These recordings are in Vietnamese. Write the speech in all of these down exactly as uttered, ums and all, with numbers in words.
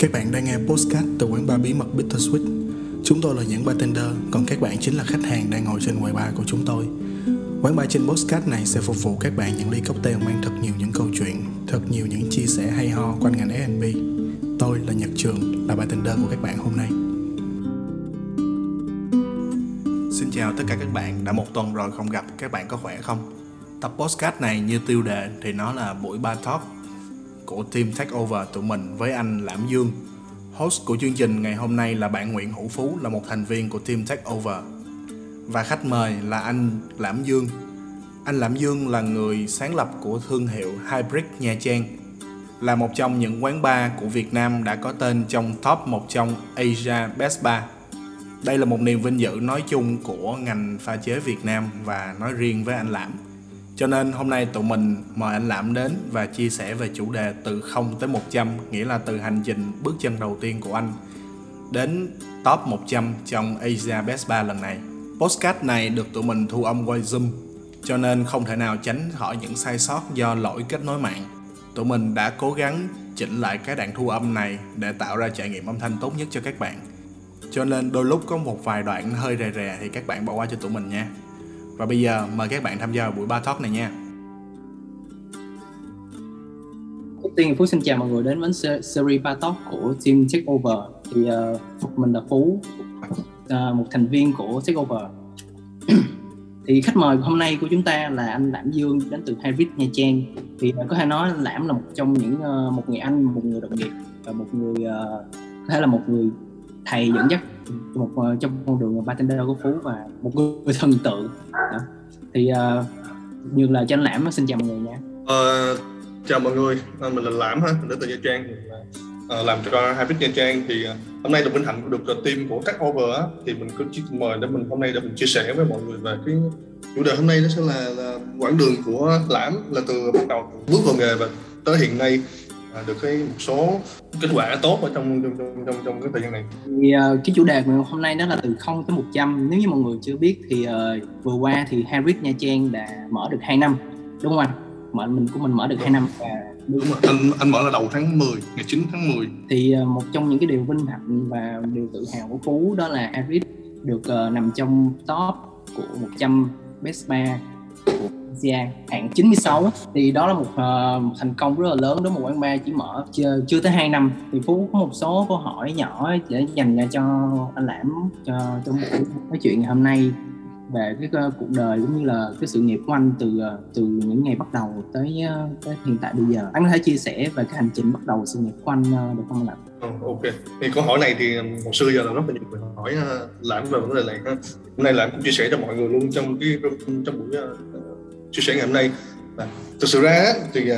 Các bạn đang nghe podcast từ quán bar bí mật Bitter Sweet. Chúng tôi là những bartender, còn các bạn chính là khách hàng đang ngồi trên quầy bar của chúng tôi. Quán bar trên podcast này sẽ phục vụ các bạn những ly cocktail mang thật nhiều những câu chuyện, thật nhiều những chia sẻ hay ho quanh ngành ép and bê. Tôi là Nhật Trường, là bartender của các bạn hôm nay. Xin chào tất cả các bạn, đã một tuần rồi không gặp, các bạn có khỏe không? Tập podcast này như tiêu đề thì nó là buổi BarTalk của Team Takeover tụi mình với anh Lãm Dương. Host của chương trình ngày hôm nay là bạn Nguyễn Hữu Phú, là một thành viên của Team Takeover. Và khách mời là anh Lãm Dương. Anh Lãm Dương là người sáng lập của thương hiệu Hybrid Nha Trang, là một trong những quán bar của Việt Nam đã có tên trong top một trăm Asia Best Bar. Đây là một niềm vinh dự nói chung của ngành pha chế Việt Nam và nói riêng với anh Lãm. Cho nên hôm nay tụi mình mời anh Lãm đến và chia sẻ về chủ đề từ không tới một trăm, nghĩa là từ hành trình bước chân đầu tiên của anh đến top một trăm trong Asia Best Bar lần này. Podcast này được tụi mình thu âm qua Zoom, cho nên không thể nào tránh khỏi những sai sót do lỗi kết nối mạng. Tụi mình đã cố gắng chỉnh lại cái đoạn thu âm này để tạo ra trải nghiệm âm thanh tốt nhất cho các bạn. Cho nên đôi lúc có một vài đoạn hơi rè rè thì các bạn bỏ qua cho tụi mình nha. Và bây giờ mời các bạn tham gia vào buổi BarTalk này nha. Trước tiên Phú xin chào mọi người đến với series BarTalk của Team Takeover. Thì uh, mình là Phú, uh, một thành viên của Takeover. Thì khách mời hôm nay của chúng ta là anh Lãm Dương đến từ Hybrid Nha Trang. Thì uh, có thể nói Lãm là một trong những uh, một người anh, một người đồng nghiệp và một người uh, có thể là một người thầy dẫn dắt một uh, trong con đường bartender của Phú và một người thần tượng. Đó. Thì uh, nhường lời cho anh Lãm, xin chào mọi người nha. Uh, chào mọi người, uh, mình là Lãm ha, đến từ Nha Trang, uh, làm cho Hybrid Nha Trang. Thì uh, hôm nay được vinh hạnh được uh, team của các over á, thì mình cứ mời để mình hôm nay để mình chia sẻ với mọi người về cái chủ đề hôm nay. Đó sẽ là, là quãng đường của Lãm là từ bắt đầu bước vào nghề và tới hiện nay. À, được cái một số kết quả tốt ở trong trong trong trong cái thời gian này. Thì uh, cái chủ đề của hôm nay đó là từ không tới một trăm. Nếu như mọi người chưa biết thì uh, vừa qua thì Hybrid Nha Trang đã mở được hai năm, đúng không anh? Mở mình của mình mở được hai năm và đúng rồi. Anh anh mở là đầu tháng mười, ngày chín tháng mười. Thì uh, một trong những cái điều vinh hạnh và điều tự hào của Phú đó là Hybrid được uh, nằm trong top của một trăm Best Bar của Asia, hạng chín mươi sáu. Thì đó là một, uh, một thành công rất là lớn đối với một quán bar chỉ mở chưa, chưa tới hai năm. Thì Phú có một số câu hỏi nhỏ để dành ra cho anh Lãm cho trong buổi nói chuyện ngày hôm nay về cái uh, cuộc đời cũng như là cái sự nghiệp của anh từ uh, từ những ngày bắt đầu tới, uh, tới hiện tại bây giờ. Anh có thể chia sẻ về cái hành trình bắt đầu sự nghiệp của anh uh, được không Lãm? Ừ, ok, thì câu hỏi này thì hồi xưa giờ là rất là nhiều người hỏi uh, Lãm về vấn đề này ha. Hôm nay Lãm cũng chia sẻ cho mọi người luôn trong cái trong buổi uh, chia sẻ ngày hôm nay. À, thực sự ra thì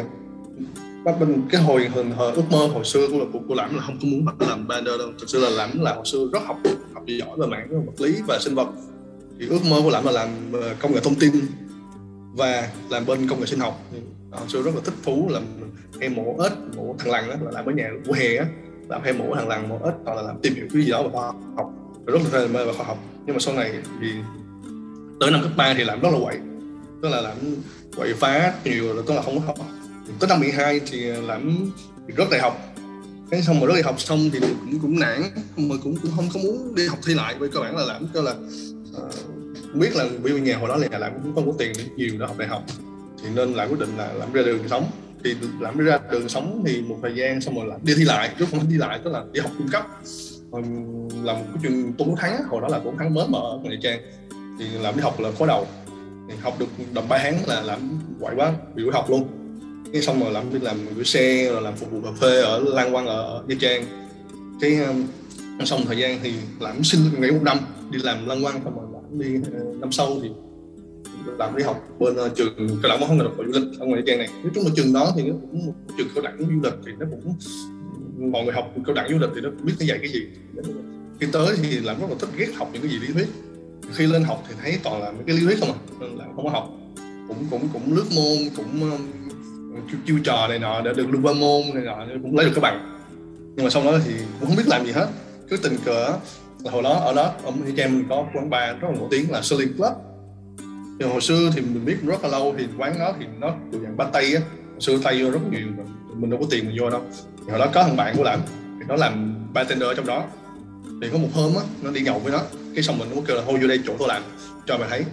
bác bên cái hồi hình hồi, ước mơ hồi xưa của của, của Lãm là không có muốn bắt làm bartender đâu. Thực sự là Lãm là hồi xưa rất học học giỏi về mảng vật lý và sinh vật. Thì ước mơ của Lãm là làm công nghệ thông tin và làm bên công nghệ sinh học. Thì hồi xưa rất là thích thú làm hay mổ ếch, mổ thằn lằn đó, là làm ở nhà của hè á, làm hay mổ thằn lằn, mổ ếch hoặc là làm tìm hiểu cái gì đó về khoa học. Rất là mê về khoa học. Nhưng mà sau này thì tới năm cấp ba thì Lãm rất là quậy. Tức là Lãm quậy phá nhiều rồi, tức là không có học. Tới năm mười hai thì Lãm rất đại học. Thế xong rồi rất đại học xong thì cũng cũng nản, mà cũng cũng không có muốn đi học thi lại. Với cơ bản là Lãm cho là uh, biết là vì nhà hồi đó là Lãm cũng không có tiền nhiều để học đại học. Thì nên Lãm quyết định là Lãm ra đường sống. Thì Lãm ra đường sống thì một thời gian xong rồi Lãm đi thi lại, chứ không phải đi lại, tức là đi học trung cấp. Rồi làm một cái trường Tuấn Thắng, hồi đó là Tuấn Thắng mới mở ở Nha Trang. Thì Lãm đi học là khối đầu. Học được đầm ba tháng là Lãm quậy quá, bị đuổi học luôn. Thế xong rồi Lãm đi làm gửi xe, rồi làm phục vụ cà phê ở Lan Quang ở Nha Trang. Cái xong thời gian thì Lãm xin nghỉ một năm đi làm Lan Quang, xong rồi Lãm đi năm sau thì Lãm đi học bên trường cao đẳng văn hóa nghệ thuật và du lịch ở ngoài Nha Trang này. Nói chung là trường đó thì nó cũng một trường cao đẳng du lịch thì nó cũng mọi người học cao đẳng du lịch thì nó biết nó dạy cái gì. Khi tới thì Lãm rất là thích ghét học những cái gì lý thuyết. Khi lên học thì thấy toàn là mấy cái lý thuyết không à, nên là không có học, cũng cũng cũng lướt môn, cũng chiêu, chiêu trò này nọ để được lưu qua môn này nọ, cũng lấy được cái bằng. Nhưng mà sau đó thì cũng không biết làm gì hết, cứ tình cờ là hồi đó ở đó ở Nha Trang mình có quán bar rất là nổi tiếng là Sully Club. Thì hồi xưa thì mình biết rất là lâu, thì quán đó thì nó kiểu dạng ba tây á, hồi xưa tây vô rất nhiều, mình, mình đâu có tiền mình vô đâu. Thì hồi đó có thằng bạn của Lãm thì nó làm bartender ở trong đó. Thì có một hôm á, nó đi nhậu với nó, cái xong mình nó kêu là thôi vô đây chỗ tôi làm, cho mày thấy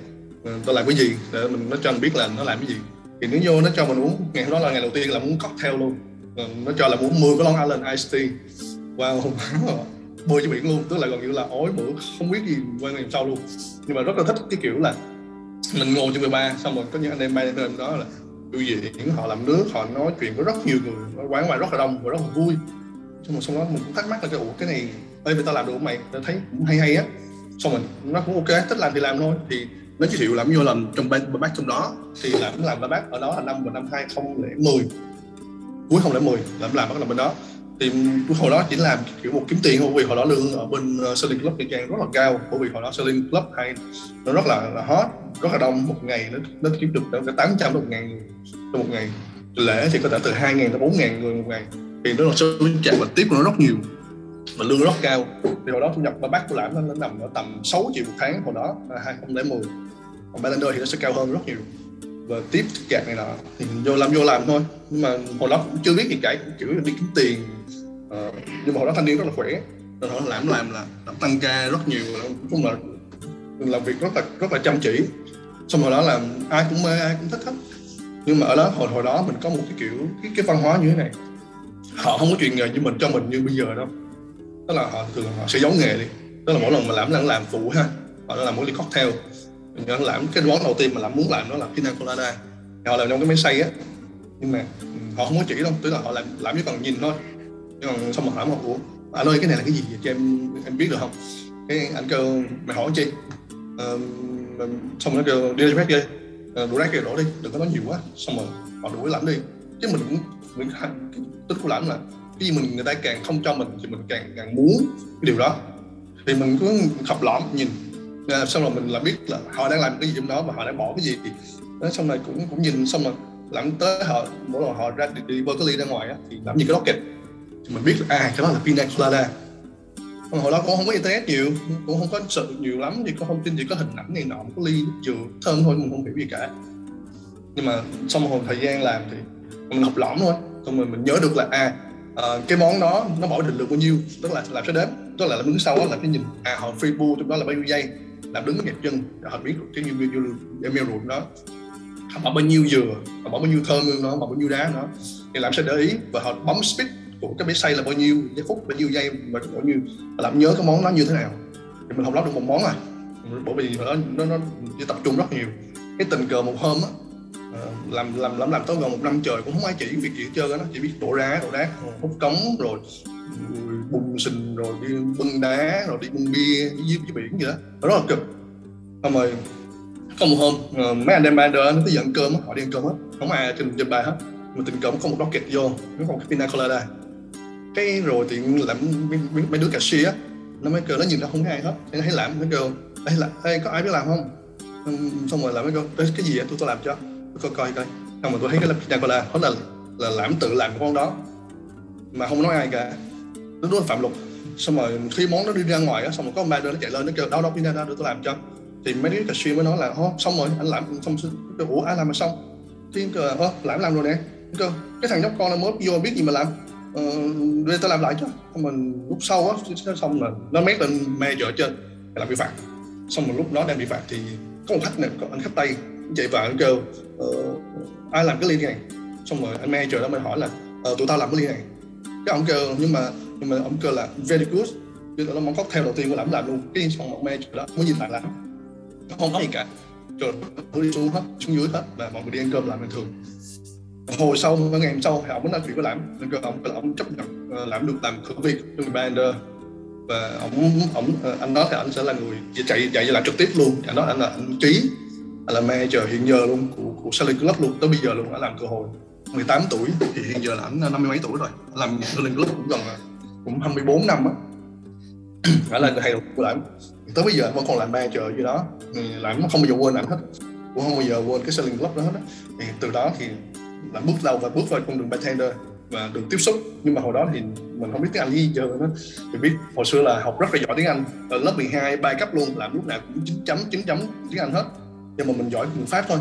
tôi làm cái gì, để mình nó cho mình biết là nó làm cái gì. Thì nếu vô nó cho mình uống, ngày hôm đó là ngày đầu tiên là uống cocktail luôn, nó cho là uống mười cái Long Island Iced Tea. Wow, bơi trên biển luôn, tức là gần như là ói bữa không biết gì qua ngày hôm sau luôn. Nhưng mà rất là thích cái kiểu là mình ngồi trên người ba, xong rồi có những anh em bartender đó là biểu diễn, họ làm nước, họ nói chuyện với rất nhiều người, quán ngoài rất là đông và rất là vui. Xong rồi xong đó mình cũng thắc mắc là cái ủa cái này, ê vì tao làm được không mày, tao thấy cũng hay hay á. Xong mình nó cũng ok, thích làm thì làm thôi. Thì nó giới thiệu làm vô làm trong ba bát trong đó, thì làm cũng làm ba bát ở đó là năm và năm hai không lẻ mười, cuối không lẻ mười làm làm bắt làm bên đó. Thì hồi đó chỉ làm kiểu một kiếm tiền thôi, vì hồi đó lương ở bên Sully Club Nha Trang rất là cao, bởi vì hồi đó Sully Club hay nó rất là, là hot, rất là đông, một ngày nó nó kiếm được tới tám trăm đến một nghìn người trong một ngày. Lễ thì có thể từ hai nghìn đến bốn nghìn người một ngày, thì nó là số chạm và tiếp của nó rất nhiều và lương rất cao. Thì hồi đó thu nhập ba bác của Lãm nó nằm ở tầm sáu triệu một tháng hồi đó hai không một không, còn bartender thì nó sẽ cao hơn rất nhiều. Và tiếp gạt này là thì vô làm vô làm thôi, nhưng mà hồi đó cũng chưa biết gì cả, cũng kiểu đi kiếm tiền. Ờ, nhưng mà hồi đó thanh niên rất là khỏe, rồi họ làm làm là làm tăng ca rất nhiều, cũng là làm việc rất là rất là chăm chỉ. Xong hồi đó là ai cũng mê, ai cũng thích hết. Nhưng mà ở đó hồi hồi đó mình có một cái kiểu cái, cái văn hóa như thế này, họ không có chuyện nghề như mình cho mình như bây giờ đâu. Tức là họ thường họ sẽ giấu nghề đi, tức là mỗi lần mà làm làm làm phụ ha, họ làm mỗi ly cocktail. Mình làm cái món đầu tiên mà làm muốn làm đó là Piña Colada, họ làm trong cái máy xay á, nhưng mà họ không có chỉ đâu, tức là họ làm làm chỉ cần nhìn thôi. Nhưng mà xong mà hỏi mà ủa anh ơi cái này là cái gì vậy cho em em biết được không, cái anh kêu mày hỏi chi à, xong nó kêu đi ra bếp đi, đổ rác kia đổ đi, đừng có nói nhiều quá. Xong rồi họ đuổi Lãm đi, chứ mình cũng mình tính của Lãm là cái gì mình người ta càng không cho mình thì mình càng càng muốn cái điều đó. Thì mình cứ khập lõm nhìn à, xong rồi mình là biết là họ đang làm cái gì trong đó và họ đang bỏ cái gì đó. Xong rồi cũng cũng nhìn, xong rồi Lãm tới họ mỗi lần họ ra đi bơi cái ly ra ngoài á, thì Lãm nhìn cái locket mình biết là à, cái đó là Piña Colada. Hồi đó cũng không có internet nhiều, cũng không có sự nhiều lắm, thì có thông tin, chỉ có hình ảnh này nọ, có ly dừa thơm thôi, mình không hiểu gì cả. Nhưng mà sau một hồi thời gian làm thì mình học lỏm thôi, xong rồi mình nhớ được là à, à cái món đó nó bỏ định lượng bao nhiêu, tức là làm sẽ đếm, tức là làm đứng sau đó là cái nhìn à họ free pool trong đó là bao nhiêu giây, làm đứng cái nhạc chân, họ biết cái nhiêu nhiêu nhiêu ruộng đó, họ bỏ bao nhiêu dừa, họ bỏ bao nhiêu thơm nó, bỏ bao nhiêu đá nó, thì làm sẽ để ý và họ bấm speed của cái máy xay là bao nhiêu giây phút, bao nhiêu giây và bao nhiêu. Làm nhớ cái món nó như thế nào thì mình học lót được một món rồi, bởi vì nó nó nó tập trung rất nhiều. Cái tình cờ một hôm á, làm làm làm làm tới gần một năm trời cũng không ai chỉ việc gì hết trơn á, nó chỉ biết đổ đá đổ đá hút cống rồi bùng sình rồi đi bưng đá rồi đi bưng bia dưới dưới biển vậy đó, nó rất là cực. Xong rồi có một hôm mấy anh em ba đứa nó tới dẫn cơm á, họ đi ăn cơm hết, không ai trên trên bài hết, mà tình cờ có một đốc kẹt vô nó còn cái Piña Colada. Cái rồi thì làm mấy đứa cashier á, nó mới kêu nó nhìn nó không thấy ai hết, nó thấy Lãm nó kêu ê là ê có ai biết làm không. Xong rồi Lãm mới kêu cái gì vậy, tôi tôi làm cho coi coi coi. Xong rồi tôi thấy cái Piña Colada đó là là Lãm tự làm cái món đó mà không nói ai cả, nó đúng là phạm luật. Xong rồi khi món nó đi ra ngoài á, xong rồi có ba đứa nó chạy lên nó kêu đâu đâu Piña Colada để tôi làm cho. Thì mấy đứa cashier mới nói là hô xong rồi anh Lãm xong kêu ủa ai làm mà xong, thì kêu hô Lãm làm rồi nè. Nó kêu cái thằng nhóc con nó mới vô biết gì mà làm. Ờ, để tao làm lại cho. Xong mình lúc sau á, xong là nó mét lên manager trên là bị phạt. Xong mình lúc đó đang bị phạt thì có một khách này, có anh khách Tây chạy vào anh kêu ờ, ai làm cái ly này. Xong rồi anh manager đó mới hỏi là ờ, tụi tao làm cái ly này. Cái ông kêu nhưng mà nhưng mà ông kêu là very good, tức là món cocktail đầu tiên của Lãm làm luôn. Cái xong bọn manager đó mới nhìn lại Lãm, nó không nói gì cả, rồi đi xuống hết, xuống dưới hết và mọi người đi ăn cơm làm bình thường. Hồi sau, ngày hôm sau, ông mới nói chuyện với Lãm, nên ông, ông chấp nhận Lãm được làm khử việc cho người bartender. Và ông, ông, anh nói thì anh sẽ là người chạy chạy làm trực tiếp luôn. Anh nói anh là anh Trí, anh là manager hiện giờ luôn của, của Sully Club luôn, tới bây giờ luôn, đã làm từ hồi mười tám tuổi, thì hiện giờ là anh năm mươi mấy tuổi rồi, làm Sully Club cũng gần cũng hai mươi bốn năm á. Đã là người thầy của Lãm, tới bây giờ vẫn còn làm manager gì đó, Lãm không bao giờ quên Lãm hết, cũng không bao giờ quên cái Sully Club đó hết. Thì từ đó thì là bước đầu và bước vào con đường bartender và được tiếp xúc. Nhưng mà hồi đó thì mình không biết tiếng Anh gì giờ nữa, thì biết hồi xưa là học rất là giỏi tiếng Anh ở lớp mười hai ba cấp luôn, làm lúc nào cũng chín chấm chín chấm tiếng Anh hết, nhưng mà mình giỏi tiếng Pháp thôi,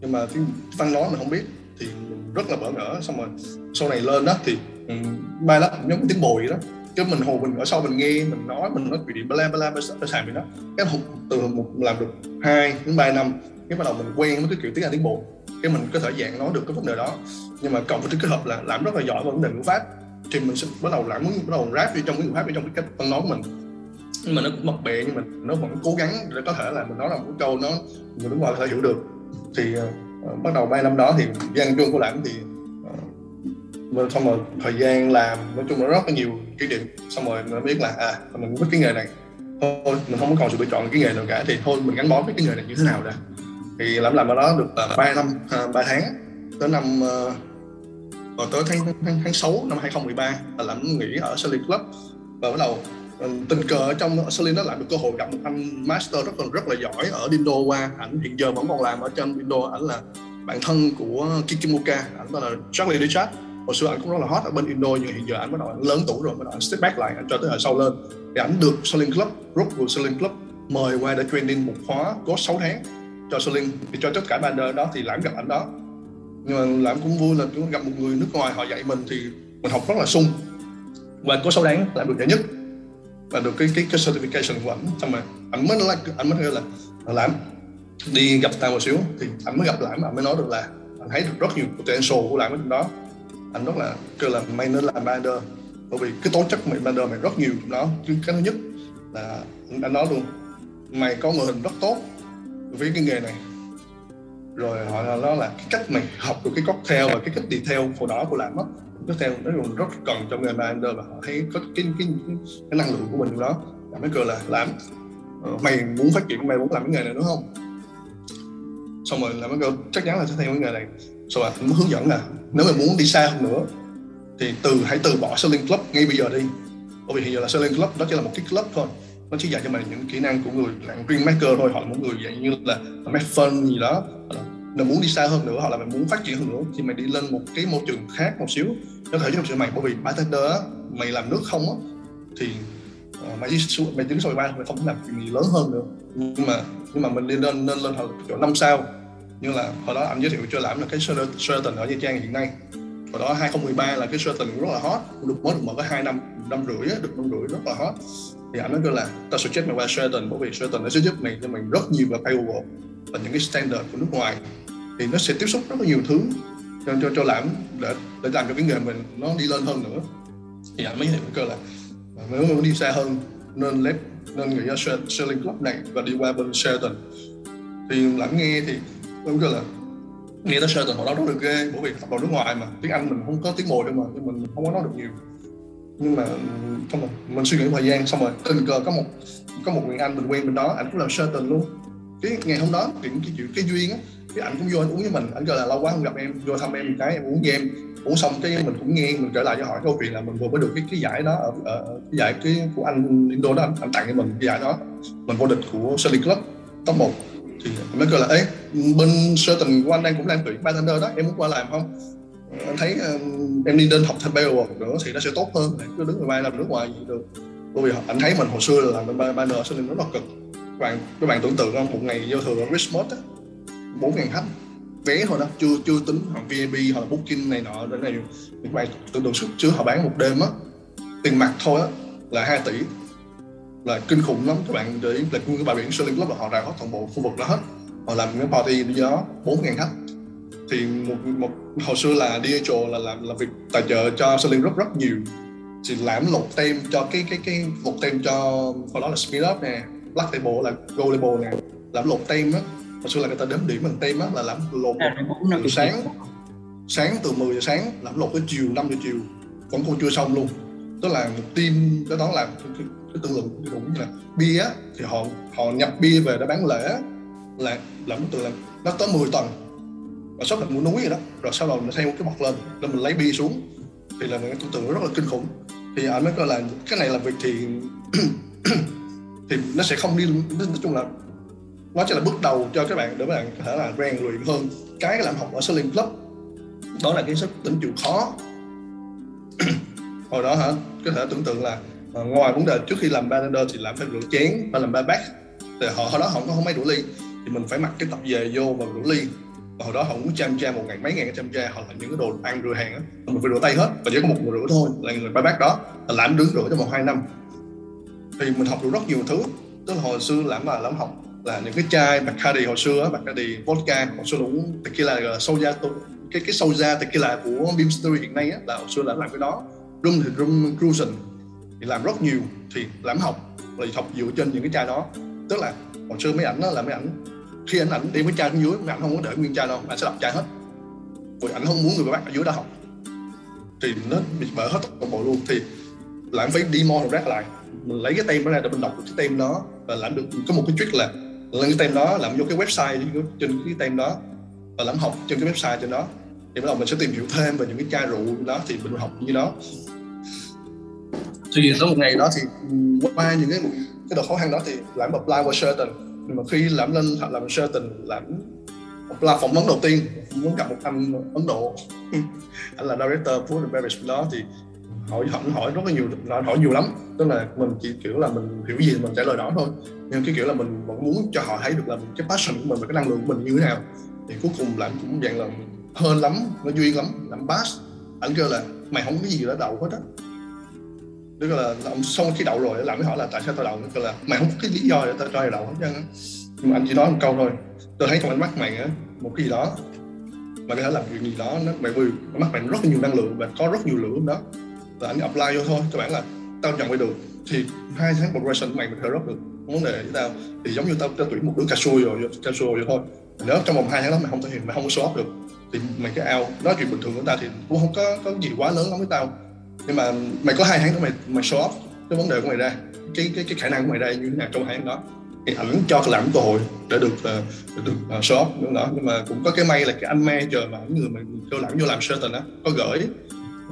nhưng mà tiếng văn nói mình không biết thì mình rất là bỡ ngỡ. Xong rồi sau này lên đó thì bài lắm, giống cái tiếng bồi vậy đó. Chứ mình hồi mình ở sau mình nghe, mình nói, mình nói chuyện bla bla bla ở sàn mình đó. Cái hộp từ một làm được hai đến ba năm, cái bắt đầu mình quen với cái kiểu tiếng Anh tiếng bồi. Cái mình có thể dạng nói được cái vấn đề đó. Nhưng mà cộng với cái kết hợp là làm rất là giỏi và ổn định của Pháp. Thì mình sẽ bắt đầu làm, muốn bắt đầu rap đi trong cái ngữ Pháp, đi trong cái cách văn nói của mình. Nhưng mà nó cũng bập bẹ, nhưng mà nó vẫn cố gắng để có thể là mình nói là một câu nó người nước ngoài có thể hiểu được. Thì uh, bắt đầu ba năm đó thì gian trương của Lãm thì uh, xong rồi thời gian làm nói chung nó rất là nhiều kỷ niệm. Xong rồi mình biết là à mình biết cái nghề này thôi, mình không còn sự lựa chọn cái nghề nào cả, thì thôi mình gắn bó với cái nghề này như thế nào đã. Thì Lãm làm ở đó được ba năm ba tháng tới năm uh, rồi tới tháng, tháng, tháng sáu năm hai không một ba là Lãm nghỉ ở Sully Club. Và bắt đầu tình cờ ở trong Sully nó lại được cơ hội gặp một anh master rất là, rất là giỏi ở Indo qua. Ảnh hiện giờ vẫn còn làm ở trên Indo, ảnh là bạn thân của Kikimoka, ảnh tên là Charlie Richard. Hồi xưa ảnh cũng rất là hot ở bên Indo, nhưng hiện giờ ảnh bắt đầu ảnh lớn tuổi rồi, bắt đầu ảnh step back lại, ảnh cho tới hồi sau lên. Thì ảnh được Sully Club, group của Sully Club mời qua để training một khóa có sáu tháng cho Sully. Thì cho tất cả ba đó thì Lãm gặp ảnh đó. Nhưng mà Lãm cũng vui là chúng gặp một người nước ngoài họ dạy mình thì mình học rất là sung. Và có sáu đáng Lãm được giải nhất và được cái cái, cái certification của ảnh. Xong rồi ảnh mới like, ảnh mới kêu là Lãm đi gặp tao một xíu. Thì ảnh mới gặp Lãm, ảnh mới nói được là ảnh thấy được rất nhiều potential của Lãm ở trong đó. Ảnh rất là kêu là mày nên làm bartender, bởi vì cái tố chất mày bartender mày rất nhiều đó. Cái thứ nhất là anh nói luôn mày có ngoại hình rất tốt với cái nghề này. Rồi họ nói là cái cách mình học được cái cocktail và cái cách detail hồi đó của Lãm á, cocktail nó còn rất cần trong nghề bartender, và họ thấy có cái, cái, cái, cái năng lượng của mình trong đó. Lãm mới cười là Lãm mày muốn phát triển, mày muốn làm cái nghề này đúng không? Xong rồi Lãm mới kêu chắc chắn là sẽ theo cái nghề này. Xong rồi nó hướng dẫn là nếu mày muốn đi xa hơn nữa thì từ hãy từ bỏ Selling Club ngay bây giờ đi, bởi vì hiện giờ là Selling Club đó chỉ là một cái club thôi, nó chỉ dạy cho mình những kỹ năng của người làm green maker thôi. Họ là một người dạy như là make fun gì đó. Nếu muốn đi xa hơn nữa hoặc là mình muốn phát triển hơn nữa thì mày đi lên một cái môi trường khác một xíu, có thể giúp sự mày. Bởi vì bartender á, mày làm nước không á thì uh, mày chỉ mày chỉ soi ba, mày không thể làm chuyện gì lớn hơn nữa. Nhưng mà nhưng mà mình đi lên nên lên hồi chỗ năm sao. Như là hồi đó anh giới thiệu cho Lãm là cái Sheraton ở Nha Trang hiện nay. Hồi đó hai không một ba là cái Sheraton rất là hot, được mới được mở có hai năm năm rưỡi á, được năm rưỡi rất là hot. Thì ảnh nói kêu là tao suggest mày qua Sheraton, bởi vì Sheraton nó sẽ giúp mày cho mình rất nhiều về payable và những cái standard của nước ngoài. Thì nó sẽ tiếp xúc rất là nhiều thứ cho cho, cho Lãm để để làm cho cái nghề mình nó đi lên hơn nữa. Thì ảnh mới hiểu cơ là nếu mà muốn đi xa hơn nên lép nên nghĩ ra Selling Club này và đi qua bên Sheraton. Thì Lãm nghe thì cũng kêu là nghe tới Sheraton họ đó rất được ghê, bởi vì học đồ nước ngoài mà tiếng Anh mình không có tiếng mồi đâu mà, nhưng mình không có nói được nhiều. Nhưng mà xong rồi mình suy nghĩ một thời gian, xong rồi tình cờ có một có một người anh mình quen bên đó, ảnh cũng làm Sheraton luôn. Cái ngày hôm đó chuyện cái chuyện cái duyên á, cái ảnh cũng vô anh uống với mình. Ảnh kêu là lâu quá không gặp em, vô thăm em một cái, em uống với em. Uống xong cái mình cũng nghe, mình trở lại cho hỏi câu chuyện là mình vừa mới được cái cái giải đó ở, ở cái giải cái của anh Indo đó, anh tặng cho mình cái giải đó, mình vô địch của Sully Club top một. Thì anh mới kêu là ấy bên Sheraton của anh đang cũng đang tuyển bartender đó, em muốn qua làm không? Anh thấy um, em đi lên học thêm bao một nữa thì nó sẽ tốt hơn, cứ đứng ngoài làm nước ngoài gì được. Bởi vì anh thấy mình hồi xưa là làm bartender Sully nó rất là cực. Bạn các bạn tưởng tượng không, một ngày giao thừa ở Christmas á, bốn ngàn khách vé thôi đó, chưa chưa tính họ vê i pê hoặc là booking này nọ đến này. Các bạn tưởng tượng sức chứa họ bán một đêm á, tiền mặt thôi á là hai tỷ, là kinh khủng lắm các bạn. Để lịch của cái bãi biển Sully Club là họ rải hết toàn bộ khu vực đó hết, họ làm cái party đi gió bốn ngàn khách. Thì một một hồi xưa là đê hát lờ là làm là việc tài trợ cho Sully Club rất nhiều. Thì Lãm lột tem cho cái cái cái lột tem cho hồi đó là Spirit nè, Black Label là Gold Label nè, Lãm lột tem á. Hồi xưa là người ta đếm điểm bằng tem á, là Lãm lột từ sáng sáng từ mười giờ sáng, Lãm lột tới chiều năm giờ chiều vẫn còn chưa xong luôn. Tức là một team đó đó làm cái, cái, cái tương lượng cũng như là bia á, thì họ họ nhập bia về để bán lẻ là Lãm từ là nó tới mười tầng và shop là mua núi vậy đó. Rồi sau đó mình theo cái bọc lên rồi mình lấy bia xuống, thì là mình tưởng tượng rất là kinh khủng. Thì anh mới coi là cái này là việc thì thì nó sẽ không đi, nói chung là nó chỉ là bước đầu cho các bạn để các bạn có thể là rèn luyện hơn. Cái làm học ở Sully Club đó là cái sức tưởng chịu khó. Hồi đó hả, có thể tưởng tượng là ngoài vấn đề trước khi làm bartender thì làm phải rửa chén và làm bar back, thì họ hồi đó họ có không mấy đủ ly thì mình phải mặc cái tập về vô và rửa ly. Hồi đó họ cũng chăm tra một ngày mấy ngàn chăm tra, họ là những cái đồ ăn rửa hàng á, mình phải rửa tay hết và chỉ có một người rửa thôi, là người bác đó làm đứng rửa trong một hai năm. Thì mình học được rất nhiều thứ, tức là hồi xưa làm mà lắm học là những cái chai Bacardi hồi xưa á, Bacardi vodka, hồi xưa cũng tequila gọi là soja, cái cái soja tequila của Beam Suntory hiện nay á, là hồi xưa là làm cái đó. Rum thì rum cruising thì làm rất nhiều, thì làm học là học dựa trên những cái chai đó, tức là hồi xưa mấy ảnh đó là mấy ảnh khi ảnh ảnh đi với chai xuống dưới, mấy ảnh không có để nguyên chai đâu, ảnh sẽ đập chai hết, vì ảnh không muốn người bác ở dưới đó học, thì nó bị mở hết toàn bộ luôn. Thì lãm phải đi mò rác lại, mình lấy cái tem đó ra để mình đọc cái tem đó, và lãm được có một cái trick là lấy cái tem đó làm vô cái website trên cái tem đó và lãm học trên cái website trên đó, thì bắt đầu mình sẽ tìm hiểu thêm về những cái chai rượu đó, thì mình học như đó. Thì tới một ngày đó thì qua những cái cái đợt khó khăn đó thì lãm apply qua Sheraton. Nhưng mà khi lãm lên làm Sheraton, lãm apply phỏng vấn đầu tiên, muốn gặp một anh Ấn Độ, anh là director của The Beverage đó, thì hỏi hỏi hỏi rất là nhiều, hỏi nhiều lắm, tức là mình chỉ kiểu là mình hiểu gì mình trả lời đó thôi, nhưng cái kiểu là mình vẫn muốn cho họ thấy được là cái passion của mình và cái năng lượng của mình như thế nào. Thì cuối cùng lãm cũng dạng là hơn lắm, nó duyên lắm, lãm pass, ảnh kêu là mày không có gì ở đầu hết á. Tức là ông xong khi đậu rồi, làm với họ là tại sao tao đậu, tức là mày không có cái lý do để tao cho đậu hết trơn á. Nhưng mà anh chỉ nói một câu thôi, tôi thấy trong ánh mắt mày á, một cái gì đó mày có thể làm chuyện gì đó, nó mày vui, mắt mày rất nhiều năng lượng và có rất nhiều lửa đó, là anh apply vô thôi, các bạn là tao nhận mày được, thì hai tháng preparation của mày mình thở rất được, không vấn đề với tao. Thì giống như tao tao tuyển một đứa casual rồi, casual rồi thôi, nếu trong vòng hai tháng đó mày không thể hiện, mày không có show up được, thì mày cái out, nói chuyện bình thường của tao thì cũng không có có gì quá lớn lắm với tao. Nhưng mà mày có hai tháng đó mày mày show off cái vấn đề của mày ra, cái cái cái khả năng của mày ra như thế nào trong hai tháng đó, thì ảnh cho làm cơ hội để được để được uh, show off đúng đó. Nhưng mà cũng có cái may là cái anh me trời mà những người mà kêu lãm vô làm Sheraton á, có gửi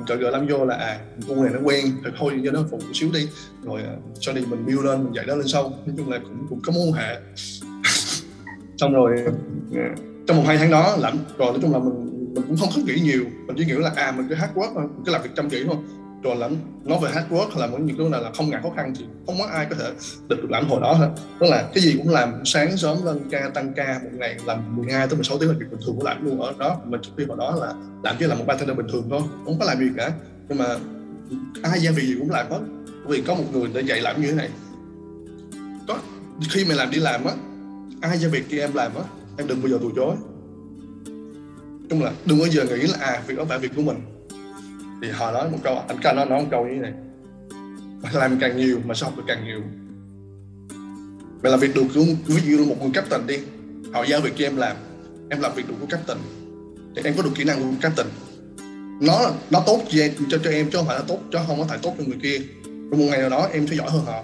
trời gửi lãm vô là à con này nó quen rồi thôi cho nó phụ một xíu đi, rồi uh, sau này mình build lên, mình dạy nó lên sau. Nói chung là cũng cũng có mối quan hệ. Xong rồi yeah. Trong một hai tháng đó lãm rồi, nói chung là mình mình cũng không có nghĩ nhiều, mình chỉ nghĩ là à mình cứ hard work thôi, mình cứ làm việc chăm chỉ thôi. Rồi lãm nói về hard work hay là những cái này là không ngại khó khăn thì không có ai có thể được được lãm hồi đó hết. Tức là cái gì cũng làm, sáng sớm lên ca tăng ca một ngày làm mười hai tới mười sáu tiếng là việc bình thường của lãm luôn ở đó. Mình trước khi vào đó là lãm chỉ là một bartender bình thường thôi, không có làm gì cả. Nhưng mà ai ra việc gì cũng làm hết, vì có một người để dạy lãm như thế này. Có khi mày làm đi làm á, ai ra việc kia em làm á, em đừng bao giờ từ chối. Chung là đừng bao giờ nghĩ là à việc đó phải việc của mình. Thì họ nói một câu, anh ca nói nói một câu như thế này: mày làm càng nhiều mà sao học được càng nhiều. Mày làm việc được của, ví dụ một người captain đi, họ giao việc cho em làm, em làm việc được của captain thì em có được kỹ năng của captain, nó nó tốt cho cho em chứ không phải nó tốt chứ không có phải tốt cho người kia. Rồi một ngày nào đó em sẽ giỏi hơn họ.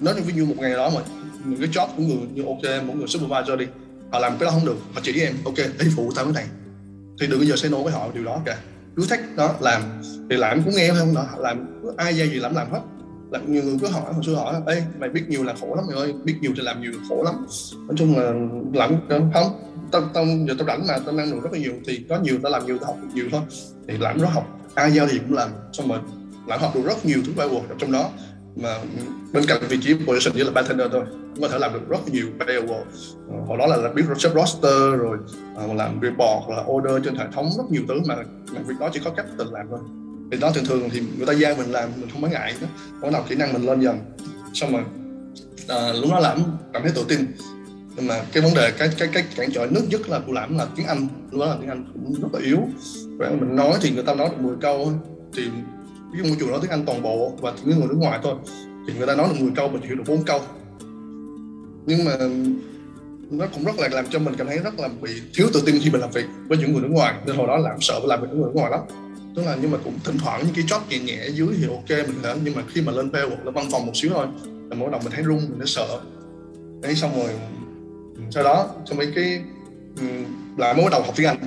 Nói ví dụ một ngày nào đó mà những cái job của người như ok mỗi người supervisor đi, họ làm cái đó không được, họ chỉ với em ok đi phụ tao cái này, thì đừng bao giờ say no với họ điều đó cả. Cứ thách đó làm thì làm cũng nghe không đó, làm ai ra gì làm làm hết. Làm nhiều người cứ hỏi, hồi xưa hỏi ê mày biết nhiều là khổ lắm mày ơi, biết nhiều thì làm nhiều là khổ lắm. Nói chung là làm không, tao tao giờ tao rảnh mà tao năng được rất là nhiều, thì có nhiều tao làm nhiều, tao học nhiều thôi. Thì làm rất học, ai giao thì cũng làm, xong rồi làm học được rất nhiều thứ bài work trong đó. Mà bên cạnh vị trí position chỉ là bartender thôi, cũng có thể làm được rất nhiều paywall. uh, Hồi đó là, là biết chef roster, rồi uh, làm report, là order trên hệ thống, rất nhiều thứ mà việc đó chỉ có cách tự làm thôi. Thì đó thường thường thì người ta giao mình làm, mình không có ngại nữa, bắt đầu kỹ năng mình lên dần. Xong rồi uh, lúc đó làm cảm thấy tự tin. Nhưng mà cái vấn đề, cái cái cái cản trở nước nhất là của làm là tiếng Anh. Lúc đó là tiếng Anh cũng rất là yếu. Vậy mình nói thì người ta nói được mười câu, thì cái môi trường nói tiếng Anh toàn bộ và những người nước ngoài thôi, thì người ta nói được mười câu, mình hiểu được bốn câu. Nhưng mà nó cũng rất là làm cho mình cảm thấy rất là bị thiếu tự tin khi mình làm việc với những người nước ngoài. Nên hồi đó làm sợ làm việc với người nước ngoài lắm. Tức là nhưng mà cũng thỉnh thoảng những cái job nhẹ nhẹ ở dưới thì ok mình làm, nhưng mà khi mà lên pay hoặc là văn phòng một xíu thôi là mỗi đầu mình thấy run, mình thấy sợ. Đấy, xong rồi sau đó xong mấy cái là mới bắt đầu học tiếng Anh,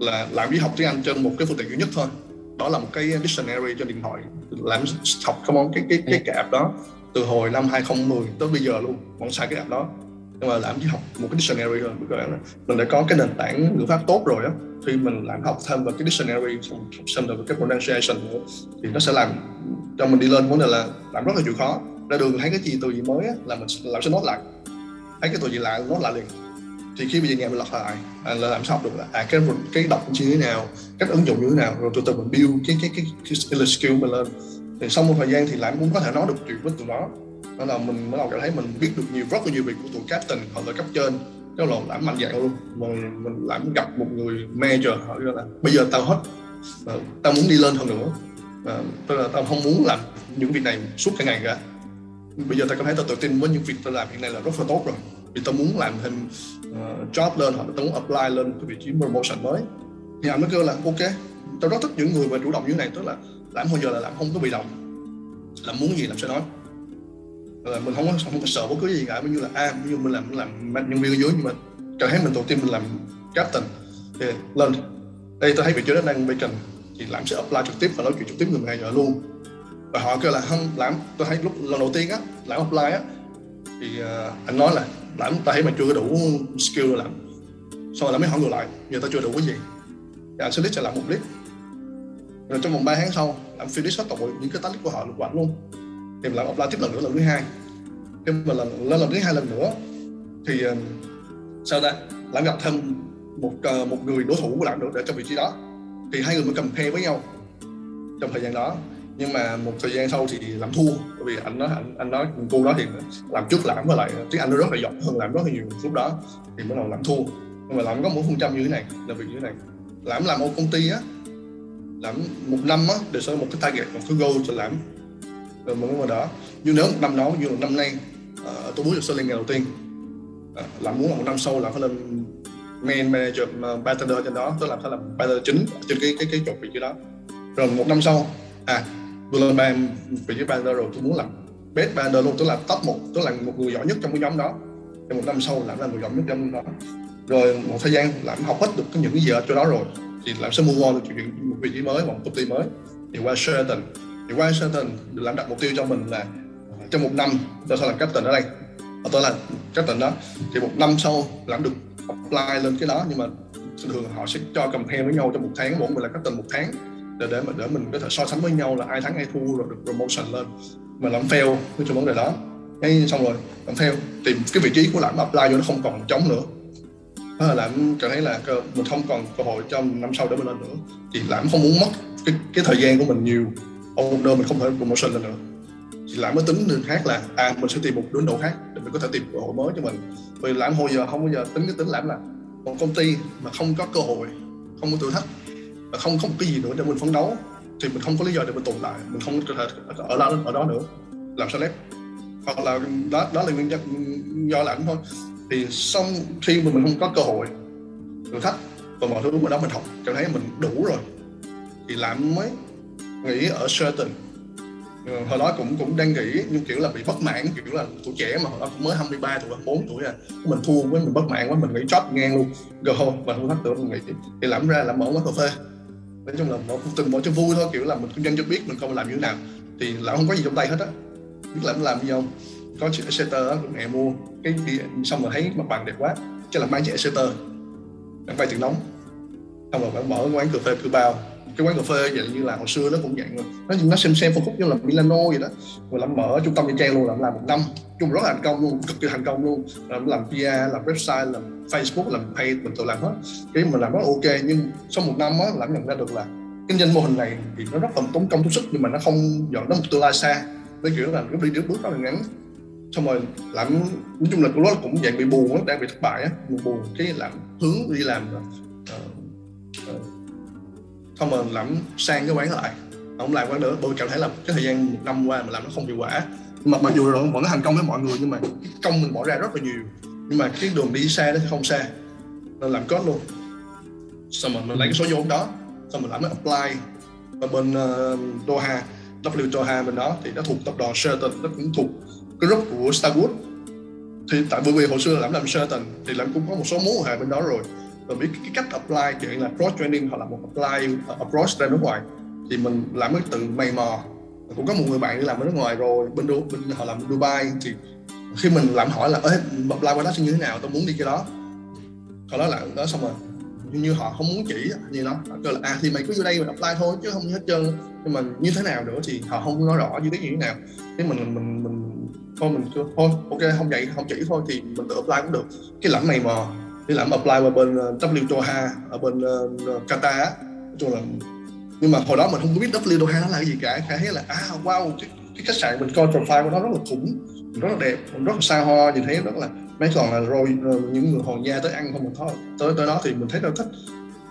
là làm đi học tiếng Anh trên một cái phương tiện duy nhất thôi, đó là một cái dictionary trên điện thoại. Làm học cái món cái cái cái cái app đó từ hồi năm hai không một không tới bây giờ luôn, vẫn xài cái app đó. Nhưng mà làm chỉ học một cái dictionary rồi, các bạn mình đã có cái nền tảng ngữ pháp tốt rồi á, thì mình làm học thêm về cái dictionary, học thêm về cái pronunciation nữa, thì nó sẽ làm cho mình đi lên. Vấn đề là làm rất là chịu khó, ra đường thấy cái gì từ gì mới á là mình làm sẽ nốt lại, thấy cái từ gì lạ nốt lại liền. Thì khi bây giờ nhà mình lọc lại à, là làm sao được là à, cái cái đọc như thế nào, cách ứng dụng như thế nào, rồi từ từ mình build cái cái cái, cái skill mình lên. Thì sau một thời gian thì lại muốn có thể nói được chuyện với tụi nó, đó là mình bắt đầu cảm thấy mình biết được nhiều, rất là nhiều việc của tụi captain hoặc là cấp trên. Đó là làm mạnh dạng luôn. Mình mình làm gặp một người manager hỏi là bây giờ tao hết, tao muốn đi lên hơn nữa. À, tức là tao không muốn làm những việc này suốt cả ngày cả. Bây giờ tao cảm thấy tao tự tin với những việc tao làm hiện nay là rất là tốt rồi. Vì tao muốn làm thêm uh, job lên hoặc là tao muốn apply lên cái vị trí promotion mới. Thì anh mới kêu là ok, tao rất thích những người mà chủ động như thế này, tức là làm hồi giờ là làm không có bị động, làm muốn gì làm sẽ nói. Là mình không có, không có sợ bất cứ gì cả, như là à, như mình làm làm nhân viên ở dưới nhưng mà cảm thấy mình đầu tiên mình làm captain thì lên đây tôi thấy vị trí đó đang vacant thì làm sẽ apply trực tiếp và nói chuyện trực tiếp người manager luôn. Và họ kêu là không làm, tôi thấy lúc lần đầu tiên á làm apply á thì uh, anh nói là làm tôi thấy mình chưa có đủ skill làm, sau rồi là mới hỏi ngược lại giờ tôi chưa đủ cái gì. Thì anh sẽ list cho làm một list, rồi trong vòng ba tháng sau làm finish hết toàn bộ những cái task của họ của anh luôn. Thì mình làm offline tiếp lần nữa, lần thứ hai. Khi mà lần lên lần thứ hai lần nữa thì uh, sao ta làm gặp thêm một uh, một người đối thủ của làm được để cho vị trí đó. Thì hai người mới compare với nhau trong thời gian đó. Nhưng mà một thời gian sau thì làm thua, bởi vì anh nói anh, anh nói cô đó thì làm trước làm với lại tiếng Anh nó rất là giỏi hơn làm rất là nhiều lúc đó, thì bắt đầu làm thua. Nhưng mà làm có một phần trăm như thế này là việc như thế này. Làm làm một công ty á, làm một năm á để xây một cái target, một cái goal cho làm. Rồi mình mới đó. Nhưng nếu năm đó, như năm nay uh, tôi muốn được Sully ngày đầu tiên, uh, làm muốn là một năm sau là phải lên main manager, uh, bartender trên đó, tôi làm phải làm bartender chính trên cái cái cái chỗ vị trí đó. Rồi một năm sau, à tôi lên ban vị trí bartender rồi, tôi muốn làm best bartender luôn, tôi làm top một, tôi làm một người giỏi nhất trong cái nhóm đó. Thì một năm sau làm là người giỏi nhất trong đó. Rồi một thời gian làm học hết được những cái gì ở chỗ đó rồi, thì làm sẽ move on được chuyện một vị trí mới, một công ty mới. Thì qua Sheraton. Thì qua Sheraton làm đặt mục tiêu cho mình là trong một năm tôi sẽ làm captain ở đây, và tôi là captain đó. Thì một năm sau làm được apply lên cái đó, nhưng mà thường họ sẽ cho compare với nhau trong một tháng, bọn mình là captain một tháng để để mà để mình có thể so sánh với nhau là ai thắng ai thua rồi được promotion lên. Mà làm fail với trong vấn đề đó, cái xong rồi làm fail tìm cái vị trí của làm apply vô nó không còn trống nữa. Đó là làm cảm thấy là mình không còn cơ hội trong năm sau để mình lên nữa, thì làm không muốn mất cái, cái thời gian của mình nhiều. Ông đơn mình không thể promotion lên nữa. Thì Lãm mới tính đường khác là à mình sẽ tìm một đối thủ khác để mình có thể tìm cơ hội mới cho mình. Vì Lãm hồi giờ không bao giờ tính cái tính Lãm là một công ty mà không có cơ hội, không có thử thách và không có một cái gì nữa để mình phấn đấu thì mình không có lý do để mình tồn tại, mình không có thể ở đó ở đó nữa, làm sao lép. Hoặc là đó đó là nguyên nhân do Lãm thôi. Thì xong khi mà mình không có cơ hội, thử thách và mọi thứ mà đó mình học cảm thấy mình đủ rồi thì Lãm mới nghĩ ở Sheraton. Hồi đó cũng cũng đang nghĩ nhưng kiểu là bị bất mãn, kiểu là tuổi trẻ mà hồi đó cũng mới hai mươi ba tuổi, bốn tuổi à, mình thua với mình bất mãn quá, mình nghĩ chót ngang luôn, rồi thôi mình không thách được, mình nghĩ thì Lãm ra là mở quán cà phê. Nói chung là mở từng mở cho vui thôi, kiểu là mình kinh doanh cho biết mình không làm như thế nào. Thì Lãm không có gì trong tay hết á, biết Lãm làm gì không, có chiếc Exeter á, mẹ mua cái xong rồi thấy mặt bằng đẹp quá, chắc là mang chiếc Exeter, bạn vay tiền nóng, xong rồi bạn mở quán cà phê cửa bao. Cái quán cà phê vậy như là hồi xưa nó cũng dạng rồi, nó nó xem xem phân khúc như là Milano vậy đó. Rồi Lãm mở trung tâm Nha Trang luôn, Lãm làm một năm chung rất là thành công luôn, cực kỳ thành công luôn. Lãm làm pê e rờ, làm website, làm Facebook, làm page, mình tự làm hết, cái mình làm rất ok. Nhưng sau một năm á, Lãm nhận ra được là kinh doanh mô hình này thì nó rất là tốn công tốn sức nhưng mà nó không dẫn đến một tương lai xa, nó kiểu là nó đi nước bước rất là ngắn. Xong rồi Lãm nói chung là cái lúc cũng dạng bị buồn á, đang bị thất bại á, buồn cái Lãm hướng đi làm rồi. Không mà Lãm sang cái quán lại, không làm quán nữa, bởi vì cảm thấy là cái thời gian một năm qua mà làm nó không hiệu quả. Mà mặc dù là vẫn thành công với mọi người nhưng mà cái công mình bỏ ra rất là nhiều, nhưng mà cái đường đi xa nó không xa nên làm code luôn. Xong rồi mình lấy cái số vốn đó, xong mình Lãm mới apply và bên uh, Doha, W Doha bên đó thì nó thuộc tập đoàn Sheraton, nó cũng thuộc cái group của Starwood. Thì tại bởi vì hồi xưa Lãm làm Sheraton thì Lãm cũng có một số mối quan hệ bên đó rồi, và biết cái cách apply chuyện là cross training hoặc là một apply approach ra nước ngoài thì mình Lãm mới tự mày mò. Cũng có một người bạn đi làm ở nước ngoài rồi bên du bên họ làm Dubai, thì khi mình Lãm hỏi là ê apply qua đó sẽ như thế nào, tôi muốn đi cái đó, họ nói là đó, xong rồi như họ không muốn chỉ như đó, họ kêu là à thì mày cứ vô đây mà apply thôi chứ không hết trơn, nhưng mà như thế nào nữa thì họ không nói rõ như thế như thế nào. Thế mình mình mình thôi mình thôi ok không vậy không chỉ thôi thì mình tự apply cũng được. Cái Lãm mày mò thì làm apply qua bên W Doha ở bên uh, Qatar. Nói chung là nhưng mà hồi đó mình không biết W Doha nó là cái gì cả, khá hết là à wow, cái, cái khách sạn mình coi profile của nó rất là khủng, rất là đẹp, rất là xa hoa, nhìn thấy rất là mấy còn là rồi những người Hòn Nha tới ăn không, mình thôi tới tới đó thì mình thấy rất thích.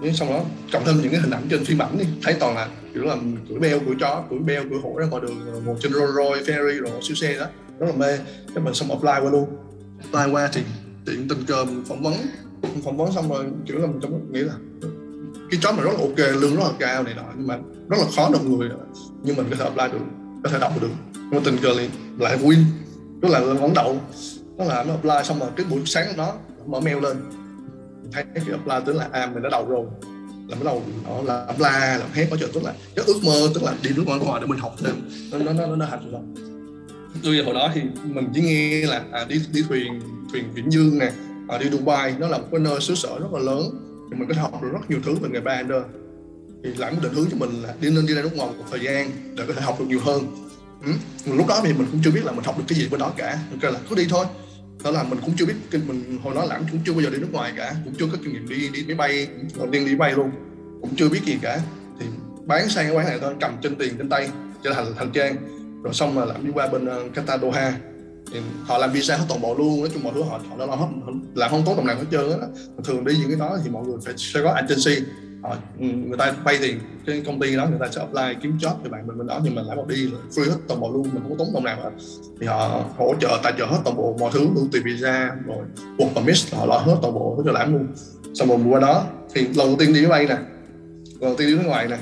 Nhưng xong đó cộng thêm những cái hình ảnh trên phim ảnh đi, thấy toàn là kiểu là cưỡi beo, cưỡi chó, cưỡi beo, cưỡi hổ ra ngoài đường, ngồi trên Rolls Royce, ferry rồi siêu xe đó, rất là mê. Cái mình xong apply qua luôn, apply qua thì tiện tình cờ phỏng vấn, phỏng vấn xong rồi kiểu là mình trong nghĩ là cái job mà rất là ok, lương rất là cao này nọ, nhưng mà rất là khó được người, nhưng mình có thể apply được, có thể đọc được. Nhưng tình cờ liền lại win, tức là vấn đậu, nó là nó apply xong rồi cái buổi sáng đó mở mail lên thấy cái apply tức là à mình đã đậu rồi, là bắt đầu nó là apply làm hết quá trời, tức là cái ước mơ, tức là đi nước ngoài để mình học thêm, nó nó nó nó hành động. Tôi hồi đó thì mình chỉ nghe là à, đi đi thuyền thuyền viễn dương nè, à, đi Dubai, nó là một cái nơi xứ sở rất là lớn, thì mình có thể học được rất nhiều thứ về nghề bartender. Thì Lãm định hướng cho mình là đi nên đi ra nước ngoài một thời gian để có thể học được nhiều hơn. Ừ. Lúc đó thì mình cũng chưa biết là mình học được cái gì bên đó cả, ok là cứ đi thôi. Đó là mình cũng chưa biết, mình hồi đó Lãm cũng chưa bao giờ đi nước ngoài cả, cũng chưa có kinh nghiệm đi đi máy bay, đầu tiên đi bay luôn, cũng chưa biết gì cả. Thì bán sang cái quán này thôi, cầm trên tiền trên tay trở thành thành trang, rồi xong là Lãm đi qua bên uh, Qatar Doha, thì họ làm visa hết toàn bộ luôn, nói chung mọi thứ họ họ đã lo hết, làm không tốt đồng nào hết trơn á. Thường đi những cái đó thì mọi người phải sẽ có agency, họ người ta pay tiền cái công ty đó, người ta sẽ apply kiếm job cho bạn mình bên đó, nhưng mà Lãm đi là free hết toàn bộ luôn, mình không có tốn đồng nào hết. Thì họ hỗ trợ tài trợ hết toàn bộ mọi thứ luôn, từ visa rồi work permit họ lo hết toàn bộ cho Lãm luôn. Xong rồi qua đó thì lần đầu tiên đi máy bay nè, lần đầu tiên đi nước ngoài nè,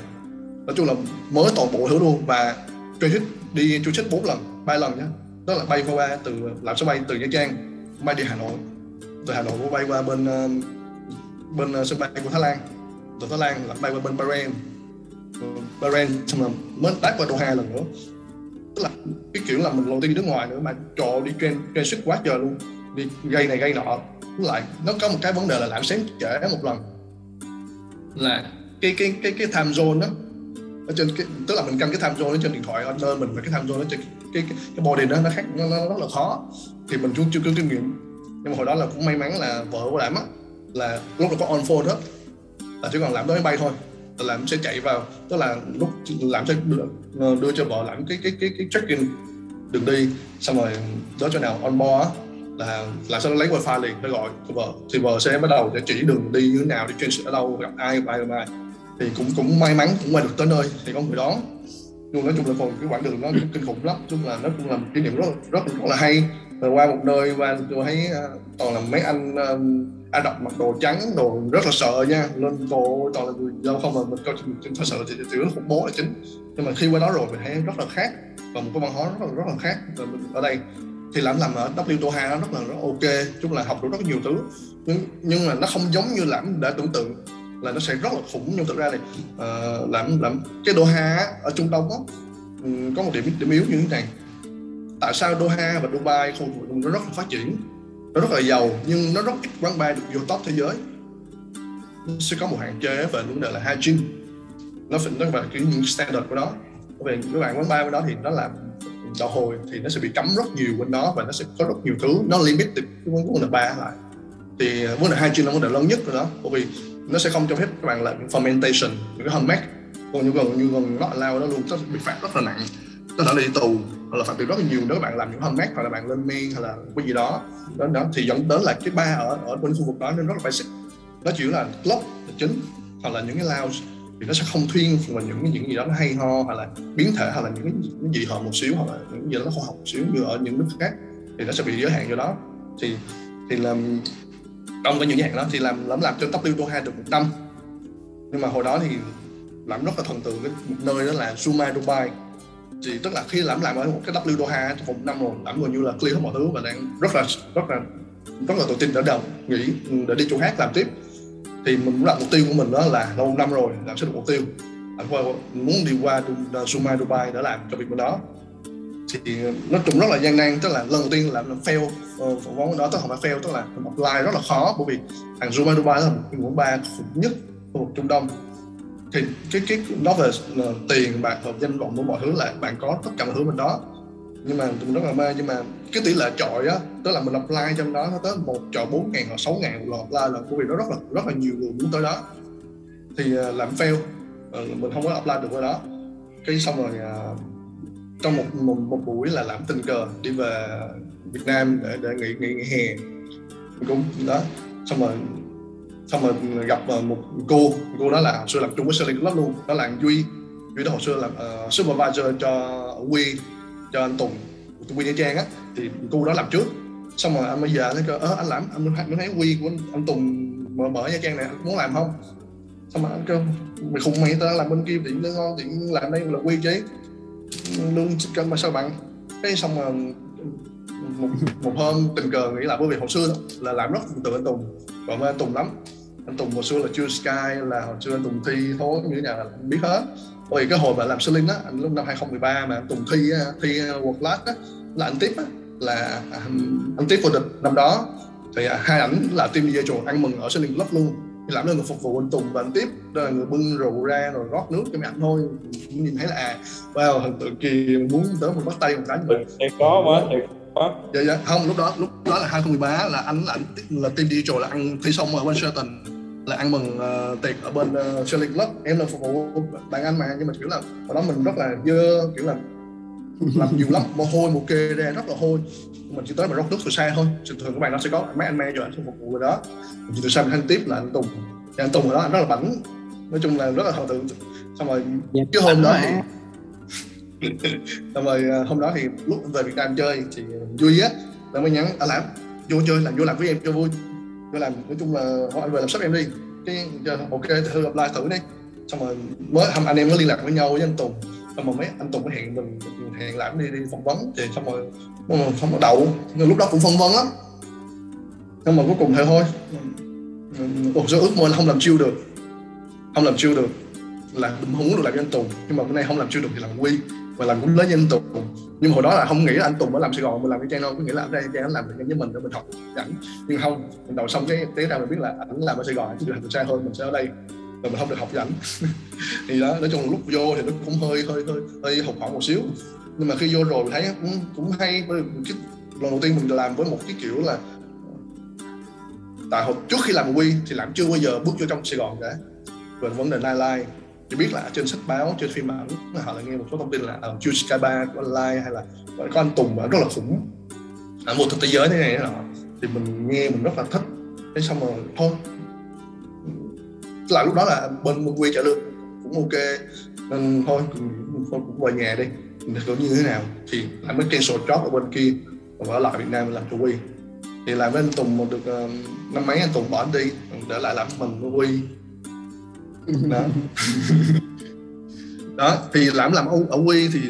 nói chung là mới toàn bộ thứ luôn. Và transit đi transit bốn lần ba lần nhá, đó là bay qua từ Lãm sẽ bay từ Nha Trang bay đi Hà Nội, từ Hà Nội có bay qua bên bên sân bay của Thái Lan, từ Thái Lan là bay qua bên Bahrain, Bahrain xong là mới tách qua Doha lần nữa. Tức là cái kiểu là mình đầu tiên đi nước ngoài nữa mà trò đi transit quá trời luôn, đi gây này gây nọ. Với lại nó có một cái vấn đề là Lãm sáng trễ một lần là cái cái cái cái time zone đó ở trên cái, tức là mình căn cái time zone ở trên điện thoại ở nơi mình và cái time zone ở trên cái cái, cái body đó nó khác, nó, nó rất là khó. Thì mình cũng chưa có kinh nghiệm, nhưng mà hồi đó là cũng may mắn là vợ của Lãm á là lúc đó có on phone hết, là chỉ còn Lãm tới máy bay thôi là Lãm sẽ chạy vào, tức là lúc Lãm sẽ đưa, đưa cho vợ Lãm cái cái cái cái check in đường đi, xong rồi đó chỗ nào on board á là Lãm sẽ lấy wifi liền để gọi cho vợ, thì vợ sẽ bắt đầu để chỉ đường đi như thế nào, đi transit ở đâu, gặp ai gặp ai gặp ai. Thì cũng cũng may mắn cũng qua được tới nơi thì có người đón. Nhưng nói chung là còn cái quãng đường nó cũng kinh khủng lắm, chung là nó cũng là một kỷ niệm rất rất rất là hay. Rồi qua một nơi qua tôi thấy toàn là mấy anh Ả Rập mặc đồ trắng, đồ rất là sợ nha, lên đồ toàn là người đâu không, mà mình coi mình thật sự thì chỉ rất khủng bố là chính. Nhưng mà khi qua đó rồi mình thấy rất là khác, và một cái văn hóa rất là rất là khác. Rồi mình ở đây thì Lãm làm ở W Doha nó rất là rất ok, chung là học được rất nhiều thứ, nhưng nhưng mà nó không giống như Lãm đã tưởng tượng là nó sẽ rất là khủng. Nhưng thực ra thì uh, làm làm cái Doha ở Trung Đông đó, có một điểm điểm yếu như thế này. Tại sao Doha và Dubai khu vực nó rất là phát triển, nó rất là giàu, nhưng nó rất ít quán bar được vô top thế giới. Nó sẽ có một hạn chế về vấn đề là hygiene, nó phải nó phải kiểu những standard của nó. Về các bạn quán bar bên đó thì nó làm đạo hồi thì nó sẽ bị cấm rất nhiều bên đó, và nó sẽ có rất nhiều thứ nó limit cái vấn đề bar lại. Thì vấn đề hygiene là vấn đề lớn nhất của nó, bởi vì nó sẽ không cho phép các bạn là fermentation, những cái handmade, còn như gần như gần nó lao đó luôn, nó bị phạt rất là nặng, nó đã đi tù hoặc là phạt tiền rất là nhiều nếu các bạn làm những handmade hoặc là bạn lên men hay là cái gì đó đó, đó. Thì dẫn đến là cái bar ở ở bên khu vực đó nên rất là basic, nó chỉ là club là chính, hoặc là những cái lounge thì nó sẽ không thiên về những cái những gì đó nó hay ho hoặc là biến thể hoặc là những cái gì họ một xíu hoặc là những gì đó nó khoa học một xíu như ở những nước khác, thì nó sẽ bị giới hạn do đó. Thì thì làm trong cái những hạn đó thì làm Lãm làm cho W Doha được một năm, nhưng mà hồi đó thì Lãm rất là thần tượng cái một nơi đó là Zuma Dubai. Thì tức là khi Lãm làm ở một cái W Doha trong một năm rồi, Lãm gần như là clear hết mọi thứ và đang rất là rất là rất là tự tin đỡ đầu nghĩ để đi chỗ khác làm tiếp. Thì mình cũng đặt mục tiêu của mình đó là lâu năm rồi Lãm sẽ được mục tiêu Lãm muốn đi qua Zuma Dubai để làm cho việc bên đó. Thì nó cũng rất là gian nan, tức là lần đầu tiên Lãm làm fail phỏng vấn đó, tức không phải fail, tức là apply rất là khó, bởi vì thằng Zuma Dubai là một cái quán bar khủng nhất khu vực Trung Đông. Thì cái cái nó về tiền bạc, hợp danh vọng của mọi thứ là bạn có tất cả mọi thứ bên đó, nhưng mà tụi mình rất là mê. Nhưng mà cái tỷ lệ chọi á, tức là mình apply trong đó nó tới một chọi bốn ngàn hoặc sáu ngàn một apply, là bởi vì nó rất là rất là nhiều người muốn tới đó thì làm fail, mình không có apply được ở đó. Cái xong rồi trong một một, một buổi là làm tình cờ đi về Việt Nam để để nghỉ nghỉ, nghỉ hè cũng đó. Xong rồi xong rồi gặp một cô cô đó là hồi xưa làm chung với Sully Club luôn, đó là Duy. Duy đó hồi xưa làm uh, supervisor cho Huy, cho anh Tùng, Huy Nha Trang á, thì cô đó làm trước. Xong rồi anh bây giờ thấy cơ, ớ anh làm, anh muốn thấy Huy của anh, anh Tùng mở mở Nha Trang này, anh muốn làm không? Xong rồi anh kêu mày khùng mày, tao làm bên kia thì nó ngon, thì làm đây là Huy chứ, lương cân mà sao bằng. Cái xong rồi một, một hôm tình cờ nghĩ là bởi vì hồi xưa là làm rất từ anh Tùng, còn anh Tùng lắm. Anh Tùng hồi xưa là chưa Sky, là hồi xưa anh Tùng thi thố như thế nào là anh biết hết. Bởi vì cái hồi mà làm Celine á, anh lúc năm hai không một ba mà anh Tùng thi thi World Class á, là anh Tiếp á, là anh Tiếp vô địch năm đó. Thì hai ảnh là team dây chuột ăn mừng ở Celine Club luôn. Thì làm nên người phục vụ anh Tùng và anh Tiếp, đó là người bưng rượu ra rồi rót nước cho mấy ảnh thôi. Nhìn thấy là à, wow, hình tượng kỳ muốn tới mình bắt tay một cái. Thì có mà, thì có. Dạ dạ, không, lúc đó lúc đó là hai không một ba là anh là, là team dây chuột là ăn thi xong ở bên Sheraton, là ăn mừng uh, tiệc ở bên uh, Sully Club. Em là phục vụ bạn anh mà, nhưng mà kiểu là hồi đó mình rất là dơ, kiểu là làm nhiều lắm, mồ hôi mồ kê ra rất là hôi. Mình chỉ tới mà rót nước từ xa thôi, thường các bạn nó sẽ có mấy anh manager phục vụ người đó. Mình chỉ từ xa mình thanh Tiếp là anh Tùng, thì anh Tùng ở đó anh rất là bảnh, nói chung là rất là thần tượng. Xong rồi cái hôm đó thì xong rồi hôm đó thì lúc về Việt Nam chơi thì Duy á là mới nhắn anh Lãm vô chơi, làm vô làm với em cho vui. Tôi làm, nói chung là hỏi về làm shop em đi, cái ok thử apply thử đi. Xong rồi mới anh em mới liên lạc với nhau với anh Tùng, xong rồi mấy anh Tùng mới hẹn mình hẹn làm đi đi phỏng vấn. Thì xong rồi xong rồi đậu, nhưng lúc đó cũng phân vân lắm. Xong rồi cuối cùng thì thôi, ủa sao ước mơ là không làm chiêu được, không làm chiêu được là mình không muốn được làm với anh Tùng, nhưng mà bữa nay không làm chiêu được thì làm Quy và làm cũng lớn với anh Tùng. Nhưng hồi đó là không nghĩ là anh Tùng ở làm Sài Gòn mình làm cái Trang đâu, có nghĩa là ở đây Trang làm với mình để mình học ảnh. Nhưng không, mình đầu xong cái tế ra mình biết là ảnh làm ở Sài Gòn chứ được làm xa hơn, mình sẽ ở đây rồi mình không được học với ảnh. Thì đó, nói chung lúc vô thì nó cũng hơi hơi hơi hơi hụt hẫng một xíu, nhưng mà khi vô rồi mình thấy cũng, cũng hay. Lần đầu tiên mình làm với một cái kiểu là tại hồi trước khi làm Quy thì làm chưa bao giờ bước vô trong Sài Gòn cả, về vấn đề nightlife chỉ biết là trên sách báo, trên phim ảnh họ lại nghe một số thông tin là chưa Sky Bar của online hay là có anh Tùng mà rất là khủng ở một thực thế giới thế này thế nọ, thì mình nghe mình rất là thích. Thế xong rồi thôi là lúc đó là bên một Quy trả lương cũng ok nên thôi cũng về nhà đi, mình thử như thế nào. Thì anh mới cancel job ở bên kia và ở lại Việt Nam làm cho Quy. Thì làm với anh Tùng mà được uh, năm mấy anh Tùng bỏ anh đi để lại làm mình với Quy đó. Đó thì làm làm ở, ở Quy thì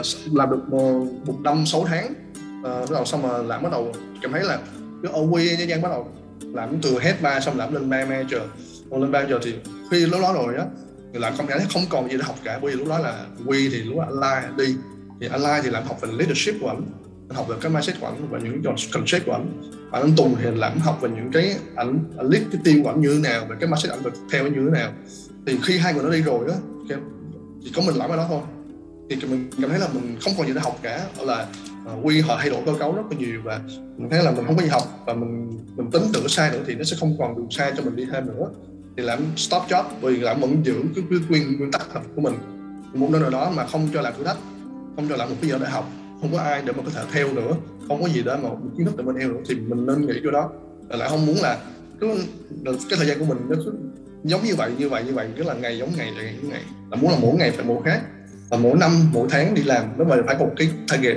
uh, làm được uh, một năm sáu tháng uh, bắt đầu. Xong mà làm bắt đầu cảm thấy là cái ở Quy Nha Trang bắt đầu làm từ head bar, xong làm lên bar manager. Còn lên bar giờ thì khi lúc đó rồi á thì làm không cảm thấy không còn gì để học cả, bởi vì lúc đó là Quy thì lúc đó online đi thì online thì làm học về leadership của ảnh, học về cái mindset của ảnh và những cái concept của ảnh. Và anh Tùng thì làm học về những cái ảnh lead cái team của ảnh như thế nào, về cái mindset ảnh được theo như thế nào. Thì khi hai người nó đi rồi á chỉ có mình Lãm ở đó thôi, thì mình cảm thấy là mình không còn gì để học cả, là Quy họ thay đổi cơ cấu rất là nhiều và mình thấy là mình không có gì học và mình mình tính tưởng sai nữa thì nó sẽ không còn đường sai cho mình đi thêm nữa. Thì Lãm stop job, vì Lãm vẫn giữ cái nguyên nguyên tắc của mình một nơi nào đó mà không cho làm thử thách, không cho làm một cái gì để học, không có ai để mà có thể theo nữa, không có gì để mà kiến thức để mình theo nữa, thì mình nên nghĩ chỗ đó. Là lại không muốn là cứ cái thời gian của mình nó cứ giống như vậy như vậy như vậy cứ là ngày giống ngày ngày giống ngày, là muốn là mỗi ngày phải mỗi khác, và mỗi năm mỗi tháng đi làm nó phải có một cái target,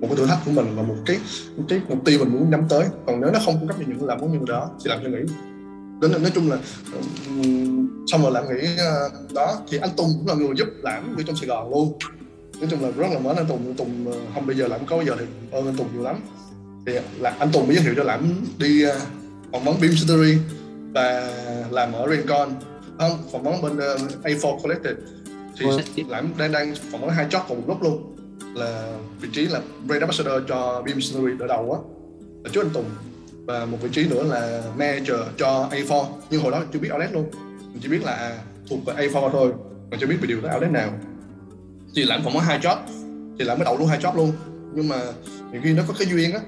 một cái thử thách của mình và một cái một cái mục tiêu mình muốn nhắm tới. Còn nếu nó không cung cấp cho những người làm muốn như đó thì làm cho nghĩ đến. Nói chung là xong rồi Lãm nghĩ đó thì anh Tùng cũng là người giúp Lãm đi trong Sài Gòn luôn. Nói chung là rất là mến anh Tùng, anh Tùng không bây giờ Lãm có bây giờ thì ơn anh Tùng nhiều lắm. Thì là anh Tùng mới giới thiệu cho Lãm đi phỏng vấn Beam Suntory và làm ở Rincon, không phỏng vấn bên a bốn Collective. Thì Lãm đang đang phỏng vấn hai job cùng một lúc luôn, là vị trí là brand ambassador cho Beam Suntory đỡ đầu á, là trước anh Tùng, và một vị trí nữa là manager cho a bốn. Nhưng hồi đó chưa biết outlet luôn, mình chỉ biết là thuộc về a bốn thôi, mình chưa biết về điều là outlet nào. Thì Lãm phỏng vấn hai job thì Lãm mới đậu luôn hai job luôn. nhưng mà nhiều khi nó có cái duyên á,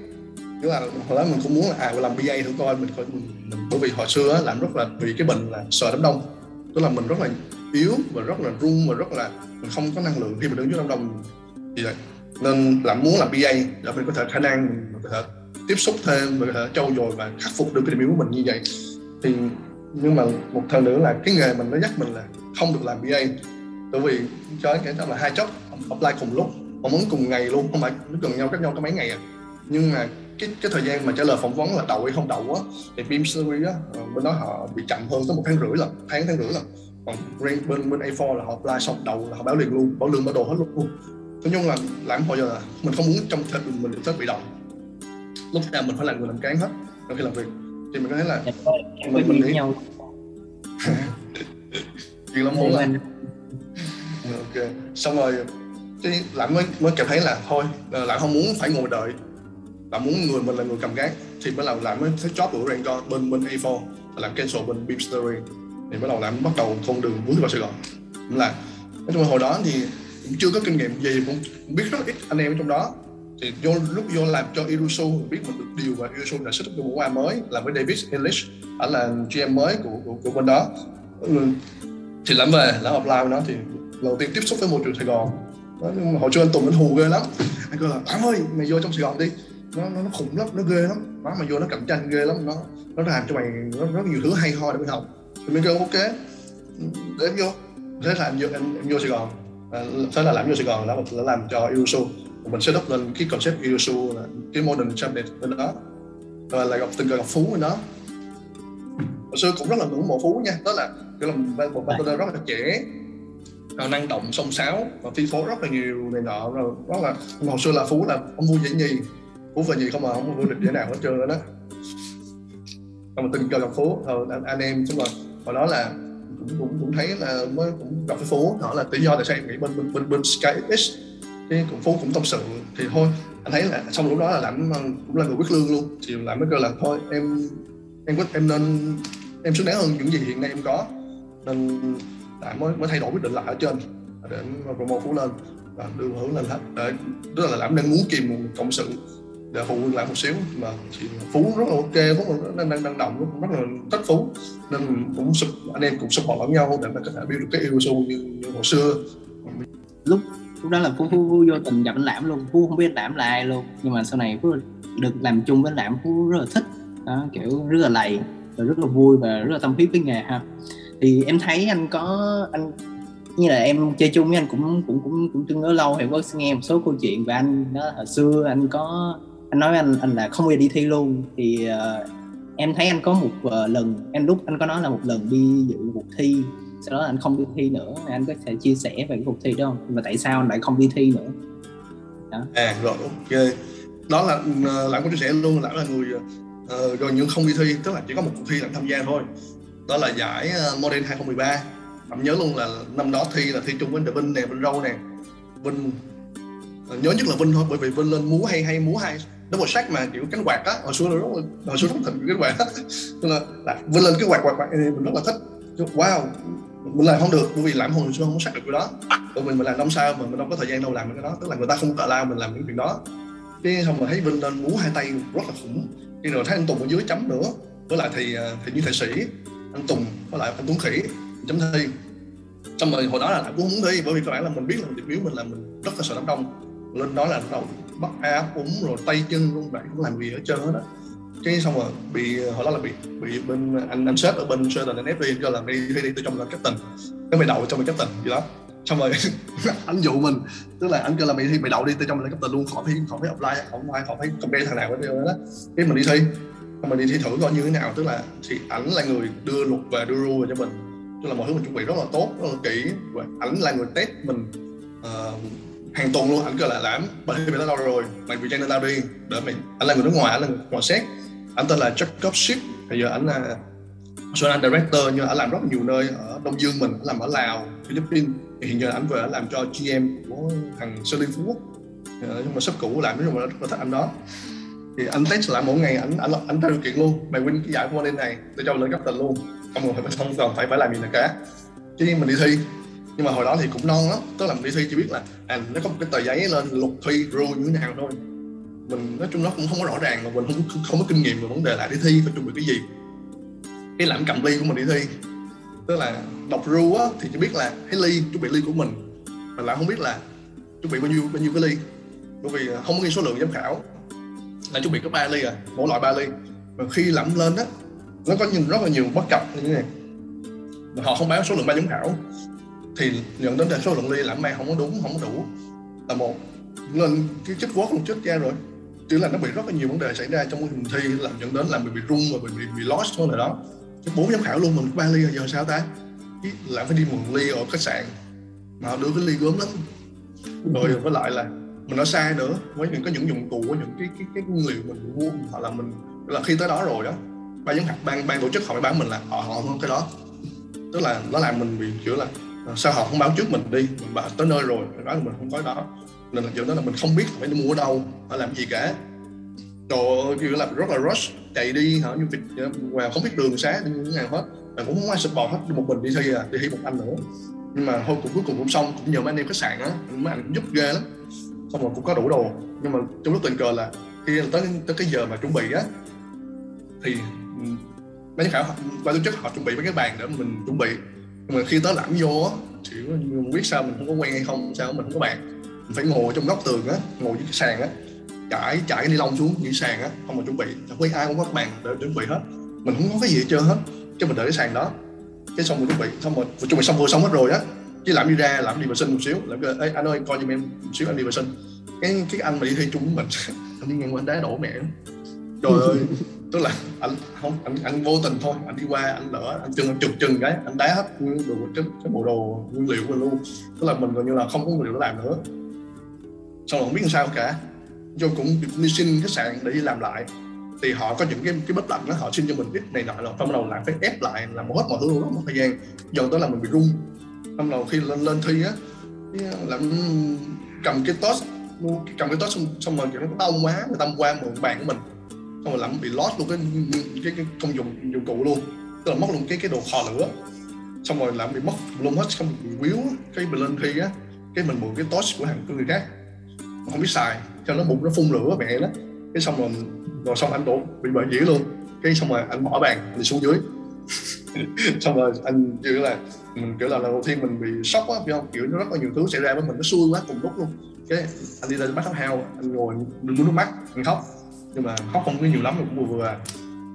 tức là hồi đó mình cũng muốn là à làm bê a thử coi mình, coi mình, mình bởi vì hồi xưa á, làm rất là vì cái bệnh là sợ đám đông, tức là mình rất là yếu và rất là run và rất là mình không có năng lượng khi mình đứng dưới đám đông gì vậy, nên làm muốn làm bê a để mình có thể khả năng mình có thể tiếp xúc thêm, mình có thể trau dồi và khắc phục được cái điểm yếu của mình như vậy. Thì nhưng mà một thời nữa là cái nghề mình nó nhắc mình là không được làm bê a, bởi vì cho cái đó là hai job apply cùng lúc, phỏng vấn cùng ngày luôn, không phải nó gần nhau cách nhau có mấy ngày à. Nhưng mà cái cái thời gian mà trả lời phỏng vấn là đậu hay không đậu á thì Beam Suntory á bên đó họ bị chậm hơn tới một tháng rưỡi lần, tháng tháng rưỡi lần. Còn bên bên a bốn là họ apply xong đậu là họ báo liền luôn, báo lương báo đồ hết luôn. Nói chung là làm hồi giờ là mình không muốn trong thịt mình được phép bị động, lúc nào mình phải làm người làm cán hết trong khi làm việc, thì mình có thấy là mình mình, mình nghĩ nhau chuyện lắm muốn làm. Ok, xong rồi cái Lãm mới mới cảm thấy là thôi Lãm không muốn phải ngồi đợi, Lãm muốn người mình là người cầm gác, thì mới làm Lãm mới thấy job của Ronda bên bên a bốn làm cancel bên Beam Suntory, thì bắt đầu Lãm bắt đầu con đường bước vào Sài Gòn. Cũng là nói chung là hồi đó thì cũng chưa có kinh nghiệm gì, cũng biết rất ít anh em ở trong đó, thì vô, lúc vô làm cho Iruzu biết mình được điều và Iruzu là setup của qua mới, làm với David English, anh là giê em mới của của, của bên đó, thì Lãm về Lãm apply với nó thì đầu tiên tiếp xúc với môi trường Sài Gòn. Đó, nhưng mà hồi xưa anh Tùng anh hù ghê lắm, anh kêu là Lãm ơi mày vô trong Sài Gòn đi, nó nó, nó khủng lắm, nó ghê lắm, má mày vô nó cạnh tranh ghê lắm, nó nó làm cho mày nó rất nhiều thứ hay ho để mày học. Thì mình kêu ok để em vô, thế là em vô, em, em vô Sài Gòn, à, thế là Lãm vô Sài Gòn là đã làm cho Iruzu, mình sẽ đắp lên cái concept Iruzu là cái modern champion bên đó, rồi lại gặp từng gặp Phú bên đó. Hồi xưa cũng rất là ngưỡng mộ Phú nha, đó là kiểu là một bạn rất là trẻ, năng động, song sáo và thi phố rất là nhiều này nọ, rồi đó là hồi xưa là Phú là ông vua giải nhì, Phú về nhì không mà không có vô địch giải nào hết trơn đó. Còn mà tình cờ gặp Phú, rồi anh, anh em xong rồi hồi đó là cũng cũng cũng thấy là mới cũng gặp với Phú, đó là lý do tại sao em nghĩ bên bên bên, bên SkyX thì cũng Phú cũng tâm sự, thì thôi anh thấy là xong lúc đó là Lãm cũng là người quyết lương luôn, thì Lãm mới kêu là thôi em em quyết em nên em xứng đáng hơn những gì hiện nay em có, nên tại mới mới thay đổi quyết định lại ở trên để promote Phú lên và đưa hướng lên hết, để tức là Lãm đang muốn kìm một cộng sự để phụ lại một xíu, mà chị Phú rất là ok, Phú đang đang đang động rất là thích Phú, nên cũng anh em cũng support lẫn nhau để mà có thể build được cái Iruzu như, như hồi xưa. Lúc lúc đó là Phú, Phú, Phú vô tình gặp anh Lãm luôn, Phú không biết Lãm là ai luôn, nhưng mà sau này Phú được làm chung với Lãm, Phú rất là thích, đó, kiểu rất là lầy, và rất là vui và rất là tâm huyết với nghề ha. Thì em thấy anh có anh như là em chơi chung với anh cũng cũng cũng cũng tương đối lâu thì có nghe một số câu chuyện về anh đó, hồi xưa anh có anh nói với anh anh là không bao giờ đi thi luôn, thì uh, em thấy anh có một uh, lần em lúc anh có nói là một lần đi dự một cuộc thi, sau đó anh không đi thi nữa, anh có thể chia sẻ về cái cuộc thi đó không, và tại sao anh lại không đi thi nữa đó. À rồi ok, đó là Lãm có chia sẻ luôn, Lãm là người uh, rồi nhưng không đi thi, tức là chỉ có một cuộc thi Lãm tham gia thôi, đó là giải Model hai không một ba. Lãm nhớ luôn là năm đó thi là thi chung với Vinh nè, Vinh Râu nè, Vinh, nhớ nhất là Vinh thôi, bởi vì Vinh lên múa hay hay múa hay nó một sát mà kiểu cánh quạt á, hồi xưa nó rất hồi xưa rất thích cánh quạt á, nên là, là Vinh lên cái quạt quạt quạt mình rất là thích. Wow, mình làm không được bởi vì Lãm hồi xưa không có sát được cái đó, bởi mình mình làm năm sao mà mình đâu có thời gian đâu làm cái đó, tức là người ta không tự lao mình làm những chuyện đó. Cái xong rồi thấy Vinh lên múa hai tay rất là khủng, cái rồi thấy anh Tùng ở dưới chấm nữa, với lại thì thì như thầy sĩ anh Tùng với lại anh Tuấn Khỉ chấm thi. Trong rồi hồi đó là Lãm cũng muốn thi, bởi vì các bạn là mình biết là điểm yếu mình là mình rất là sợ đám đông, lên đó là đầu bắt áp úng rồi tay chân luôn, bạn cũng làm gì ở trên hết đó. Cái xong rồi bị hồi đó là bị bị bên anh anh sếp ở bên Sheraton anh ép đi cho là đi đi đi tôi trong là captain, cái mày đậu cho mày captain gì đó. Xong rồi anh dụ mình, tức là anh kêu là mày thi mày đậu đi tôi trong là captain luôn, khỏi phải khỏi phải apply, khỏi phải khỏi phải compare thằng nào hết đó. Cái mình đi thi, mình đi thi thử coi như thế nào, tức là thì ảnh là người đưa luật và đưa rule cho mình, tức là mọi thứ mình chuẩn bị rất là tốt, rất là kỹ, và ảnh là người test mình uh, hàng tuần luôn. Ảnh kêu là Lãm bài thi mày đã đâu rồi, mày vì trang lên tao đi để mình, ảnh là người nước ngoài, ảnh là người ngoài Séc, ảnh tên là Jacob Ship, bây giờ ảnh là show anh director, nhưng ảnh làm rất nhiều nơi ở Đông Dương mình, ảnh làm ở Lào, Philippines, hiện giờ ảnh về làm cho giê em của thằng Sully Phú Quốc, nhưng mà sắp cũ làm nhưng mà rất là thích ảnh đó. Thì anh test lại mỗi ngày, ảnh ảnh ảnh ra điều kiện luôn, mày win cái giải model này tao cho lên cấp tịch luôn, không còn phải không còn phải phải làm gì nữa cả. Chứ mình đi thi Nhưng mà hồi đó thì cũng non lắm, tức là mình đi thi chỉ biết là à, nó có một cái tờ giấy lên luật thi rule như thế nào thôi. Mình nói chung nó cũng không có rõ ràng, mà mình không, không, không có kinh nghiệm về vấn đề lại đi thi phải chuẩn bị cái gì. Cái lãm cầm ly của mình đi thi, tức là đọc rule á thì chỉ biết là cái ly, chuẩn bị ly của mình, mà lại không biết là chuẩn bị bao nhiêu bao nhiêu cái ly, bởi vì không có ghi số lượng giám khảo, là chuẩn bị có ba ly à, mỗi loại ba ly. Mà khi lãm lên á, nó có nhìn rất là nhiều bất cập như thế này, mà họ không báo số lượng ba giám khảo, thì nhận đến là số lượng ly lãm mang không có đúng, không có đủ là một. Lên cái chất quốc cũng chết ra rồi, chứ là nó bị rất là nhiều vấn đề xảy ra trong hình thi, làm dẫn đến là mình bị rung và mình bị, bị lost thôi. Là đó bốn giám khảo luôn, mình ba ly rồi giờ sao ta, lại phải đi mượn ly ở khách sạn mà họ đưa cái ly gớm lắm. Rồi với lại là mình nói sai nữa, với những có những dụng cụ, có những cái cái cái nguyên liệu mình mua, hoặc là mình là khi tới đó rồi đó, ban giám khảo ban ban tổ chức họ phải báo mình là họ họ không cái đó, tức là nó làm mình bị kiểu là sao họ không báo trước mình đi, mình bảo tới nơi rồi nói là mình không có đó, nên là kiểu đó là mình không biết phải đi mua ở đâu, phải làm gì cả. Trời ơi, kiểu là rất là rush, chạy đi hả, như vịt vào không biết đường xá đi như thế nào hết, mà cũng không ai support hết, một mình đi thi à, đi thi một anh nữa. Nhưng mà thôi cũng cuối cùng cũng xong, cũng nhờ mấy anh em khách sạn á, mấy anh cũng giúp ghê lắm, xong rồi cũng có đủ đồ. Nhưng mà trong lúc tình cờ là khi tới tới cái giờ mà chuẩn bị á, thì mấy giám khảo ban tổ chức họ chuẩn bị mấy cái bàn để mình chuẩn bị. Nhưng mà khi tới lãm vô á, chỉ không biết sao mình không có quen hay không, sao mình không có bàn, mình phải ngồi trong góc tường á, ngồi dưới cái sàn á, trải trải cái ni lông xuống dưới sàn á, không mà chuẩn bị, chẳng biết ai cũng có bàn để chuẩn bị hết, mình không có cái gì hết trơn hết, chứ mình đợi cái sàn đó. Cái xong mình chuẩn bị, xong rồi chuẩn bị xong vừa xong hết rồi á, chứ làm đi ra làm đi vệ sinh một xíu, làm cái ê anh ơi coi giùm em một xíu anh đi vệ sinh. Cái cái anh mà đi thi chung với mình, anh đi ngang qua anh đá đổ mẹ lắm. Trời ơi, tức là anh không anh, anh vô tình thôi, anh đi qua anh lỡ anh chừng chụp chừng cái anh đá hết đồ cái, cái bộ đồ nguyên liệu mình luôn, tức là mình gần như là không có nguyên liệu để làm nữa. Xong rồi không biết làm sao cả, vô cũng đi xin khách sạn để đi làm lại, thì họ có những cái cái bất lạnh đó, họ xin cho mình cái này nọ, rồi trong đầu lại phải ép lại làm hết mọi thứ luôn, mất thời gian. Dần tới là mình bị rung, trong đầu khi lên lên thi á, làm cầm cái toast, cầm cái toast xong, xong rồi kiểu nó đau quá, người ta qua mượn bàn của mình, xong rồi làm bị lost luôn cái cái, cái công dụng dụng cụ luôn, tức là mất luôn cái cái đồ kho lửa, xong rồi làm bị mất luôn hết, xong bị quýu cái mình lên thi á, cái mình mượn cái toast của hàng của người khác, mà không biết xài, cho nó bụng nó phun lửa mẹ đó, cái xong rồi rồi xong anh đổ bị bệnh dữ luôn, cái xong rồi anh bỏ bàn đi xuống dưới. Xong rồi anh kiểu là mình kiểu là lần đầu tiên mình bị sốc á, phải không, kiểu nó rất là nhiều thứ xảy ra với mình, nó xui quá cùng lúc luôn. Cái anh đi lên bắt hao, anh ngồi mình muốn nước mắt anh khóc, nhưng mà khóc không có nhiều lắm, cũng vừa vừa.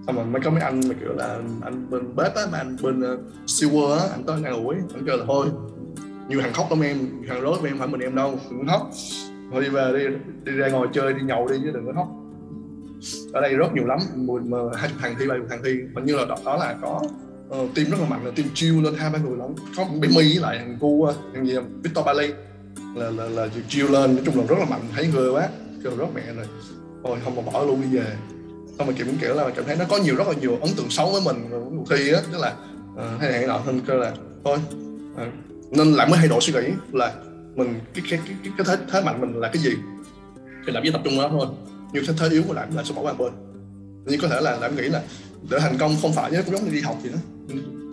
Xong rồi mới có mấy anh mà kiểu là anh bên bếp á, mà anh bên uh, sewer á, anh tới anh ủi, anh kêu là thôi nhiều thằng khóc lắm em, nhiều thằng rối em, phải mình em đâu, đừng khóc, thôi đi về đi, đi ra ngồi chơi đi nhậu đi chứ đừng có khóc. Ở đây rất nhiều lắm, hai chục thằng thi, ba chục thằng thi, hình như là đó, đó là có uh, team rất là mạnh, là team chill lên hai ba người lắm, có bé My lại thằng cu thằng gì Victor Bali là là là chill lên, nói chung là rất là mạnh, thấy ghê quá, kêu rất mẹ rồi, thôi không mà bỏ luôn đi về. Xong rồi kiểu cũng kiểu là cảm thấy nó có nhiều rất là nhiều ấn tượng xấu với mình cuộc thi á, tức là uh, hay này nọ, nên kêu là thôi uh, nên lại mới thay đổi suy nghĩ là mình cái cái cái, cái thế thế mạnh mình là cái gì, thì làm gì tập trung đó thôi. Nhiều thế, thế yếu của lãm là sẽ bỏ qua bên, nhưng có thể là lãm nghĩ là để thành công không phải, cũng giống như đi học vậy đó,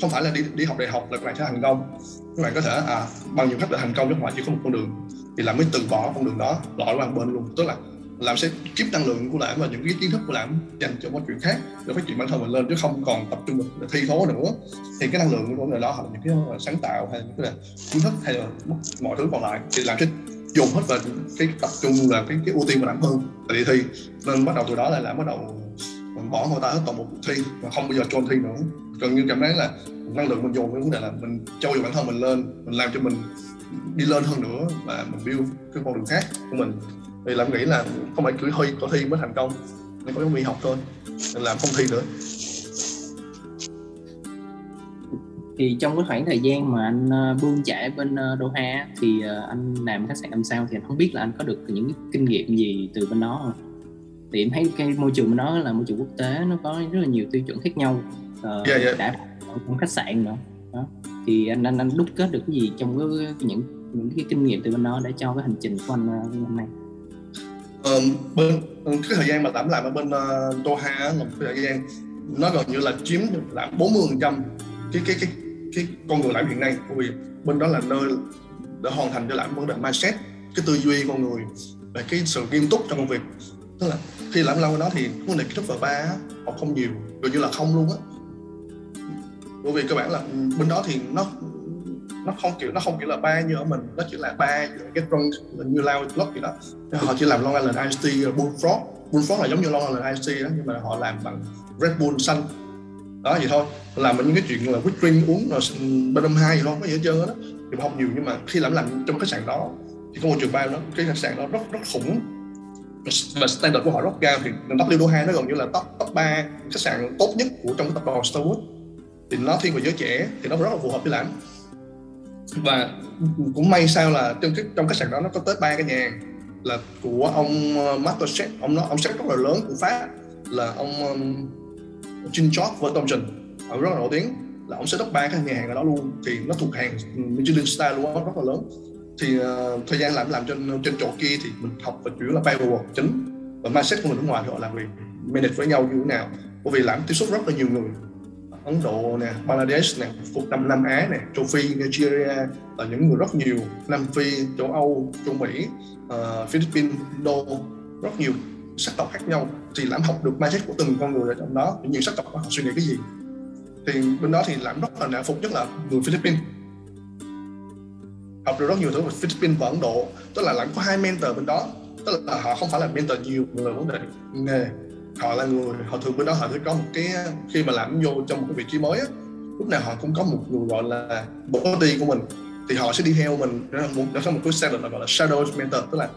không phải là đi đi học đại học là các bạn sẽ thành công, các bạn có thể à bằng nhiều cách để thành công, chứ ngoài chỉ có một con đường, thì lãm mới từ bỏ con đường đó, lọt qua bên luôn, tức là lãm sẽ kiếp năng lượng của lãm và những cái kiến thức của lãm dành cho mọi chuyện khác để phát triển bản thân mình lên, chứ không còn tập trung vào thi thố nữa. Thì cái năng lượng của người đó hoặc là những cái sáng tạo hay những cái kiến thức hay là mọi thứ còn lại thì lãm sẽ dùng hết và cái tập trung là cái, cái ưu tiên của lãm hơn là đi thi, nên bắt đầu từ đó là lãm bắt đầu bỏ người ta hết toàn bộ cuộc thi và không bao giờ trôn thi nữa. Gần như cảm thấy là năng lượng mình dùng cái vấn đề là mình trau dồi bản thân mình lên, mình làm cho mình đi lên hơn nữa và mình build cái con đường khác của mình. Thì lãm nghĩ là không phải cứ thi có thi mới thành công, nên có đi học thôi, nên làm không thi nữa. Thì trong cái khoảng thời gian mà anh bươn chải bên Doha thì anh làm khách sạn làm sao, thì anh không biết là anh có được những kinh nghiệm gì từ bên đó không? Thì em thấy cái môi trường bên đó là môi trường quốc tế, nó có rất là nhiều tiêu chuẩn khác nhau, uh, yeah, yeah. đã trong khách sạn nữa đó. Thì anh anh anh đúc kết được cái gì trong cái, những những cái kinh nghiệm từ bên đó để cho cái hành trình của anh hôm nay? Uh, bên cái thời gian mà lãm làm ở bên uh, Doha là một thời gian nó gần như là chiếm được lãm bốn mươi phần trăm cái cái cái cái con người Lãm hiện nay, bởi vì bên đó là nơi để hoàn thành cho Lãm vấn đề mindset, cái tư duy con người và cái sự nghiêm túc trong công việc. Tức là khi Lãm lao ở đó thì vấn đề kiến thức và ba học không nhiều, gần như là không luôn á, bởi vì các bạn là bên đó thì nó nó không kiểu nó không kiểu là ba như ở mình, nó chỉ là ba cái drunk như lounge club gì đó. Họ chỉ làm Long Island Iced Tea, Bullfrog Bullfrog là giống như Long Island Iced Tea đó, nhưng mà họ làm bằng Red Bull xanh đó vậy thôi, làm những cái chuyện là whipped cream uống rồi bên năm hai gì thôi, có gì hết trơn đó thì không nhiều. Nhưng mà khi làm làm trong khách sạn đó thì có môi trường bao đó, cái khách sạn đó rất rất khủng và standard của họ rất cao. Thì W Doha nó gần như là top top ba khách sạn tốt nhất của trong cái tập đoàn Starwood, thì nó thiên về giới trẻ thì nó rất là phù hợp với Lãm. Và cũng may sao là trong cái trong khách sạn đó nó có tới ba cái nhà hàng là của ông master chef, ông nó ông chef rất là lớn của Pháp là ông Jean-Jacques Vertongen, ông rất là nổi tiếng, là ông sẽ đốc ba cái nhà hàng ở đó luôn, thì nó thuộc hàng Michelin star luôn đó, rất là lớn. Thì uh, thời gian làm làm trên trên chỗ kia thì mình học và chủ yếu là payroll chính và mindset của mình ở ngoài, thì họ làm việc manage với nhau như thế nào, bởi vì làm tiếp xúc rất là nhiều người Ấn Độ nè, Bangladesh nè, thuộc Nam Nam Á nè, Châu Phi, Nigeria là những người rất nhiều, Nam Phi, Châu Âu, Châu Mỹ, uh, Philippines, Đô, rất nhiều sắc tộc khác nhau. Thì Lãm học được mindset của từng con người ở trong đó, những sắc tộc họ suy nghĩ cái gì. Thì bên đó thì Lãm rất là nể phục nhất là người Philippines, học được rất nhiều thứ về Philippines và Ấn Độ. Tức là Lãm có hai mentor bên đó, tức là họ không phải là mentor nhiều người vấn đề nghề, họ là người họ thường bên đó họ sẽ có một cái, khi mà Lãm vô trong một cái vị trí mới á, lúc nào họ cũng có một người gọi là body của mình, thì họ sẽ đi theo mình. Đó là một đó là một cái standard là gọi là shadow mentor, tức là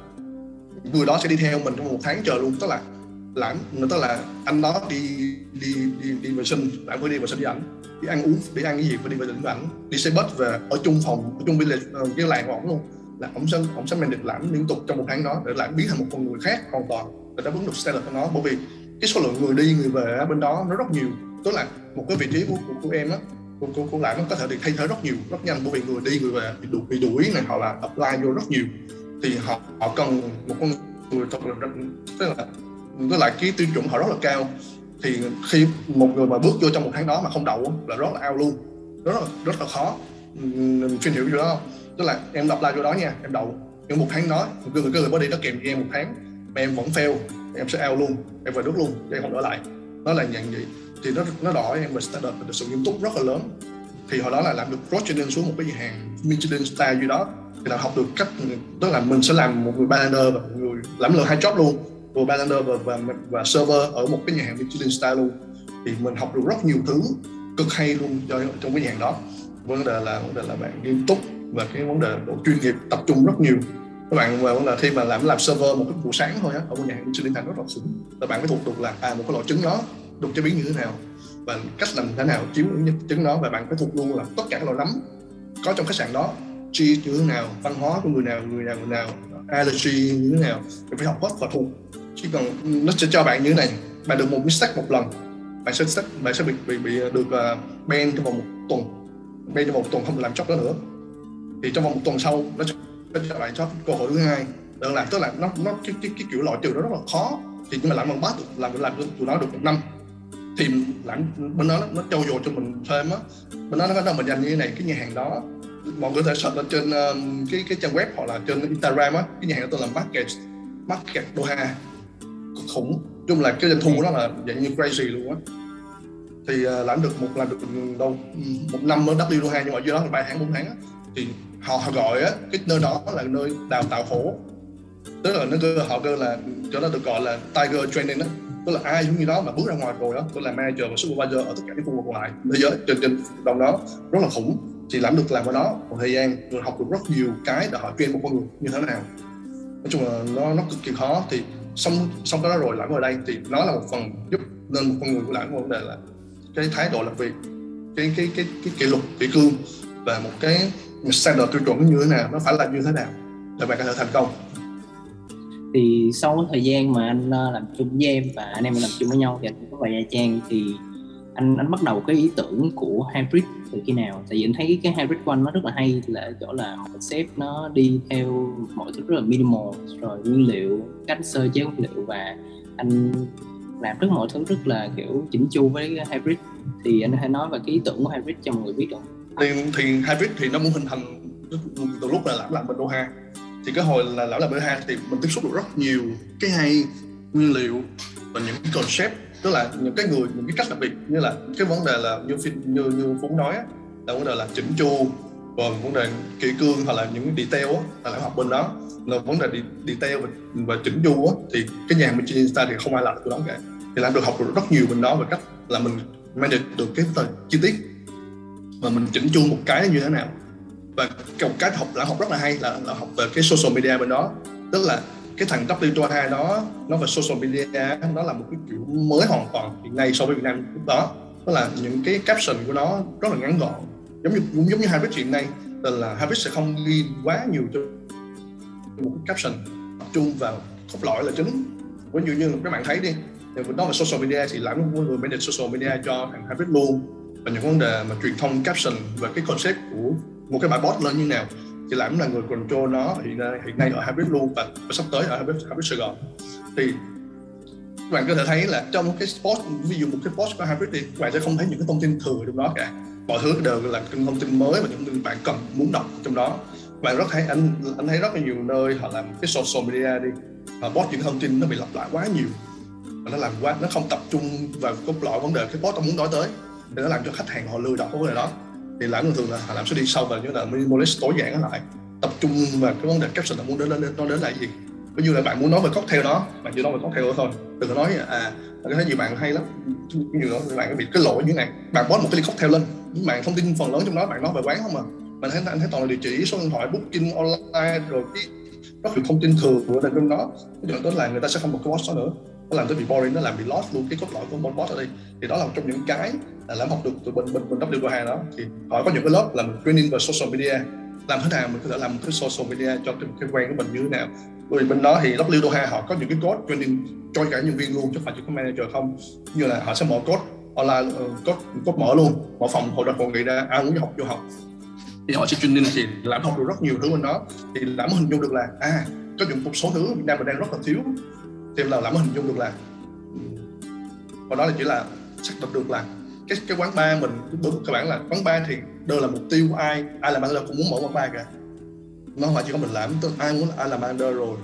người đó sẽ đi theo mình trong một tháng chờ luôn. Tức là Lãm tức là anh đó đi đi đi đi vệ sinh, Lãm phải đi vệ sinh với ảnh, đi ăn uống đi ăn cái gì phải đi vệ sinh với ảnh, đi xe bus về ở chung phòng ở chung village cái làng của ổng luôn, là ổng sẽ ổng sẽ manage Lãm liên tục trong một tháng đó để Lãm biến thành một con người khác hoàn toàn, để đáp ứng được standard của nó. Bởi vì cái số lượng người đi người về ở bên đó nó rất nhiều, tức là một cái vị trí của của, của em á của của, của Lãm nó có thể được thay thế rất nhiều rất nhanh, bởi vì người đi người về bị đuổi bị đuổi này họ là apply vô rất nhiều, thì họ họ cần một con người thật là tức là tức là cái tiêu chuẩn họ rất là cao. Thì khi một người mà bước vô trong một tháng đó mà không đậu là rất là out luôn, rất là rất là khó. Phiên hiểu vô đó không? Tức là em apply vô đó nha, em đậu nhưng một tháng đó người người người body nó kèm với em một tháng mà em vẫn fail, em sẽ out luôn, em về nước luôn, em không đổi lại. Nó là dạng vậy. Thì nó nó đòi em về standard được sự nghiêm túc rất là lớn. Thì hồi đó là làm được cross training xuống một cái nhà hàng Michelin star gì đó, thì là học được cách, tức là mình sẽ làm một người bartender và một người làm lừa hai job luôn, vừa bartender và, và và server ở một cái nhà hàng Michelin star luôn. Thì mình học được rất nhiều thứ cực hay luôn trong cái nhà hàng đó. Vấn đề là vấn đề là bạn nghiêm túc và cái vấn đề độ chuyên nghiệp, tập trung rất nhiều. Các bạn mà là khi mà làm làm server một cái buổi sáng thôi á, ở một nhà hàng Michelin thành rất là xứng, là bạn mới thuộc được là à một cái loại trứng đó được chế biến như thế nào và cách làm thế nào chiếu ứng trứng đó, và bạn phải thuộc luôn là tất cả các loại nấm có trong khách sạn đó chi như thế nào, văn hóa của người nào người nào người nào, allergy như thế nào, thì phải học hết và thuộc. Chỉ cần nó sẽ cho bạn như thế này, bạn được một mistake một lần, bạn sẽ bạn sẽ bị bị, bị được uh, ban trong vòng một tuần, ban trong vòng một tuần không làm job đó nữa. Thì trong vòng một tuần sau nó các bạn cho cơ hội thứ hai được làm, tức là nó nó cái cái, cái kiểu loại trừ đó rất là khó. Thì nhưng mà làm bằng bát được làm làm tụi nó được một năm thì làm bên đó nó, nó trau dồi cho mình thêm á. Bên đó nó có mình dành như thế này, cái nhà hàng đó mọi người có thể search lên trên uh, cái cái trang web hoặc là trên Instagram á, cái nhà hàng đó tên là market market Doha, khủng. Chung là cái doanh thu của nó là dạng như crazy luôn á. Thì uh, làm được một làm được đâu một năm ở W Doha, nhưng mà dưới đó là ba tháng bốn tháng á. Thì họ gọi á, cái nơi đó là nơi đào tạo hổ, tức là nó cứ họ kêu là chỗ đó được gọi là tiger training đó, tức là ai giống như đó mà bước ra ngoài rồi đó, tức là manager và supervisor ở tất cả những khu vực còn lại thế giới trên trên đồng đó rất là khủng. Thì làm được làm ở đó một thời gian rồi học được rất nhiều cái để họ train một con người như thế nào. Nói chung là nó nó cực kỳ khó. Thì xong xong cái đó rồi Lãm ở đây thì nó là một phần giúp nên một con người của Lãm, vấn đề là cái thái độ làm việc, cái cái cái cái kỷ luật kỷ cương và một cái standard tiêu chuẩn như thế nào, nó phải là như thế nào để bạn có thể thành công. Thì sau thời gian mà anh làm chung với em và anh em làm chung với nhau thì anh có vào Nha Trang, thì anh anh bắt đầu cái ý tưởng của Hybrid từ khi nào? Tại vì anh thấy cái Hybrid của anh nó rất là hay, là chỗ là sếp nó đi theo mọi thứ rất là minimal, rồi nguyên liệu, cách sơ chế nguyên liệu, và anh làm rất mọi thứ rất là kiểu chỉnh chu với Hybrid. Thì anh hãy nói về cái ý tưởng của Hybrid cho mọi người biết được. thì, thì Hybrid thì nó muốn hình thành từ lúc là Lãm làm bên Doha. Thì cái hồi là Lãm làm bên Doha thì mình tiếp xúc được rất nhiều cái hay nguyên liệu và những cái concept, tức là những cái người, những cái cách làm việc, như là cái vấn đề là như như như Phú nói á, là vấn đề là chỉnh chu, còn vấn đề kỹ cương hoặc là những detail á, là Lãm học bên đó, là vấn đề detail và, và chỉnh chu á, thì cái nhà mình trên Insta thì không ai làm được lắm cả, thì Lãm được học được rất nhiều bên đó về cách là mình manage được cái tờ chi tiết và mình chỉnh chu một cái như thế nào. Và cái một cái học là học rất là hay là, là học về cái social media bên đó, tức là cái thằng W Doha đó nó về social media nó là một cái kiểu mới hoàn toàn hiện nay so với Việt Nam lúc đó, tức là những cái caption của nó rất là ngắn gọn, giống như cũng giống như Hybrid hiện nay, là, là Hybrid sẽ không ghi quá nhiều cho một cái caption, tập trung vào cốt lõi là chính. Ví dụ như các bạn thấy đi, thì nói về social media thì Lãm cũng người manage social media cho thằng Hybrid luôn, và những vấn đề mà truyền thông caption và cái concept của một cái bài post lên như nào thì Lãm là người control nó hiện nay, hiện nay ở Hybrid luôn, và, và sắp tới ở Hybrid, Hybrid Sài Gòn. Thì các bạn có thể thấy là trong cái post, ví dụ một cái post của Hybrid thì các bạn sẽ không thấy những cái thông tin thừa trong đó cả, mọi thứ đều là thông tin mới và những bạn cần muốn đọc trong đó. Bạn rất thấy anh anh thấy rất là nhiều nơi họ làm cái social media đi, họ post những thông tin nó bị lặp lại quá nhiều, và nó làm quá nó không tập trung vào cốt lõi vấn đề cái post ông muốn nói tới, để nó làm cho khách hàng họ lười đọc cái vấn đề đó. Thì Lãm thường là Lãm sẽ đi sâu vào như là minimalist, tối giản lại, tập trung vào cái vấn đề caption là muốn đến đến nó đến là gì. Ví dụ là bạn muốn nói về cocktail đó, bạn chỉ nói về cocktail thôi, đừng có nói à cái thấy nhiều bạn hay lắm, nhiều bạn có bị cái lỗi như thế này, bạn post một cái ly cocktail lên, những bạn thông tin phần lớn trong đó bạn nói về quán không à, mình thấy anh thấy toàn là địa chỉ, số điện thoại, booking online rồi cái rất nhiều thông tin thừa của trong đó, cái đó là người ta sẽ không một cái post đó nữa, nó làm tới bị boring, nó làm bị lost luôn cái cốt lõi của một post ở đây. Thì đó là một trong những cái là Lãm học được từ bên bên bên W Doha đó. Thì họ có những cái lớp làm training về social media, làm thế nào mình có thể làm cái social media cho cái, cái quen của mình như thế nào. Rồi bên đó thì W Doha họ có những cái code training cho cả nhân viên luôn, chứ phải chỉ có manager không, như là họ sẽ mở code online, code code mở luôn, mở phòng hội đồng hội nghị ra, ai muốn học vô học. Thì họ sẽ training, thì Lãm học được rất nhiều thứ bên đó. Thì Lãm hình dung được là à có những một số thứ Việt Nam mình đang rất là thiếu, thì là Lãm hình dung được là và đó là chỉ là xác định được là cái cái quán bar mình các bạn là quán bar thì đều là mục tiêu của ai, ai làm bartender cũng muốn mở quán bar cả, nó không phải chỉ có mình làm, ai muốn ai làm bartender rồi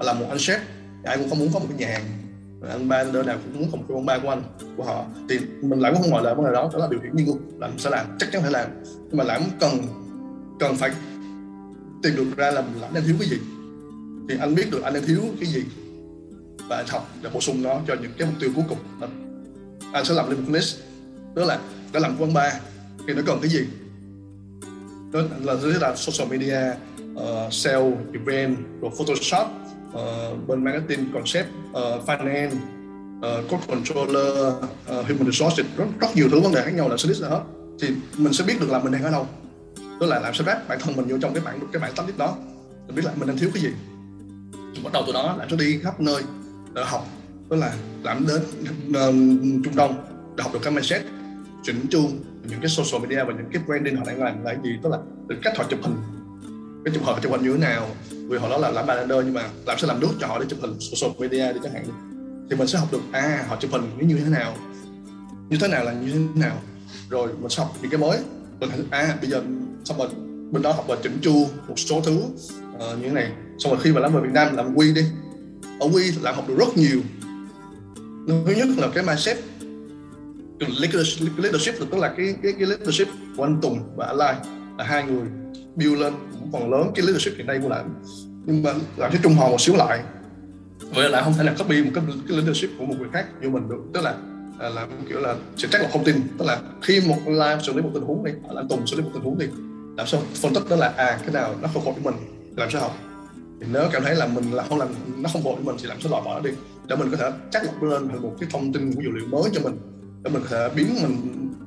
là một anh chef, ai cũng không muốn có một cái nhà hàng, anh bartender nào cũng muốn có một cái quán bar của anh của họ. Thì mình Lãm cũng không ngồi lại vấn đề đó, đó là điều hiển nhiên luôn, Lãm sẽ làm, chắc chắn phải làm, nhưng mà Lãm cần cần phải tìm được ra là Lãm đang thiếu cái gì, thì anh biết được anh đang thiếu cái gì và anh học để bổ sung nó cho những cái mục tiêu cuối cùng. Anh sẽ làm lên một list, tức là đã làm quán bar thì nó cần cái gì, đó là sẽ làm social media, uh, sale, event, rồi Photoshop, uh, bên marketing, concept, uh, finance, uh, code controller, uh, human resources, rất, rất nhiều thứ vấn đề khác nhau là sẽ list ra hết. Thì mình sẽ biết được là mình đang ở đâu, tức là Lãm sẽ ráp bản thân mình vô trong cái bảng cái bảng tách list đó, mình biết là mình đang thiếu cái gì. Bắt đầu từ đó Lãm sẽ đi khắp nơi để học, tức là Lãm đến uh, Trung Đông để học được cái mindset, chỉnh chu những cái social media và những cái branding họ đang làm là gì, tức là từ cách họ chụp hình, cái chụp họ chụp hình như thế nào, vì họ đó là Lãm bartender nhưng mà Lãm sẽ làm nước cho họ để chụp hình social media đi chẳng hạn. Thì mình sẽ học được à họ chụp hình như thế nào, như thế nào là như thế nào, rồi mình sẽ học những cái mới. Mình thấy à bây giờ xong rồi bên đó học là chỉnh chu một số thứ uh, như thế này. Xong rồi khi mà Lãm về Việt Nam làm quy đi, ở quy Lãm học được rất nhiều. Thứ nhất là cái mindset, cái leadership, tức là cái, cái, cái leadership của anh Tùng và anh Lai là hai người build lên phần lớn cái leadership hiện nay của Lãm. Nhưng mà Lãm sẽ trung hòa một xíu lại, vậy là không thể là copy một cái, cái leadership của một người khác vô mình được, tức là là kiểu là sẽ chắc lọc thông tin, tức là khi một Lai xử lý một tình huống đi, anh Tùng xử lý một tình huống đi, Lãm sẽ phân tích đó là à cái nào nó không hợp với mình, Lãm sẽ học. Thì nếu cảm thấy là mình là không làm nó không hợp với mình thì Lãm sẽ loại bỏ nó đi, để mình có thể chắc lọc lên thành một cái thông tin của dữ liệu mới cho mình, để mình có thể biến mình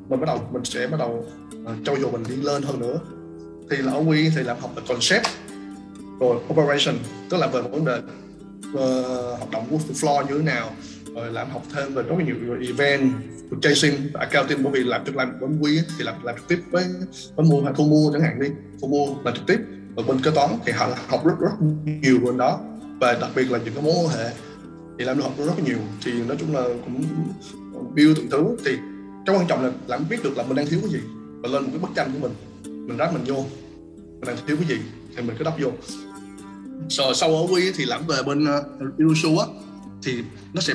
mình bắt đầu mình sẽ bắt đầu trau dồi mình đi lên hơn nữa. Thì là ở quy thì Lãm học về concept rồi operation, tức là về vấn đề uh, hoạt động của floor như thế nào, rồi Lãm học thêm về rất nhiều event, chasing, accounting, bởi vì Lãm trực làm bên quy thì làm làm trực tiếp với với mua thu mua chẳng hạn đi, thu mua là trực tiếp. Ở bên kế toán thì họ học rất rất nhiều bên đó, và đặc biệt là những cái mối quan hệ thì Lãm được học rất nhiều. Thì nói chung là cũng build từng thứ, thì cái quan trọng là Lãm biết được là mình đang thiếu cái gì, mình lên một cái bức tranh của mình, mình ráp mình vô, mình đang thiếu cái gì thì mình cứ đắp vô. Rồi sau ở Quy thì Lãm về bên uh, Iruzu á, thì nó sẽ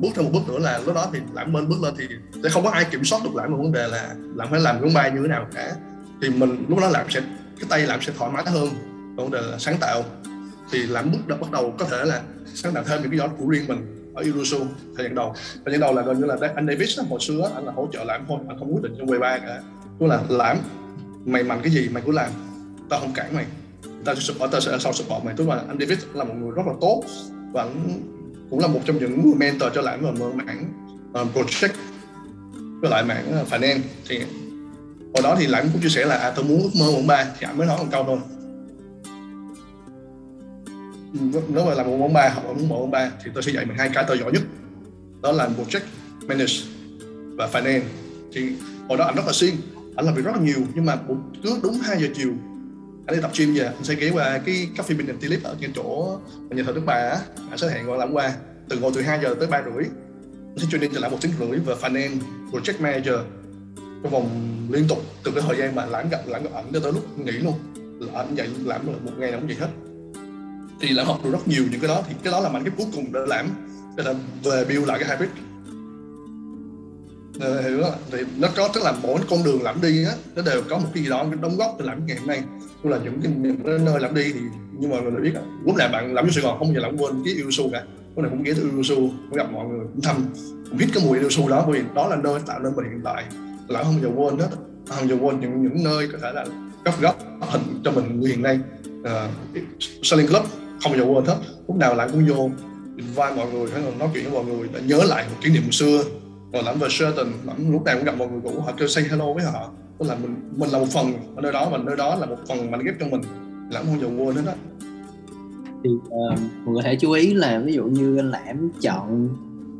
bước ra một bước nữa là lúc đó thì Lãm bên bước lên thì sẽ không có ai kiểm soát được Lãm một vấn đề là Lãm phải làm cái bay như thế nào cả. Thì mình lúc đó Lãm sẽ, cái tay Lãm sẽ thoải mái hơn, còn vấn đề là sáng tạo. Thì Lãm bước đã bắt đầu có thể là sáng tạo thêm những cái giỏ của riêng mình ở Iruzu thời gian đầu. Thời gian đầu là gần như là anh Davis đó, hồi xưa đó, anh là hỗ trợ Lãm thôi, anh không quyết định trong quay ba cả. Tức là Lãm, mày mạnh cái gì mày cứ làm, tao không cản mày, tao sẽ support, tao sẽ sau support mày. Tức là anh Davis là một người rất là tốt và anh cũng là một trong những người mentor cho Lãm vào mảng project với lại mảng finance. Thì hồi đó thì Lãm cũng chia sẻ là à, tôi muốn ước mơ quận ba, thì anh mới nói một câu thôi, nếu mà làm một quận ba hoặc là một quận ba thì tôi sẽ dạy mình hai cái tôi giỏi nhất, đó là project manage và finance. Thì hồi đó anh rất là siêng, anh làm việc rất là nhiều, nhưng mà cứ đúng hai giờ chiều anh đi tập gym về, anh sẽ ghé qua cái Coffee Bean and Tea Leaf ở trên chỗ nhà thờ Đức Bà á, anh sẽ hẹn gọi Lãm qua, từ ngồi từ hai giờ tới ba rưỡi, anh sẽ training cho Lãm một tiếng rưỡi về finance, project manager trong vòng liên tục từ cái thời gian mà Lãm gặp Lãm gặp ảnh cho tới lúc nghỉ luôn, là anh dạy Lãm một ngày nào cũng vậy hết. Thì Lãm học được rất nhiều những cái đó, thì cái đó là mảnh cái cuối cùng để Lãm để là về build lại cái hybrid. Hiểu đó, thì nó có, tức là mỗi con đường Lãm đi á, nó đều có một cái gì đó cái đóng góp để Lãm ngày hôm nay. Tức là những cái, những cái nơi Lãm đi thì nhưng mà mình biết là lúc nào bạn Lãm vô Sài Gòn không bao giờ Lãm quên cái Iruzu cả. Lúc nào cũng ghé tới Iruzu, cũng gặp mọi người, cũng thăm, cũng hít cái mùi Iruzu đó, vì đó là nơi tạo nên mình hiện tại. Lãm không bao giờ quên đó, không bao giờ quên những những nơi có thể là góc góc hình cho mình hiện nay. Uh, Sully Club không bao giờ quên hết. Lúc nào Lãm cũng vô vai mọi người, phải nói chuyện với mọi người để nhớ lại một kỷ niệm xưa. Rồi Lãm về Sheraton, Lãm lúc nào cũng gặp mọi người cũ, họ kêu say hello với họ. Tức là mình mình là một phần ở nơi đó, mình nơi đó là một phần mảnh ghép cho mình, Lãm không dùng quên hết á. Thì uh, mình có thể chú ý là ví dụ như Lãm chọn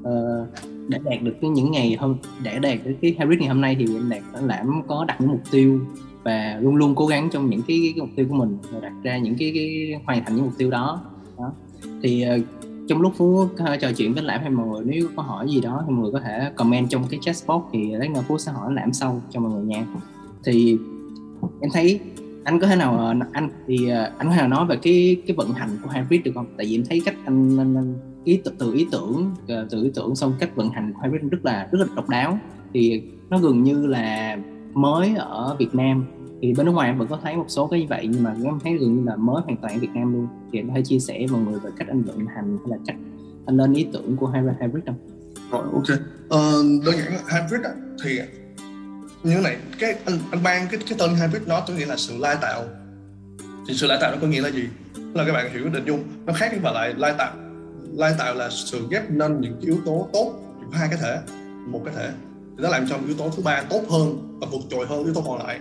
uh, để đạt được cái những ngày hôm để đạt được cái hybrid ngày hôm nay thì đạt Lãm có đặt những mục tiêu và luôn luôn cố gắng trong những cái, cái, cái mục tiêu của mình và đặt ra những cái, cái hoàn thành những mục tiêu đó. Đó. Thì uh, trong lúc Phú trò chuyện với Lãm hay mọi người nếu có hỏi gì đó thì mọi người có thể comment trong cái chat box thì đến Phú sẽ hỏi Lãm sau cho mọi người nha. Thì em thấy anh có thể nào anh thì anh có thể nào nói về cái cái vận hành của hybrid được không? Tại vì em thấy cách anh, anh, anh ý từ, từ ý tưởng từ ý tưởng xong cách vận hành của hybrid rất là rất là độc đáo, thì nó gần như là mới ở Việt Nam. Thì bên nước ngoài em vẫn có thấy một số cái như vậy, nhưng mà em thấy gần như là mới hoàn toàn ở Việt Nam luôn. Thì em có thể chia sẻ với mọi người về cách anh vận hành hay là cách anh lên ý tưởng của hybrid không? Rồi, ok. Ờ, đơn giản hybrid á, thì như thế này, cái, anh, anh mang cái, cái tên hybrid nó có nghĩa là sự lai tạo. Thì sự lai tạo nó có nghĩa là gì? Là các bạn hiểu cái định dung, nó khác với lại lai tạo. Lai tạo là sự ghép nên những yếu tố tốt của hai cái thể, một cái thể. Thì nó làm cho yếu tố thứ ba tốt hơn và vượt trội hơn yếu tố còn lại.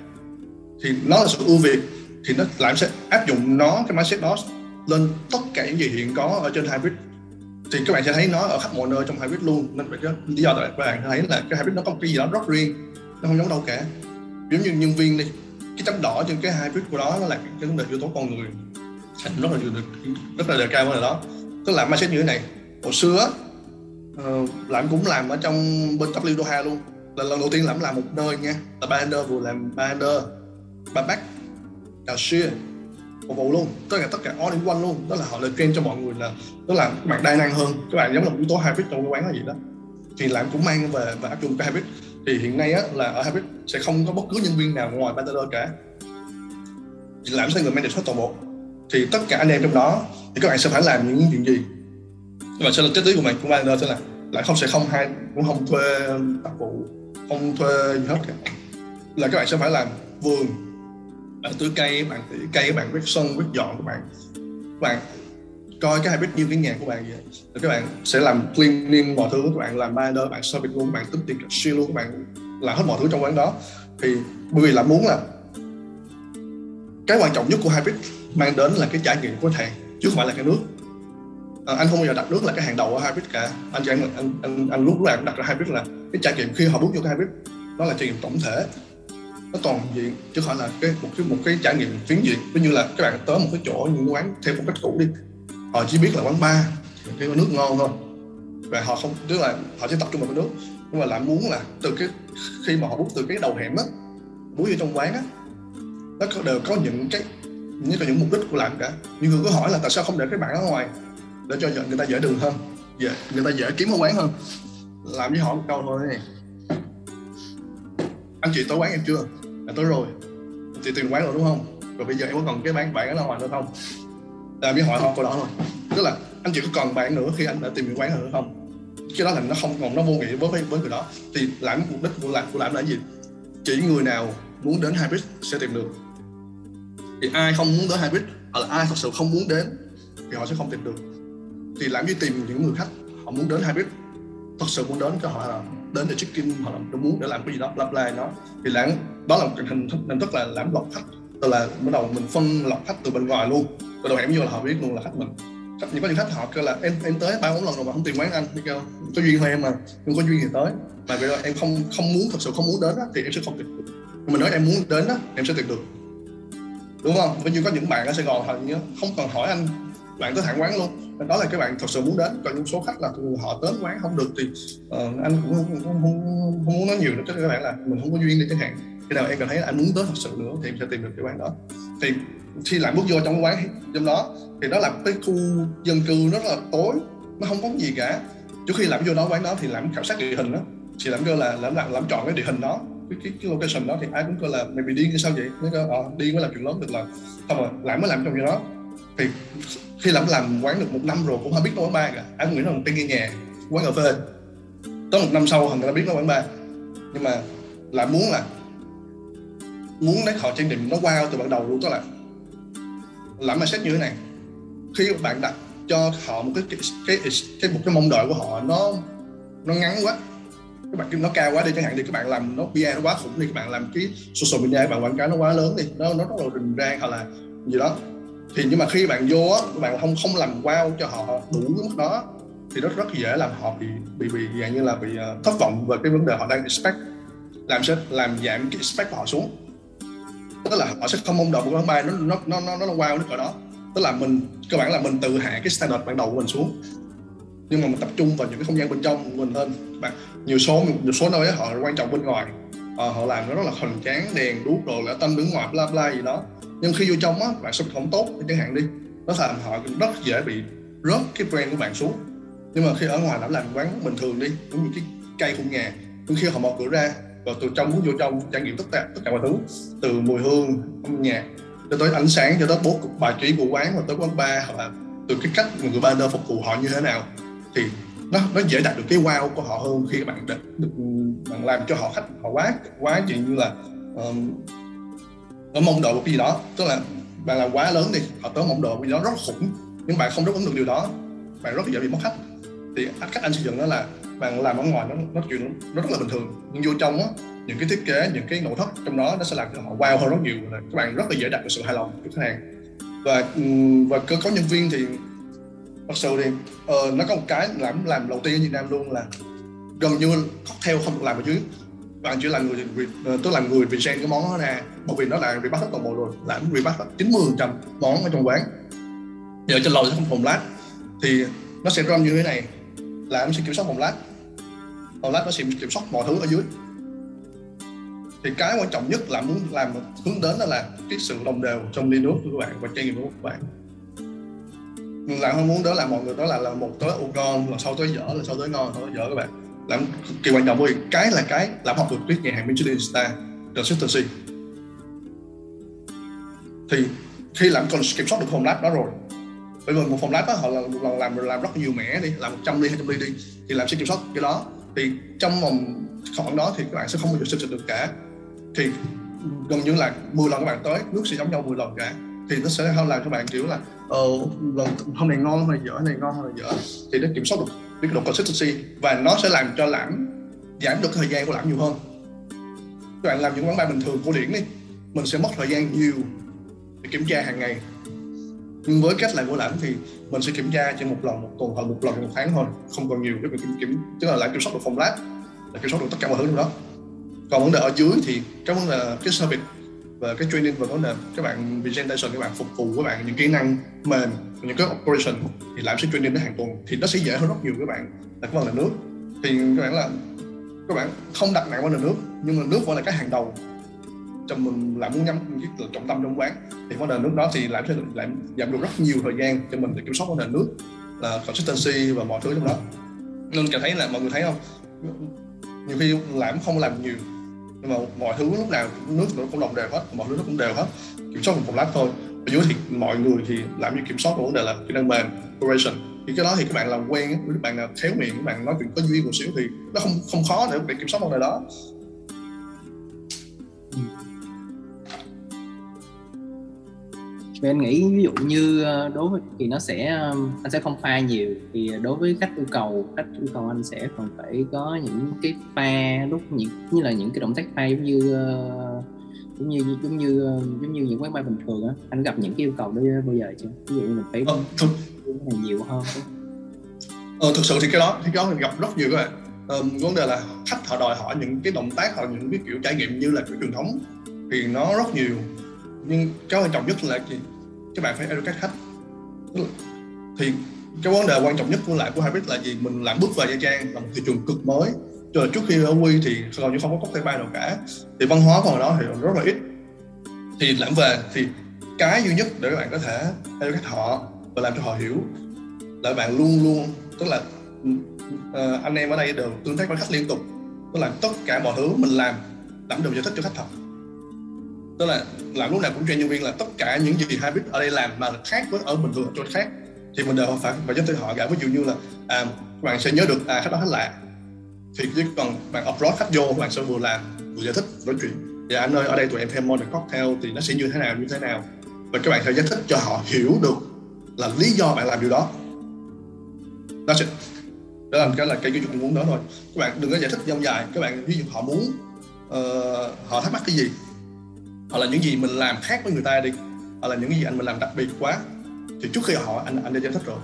Thì nó là sự ưu việt, thì nó Lãm sẽ áp dụng nó, cái mindset đó lên tất cả những gì hiện có ở trên hybrid. Thì các bạn sẽ thấy nó ở khắp mọi nơi trong hybrid luôn, nên cái lý do tại các bạn thấy là cái hybrid nó có một cái gì đó rất riêng, nó không giống đâu cả. Giống như nhân viên đi, cái chấm đỏ trên cái hybrid của đó nó là cái vấn đề yếu tố con người, rất là rất là đề cao vấn đề đó. Tức là mindset như thế này, hồi xưa uh, Lãm cũng làm ở trong bên W Doha luôn, là lần đầu tiên Lãm làm một nơi nha, là bartender, vừa làm bartender bà bác, cà xia, phục vụ luôn, tất cả tất cả all in one luôn. Đó là họ lời khuyên cho mọi người là tức là các bạn đa năng hơn, các bạn giống là yếu tố hybrid trong cái quán hay gì đó. Thì Lãm cũng mang về và áp dụng cái hybrid. Thì hiện nay á, là ở hybrid sẽ không có bất cứ nhân viên nào ngoài bartender cả, thì Lãm sẽ người manage hết toàn bộ. Thì tất cả anh em trong đó thì các bạn sẽ phải làm những chuyện gì, các bạn sẽ là chất lý của mình của bartender sẽ là lại không sẽ không hay cũng không thuê tạp vụ, không thuê gì hết cả. Là các bạn sẽ phải làm vườn, bạn tưới cây, bạn tưới cây, bạn quét sân, quét dọn của bạn, bạn coi cái habit như cái nhà của bạn vậy. Rồi các bạn sẽ làm cleaning mọi thứ, các bạn làm bartender, bạn serving luôn, bạn tính tiền cashier luôn, các bạn làm hết mọi thứ trong quán đó. Thì bởi vì là muốn là cái quan trọng nhất của habit mang đến là cái trải nghiệm của khách hàng chứ không phải là cái nước. À, anh không bao giờ đặt nước là cái hàng đầu ở habit cả. Anh chẳng anh anh anh, anh lúc nào cũng đặt ra habit là cái trải nghiệm khi họ bước vô cái habit, nó là trải nghiệm tổng thể, nó toàn diện chứ không phải là cái một cái một cái trải nghiệm phiến diện. Ví như là các bạn tới một cái chỗ những quán theo phong cách cũ đi, họ chỉ biết là quán bar, cái nước ngon thôi và họ không, tức là họ chỉ tập trung vào cái nước. Nhưng mà Lãm muốn là từ cái khi mà họ bước từ cái đầu hẻm á, buổi ở trong quán á, nó đều có những cái nhất là những mục đích của làm cả. Nhiều người có hỏi là tại sao không để các bạn ở ngoài để cho người ta dễ đường hơn, dễ, người ta dễ kiếm ở quán hơn. Làm với họ một câu thôi này: anh chị tới quán em chưa? À, tới rồi. Chị tìm quán rồi đúng không? Rồi bây giờ em có cần cái bạn bạn ở ngoài nữa không? Làm với họ họ câu đó thôi. Tức là anh chị có cần bạn nữa khi anh đã tìm quán nữa không? Cái đó là nó không còn, nó vô nghĩa với với người đó. Thì làm mục đích của làm của làm là gì? Chỉ người nào muốn đến Hybrid sẽ tìm được. Thì ai không muốn đến Hybrid hoặc là ai thật sự không muốn đến thì họ sẽ không tìm được. Thì làm gì tìm những người khách họ muốn đến Hybrid, thật sự muốn đến cho họ là đến để check in, họ là muốn để làm cái gì đó, lặp lại nó. Thì làm đó là một hình hình thức là làm lọc khách, tức là bắt đầu mình phân lọc khách từ bên ngoài luôn. Từ đầu hẻm vô là họ biết luôn là khách mình. Nhưng có những khách họ kêu là em em tới ba bốn lần rồi mà không tìm quán anh, thì kêu có duyên thôi em mà, không có duyên thì tới. Mà bây giờ em không không muốn, thật sự không muốn đến đó, thì em sẽ không tìm được. Mình nói em muốn đến đó, em sẽ tìm được, đúng không? Vì như có những bạn ở Sài Gòn họ không cần hỏi anh, bạn tới thẳng quán luôn. Đó là các bạn thật sự muốn đến. Còn những số khách là họ tới quán không được thì uh, anh cũng không, không, không, không muốn nói nhiều nữa cho các bạn, là mình không có duyên đi chẳng hạn. Khi nào em cảm thấy là anh muốn tới thật sự nữa thì em sẽ tìm được cái quán đó. Thì khi lại bước vô trong quán trong đó thì đó là cái khu dân cư rất là tối, nó không có gì cả. Trước khi làm vô đó quán đó thì làm khảo sát địa hình đó, thì làm kêu là làm làm làm chọn cái địa hình đó, cái, cái, cái location đó, thì ai cũng kêu là mày bị điên hay sao vậy? Nó kêu ờ, điên mới làm chuyện lớn được, là không rồi làm mới làm trong cái đó. Thì khi làm làm quán được một năm rồi cũng không biết nó quán bar cả, ai cũng nghĩ nó là một cái nhà quán cà phê. Tới một năm sau thằng người ta biết nó quán bar, nhưng mà là muốn là muốn để họ trang điểm nó wow từ ban đầu luôn. Tức là làm mà xét như thế này, khi bạn đặt cho họ một cái cái cái, cái một cái mong đợi của họ nó nó ngắn quá, các bạn nó cao quá đi chẳng hạn, thì các bạn làm nó pê e rờ nó quá khủng đi, các bạn làm cái social media các bạn quảng cáo nó quá lớn đi, nó nó rất là rình rang hoặc là gì đó. Thì nhưng mà khi bạn vô á, các bạn không không làm wow cho họ đủ cái mức đó thì rất rất dễ làm họ bị bị bị dạng như là bị uh, thất vọng về cái vấn đề họ đang expect, làm sẽ làm giảm cái expect của họ xuống. Tức là họ sẽ không mong đợi một quán bar nó nó nó nó nó wow đến cỡ đó. Tức là mình cơ bản là mình tự hạ cái standard ban đầu của mình xuống, nhưng mà mình tập trung vào những cái không gian bên trong của mình hơn. Bạn nhiều số nhiều số nơi họ quan trọng bên ngoài, à, họ làm nó rất là hoành tráng, đèn đuốc rồi lễ tân đứng ngoài bla bla gì đó, nhưng khi vô trong á bạn sẽ không tốt chẳng hạn đi, nó làm họ rất dễ bị rớt cái brand của bạn xuống. Nhưng mà khi ở ngoài đã làm quán bình thường đi, cũng như cái cây khung nhà, nhưng khi họ mở cửa ra và từ trong muốn vô trong trải nghiệm tất cả tất cả mọi thứ, từ mùi hương, âm nhạc cho tới ánh sáng, cho tới bố cục bài trí của quán và tới quán bar, hoặc là từ cái cách người bartender phục vụ họ như thế nào, thì nó nó dễ đạt được cái wow của họ hơn khi bạn được, được bạn làm cho họ khách họ quá quá chuyện như là um, nó mong đợi một cái gì đó. Tức là bạn làm quá lớn đi, họ tới mong đợi một cái gì đó rất khủng, nhưng bạn không đáp ứng được điều đó, bạn rất dễ bị mất khách. Thì cách anh xây dựng đó là bạn làm ở ngoài nó nó chuyện nó rất là bình thường, nhưng vô trong á những cái thiết kế, những cái nội thất trong đó nó sẽ làm cho họ wow hơn rất nhiều, là các bạn rất là dễ đạt được sự hài lòng của khách hàng. Và và cơ cấu nhân viên thì thật sự thì uh, nó có một cái làm làm đầu tiên ở Việt Nam luôn là gần như cocktail không được làm ở dưới, bạn chỉ là người uh, tức là người design cái món đó ra, bởi vì nó là rebate hết toàn bộ rồi, làm rebate chín mươi phần trăm món ở trong quán. Giờ trên lầu sẽ không phòng lát thì nó sẽ run như thế này, là em sẽ kiểm soát phòng lát, phòng lát nó sẽ kiểm soát mọi thứ ở dưới. Thì cái quan trọng nhất là muốn làm hướng đến đó là cái sự đồng đều trong ly nước của các bạn và trải nghiệm của các bạn. Làm không muốn đó là mọi người đó là, là một tới u ngon, là sau tới dở, là sau tới ngon, sau tới dở các bạn. Làm kỳ quan trọng của cái là cái làm học được cái nhà hàng Michelin Star Consistency. Thì khi làm còn kiểm soát được phòng lát đó rồi, bởi vì một phòng lát đó họ là, là làm làm rất nhiều mẻ đi, làm một trăm ly, hai trăm ly đi, thì làm sẽ kiểm soát cái đó. Thì trong vòng khoảng đó thì các bạn sẽ không bao giờ sửa được cả. Thì gần như là mười lần các bạn tới, nước sẽ giống nhau mười lần cả. Thì nó sẽ không làm cho bạn kiểu là ờ, hôm này ngon, hôm này dở, hôm này ngon, hôm này dở. Thì nó kiểm soát được cái độ consistency, và nó sẽ làm cho lãm giảm được thời gian của lãm nhiều hơn. Các bạn làm những quán bar bình thường cổ điển đi, mình sẽ mất thời gian nhiều để kiểm tra hàng ngày. Nhưng với cách làm của lãm thì mình sẽ kiểm tra chỉ một lần một tuần hoặc một lần một tháng thôi, không còn nhiều để mình kiểm kiểm tức là lại kiểm soát được phòng lab, là kiểm soát được tất cả mọi thứ trong đó. Còn vấn đề ở dưới thì cái vấn đề cái service và cái training và vấn đề các bạn presentation, các bạn phục vụ các bạn những kỹ năng mềm, những cái operation thì làm sẽ training đến hàng tuần, thì nó sẽ dễ hơn rất nhiều các bạn. Là cái vấn đề nước thì các bạn là các bạn không đặt nặng vấn đề nước, nhưng mà nước vẫn là cái hàng đầu. trong mình Lãm muốn nhắm cái từ trọng tâm trong quán, thì vấn đề nước đó thì Lãm sẽ Lãm giảm được rất nhiều thời gian cho mình để kiểm soát vấn đề nước, là consistency và mọi thứ trong đó. Nên cảm thấy là mọi người thấy không, nhiều khi Lãm không làm nhiều nhưng mà mọi thứ lúc nào nước nó cũng đồng đều hết, mọi thứ nó cũng đều hết, kiểm soát một phòng lát thôi. Ở dưới thì mọi người thì Lãm như kiểm soát vấn đề là kỹ năng mềm, operation. Thì cái đó thì các bạn làm quen, các bạn nào khéo miệng, các bạn nói chuyện có duyên một xíu thì nó không không khó để, để kiểm soát vấn đề đó. Vì anh nghĩ ví dụ như đối với thì nó sẽ anh sẽ không pha nhiều, thì đối với khách yêu cầu khách yêu cầu anh sẽ còn phải có những cái pha lúc những như là những cái động tác pha giống như giống như giống như giống như những quán bar bình thường á. Anh gặp những cái yêu cầu đó bao giờ chưa? Ví dụ như mình phải ờ, thực, này nhiều hơn. Ờ, thực sự thì cái đó thì cái đó mình gặp rất nhiều các bạn. Ờ, vấn đề là khách họ đòi hỏi những cái động tác hoặc những cái kiểu trải nghiệm như là kiểu truyền thống thì nó rất nhiều. Nhưng cái quan trọng nhất là gì? Các bạn phải educate khách. Thì cái vấn đề quan trọng nhất của lại của Hybrid là gì? Mình làm bước vào Nha Trang là một thị trường cực mới. Cho trước khi ở Quy thì hầu như không có cocktail bar nào cả. Thì văn hóa còn đó thì rất là ít. Thì Lãm về thì cái duy nhất để các bạn có thể educate họ và làm cho họ hiểu là bạn luôn luôn, tức là uh, anh em ở đây đều tương tác với khách liên tục. Tức là tất cả mọi thứ mình làm, Lãm đều giải thích cho khách thật. Tức là Lãm lúc nào cũng train nhân viên là tất cả những gì Hybrid ở đây làm mà khác với ở bình thường chỗ khác thì mình đều phải phải giúp tới họ cả. Ví dụ như là à, các bạn sẽ nhớ được à, khách đó khách lạ, thì chỉ cần bạn upload khách vô, bạn sẽ vừa làm vừa giải thích nói chuyện và anh ơi ở đây tụi em thêm modern cocktail thì nó sẽ như thế nào như thế nào, và các bạn phải giải thích cho họ hiểu được là lý do bạn làm điều đó. Đó sẽ đó là cái là cái cái chuyện muốn đó thôi. Các bạn đừng có giải thích dông dài. Các bạn ví dụ họ muốn uh, họ thắc mắc cái gì, hoặc là những gì mình làm khác với người ta đi, hoặc là những cái gì anh mình làm đặc biệt quá, thì trước khi họ anh anh đã giải thích rồi.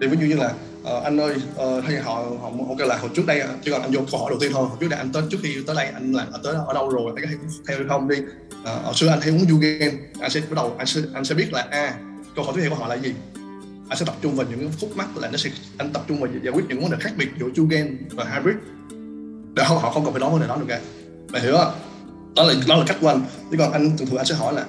Thì ví dụ như là uh, anh ơi uh, hay họ họ ok là hồi trước đây chỉ còn anh vô câu hỏi đầu tiên thôi, hồi trước đây anh tới trước khi tới đây anh làm ở tới ở đâu rồi, anh có theo hay không đi, uh, hồi xưa anh hay uống du game, anh sẽ bắt đầu anh sẽ anh sẽ biết là a à, câu hỏi tiếp theo của họ là gì, anh sẽ tập trung vào những khúc mắc, là nó sẽ anh tập trung vào giải quyết những vấn đề khác biệt giữa du game và Hybrid. Để họ không cần phải nói vấn đề đó được cả, mày hiểu không? Đó là đó là cách của anh. Chứ còn anh thường thường anh sẽ hỏi là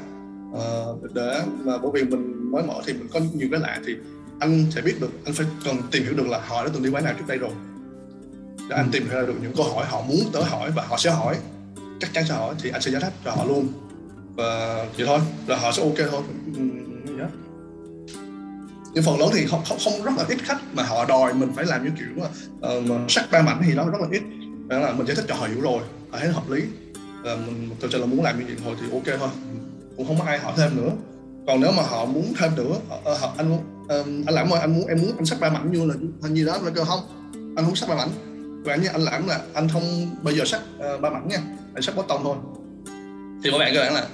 uh, để mà bởi vì mình mới mở thì mình có nhiều cái lạ thì anh sẽ biết được, anh phải cần tìm hiểu được là họ đã từng đi quán nào trước đây rồi để anh tìm ra được những câu hỏi họ muốn tới hỏi và họ sẽ hỏi, chắc chắn sẽ hỏi, thì anh sẽ giải thích cho họ luôn và vậy thôi, rồi họ sẽ ok thôi. Yeah. Nhưng phần lớn thì không, không không rất là ít khách mà họ đòi mình phải làm như kiểu uh, sắc ba mảnh thì đó rất là ít. Đó là mình giải thích cho họ hiểu rồi, họ thấy hợp lý. Là mình thực sự là muốn làm như vậy thôi thì ok thôi, cũng không có ai hỏi thêm nữa. Còn nếu mà họ muốn thêm nữa, à, à, anh um, anh Lãm ơi, anh muốn em muốn anh sắc ba mảnh như là hình như đó là cơ không, anh muốn sắc ba mảnh. Và anh Lãm là anh không bây giờ sắc uh, ba mảnh nha, anh sắc bó tông thôi. Thì các bạn các bạn là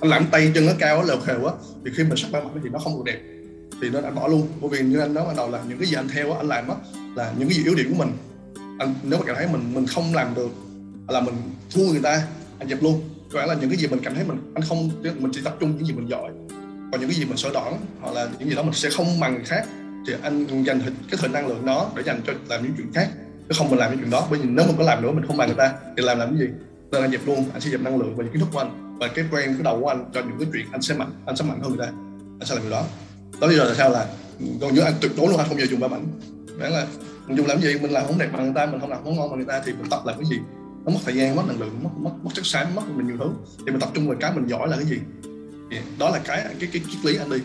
anh Lãm tay chân nó cao nó lều khều á, thì khi mình sắc ba mảnh thì nó không được đẹp, thì nó đã bỏ luôn. Bởi vì như anh đó ban đầu là những cái gì anh theo á, anh làm á là những cái gì yếu điểm của mình. Anh nếu mà cảm thấy mình mình không làm được là mình thua người ta, anh dẹp luôn. Có nghĩa là những cái gì mình cảm thấy mình anh không, mình chỉ tập trung những gì mình giỏi, còn những cái gì mình sơ đoản hoặc là những gì đó mình sẽ không bằng người khác thì anh dành cái thời năng lượng đó để dành cho làm những chuyện khác, chứ không mình làm những chuyện đó. Bởi vì nếu mình có làm nữa mình không bằng người ta thì làm làm cái gì, nên anh dẹp luôn. Anh sẽ dẹp năng lượng và những kiến thức của anh và cái brand cái đầu của anh cho những cái chuyện anh sẽ mạnh, anh sẽ mạnh hơn người ta, anh sẽ làm điều đó. Đó bây giờ là sao là còn như anh tuyệt đối luôn, anh không bao giờ dùng ba mảnh. Nghĩa là mình dùng làm gì, mình làm không đẹp bằng người ta, mình không làm không ngon bằng người ta thì mình tập làm cái gì, nó mất thời gian, mất năng lượng, mất mất mất chất xám, mất mình nhiều thứ. Thì mình tập trung vào cái mình giỏi là cái gì. Đó là cái cái cái triết lý anh đi.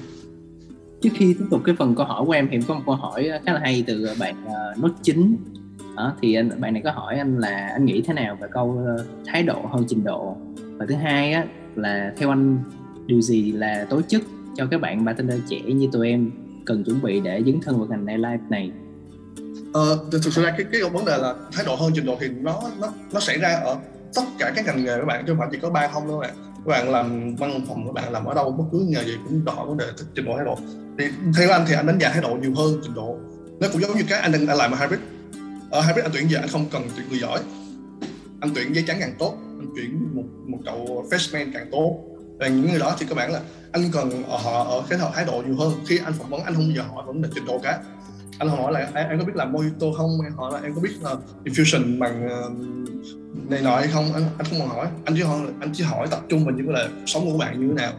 Trước khi tiếp tục cái phần câu hỏi của em thì có một câu hỏi khá là hay từ bạn uh, nốt chín. Đó, thì anh, bạn này có hỏi anh là anh nghĩ thế nào về câu uh, thái độ hơn trình độ. Và thứ hai á là theo anh điều gì là tố chất cho các bạn bartender trẻ như tụi em cần chuẩn bị để dấn thân vào ngành nightlife này? Ờ, thực sự ra cái cái vấn đề là thái độ hơn trình độ thì nó nó nó xảy ra ở tất cả các ngành nghề các bạn, chứ không phải chỉ có bar không đâu các bạn. Các bạn làm văn phòng, các bạn làm ở đâu bất cứ nghề gì cũng đòi vấn đề trình độ thái độ. Thì theo anh thì anh đánh giá thái độ nhiều hơn trình độ. Nó cũng giống như cái anh đang làm ở Hybrid. Ở Hybrid anh tuyển gì anh không cần tuyển người giỏi, anh tuyển giấy trắng càng tốt, anh tuyển một một cậu freshman càng tốt. Và những người đó thì các bạn là anh cần ở họ ở cái thái độ nhiều hơn. Khi anh phỏng vấn anh không bao giờ hỏi vấn đề trình độ cả. anh hỏi là em, em có biết làm mojito không, em hỏi là em có biết là infusion bằng uh, này nọ hay không, anh, anh không còn hỏi, anh chỉ hỏi anh chỉ hỏi tập trung vào những cái là sống của bạn như thế nào,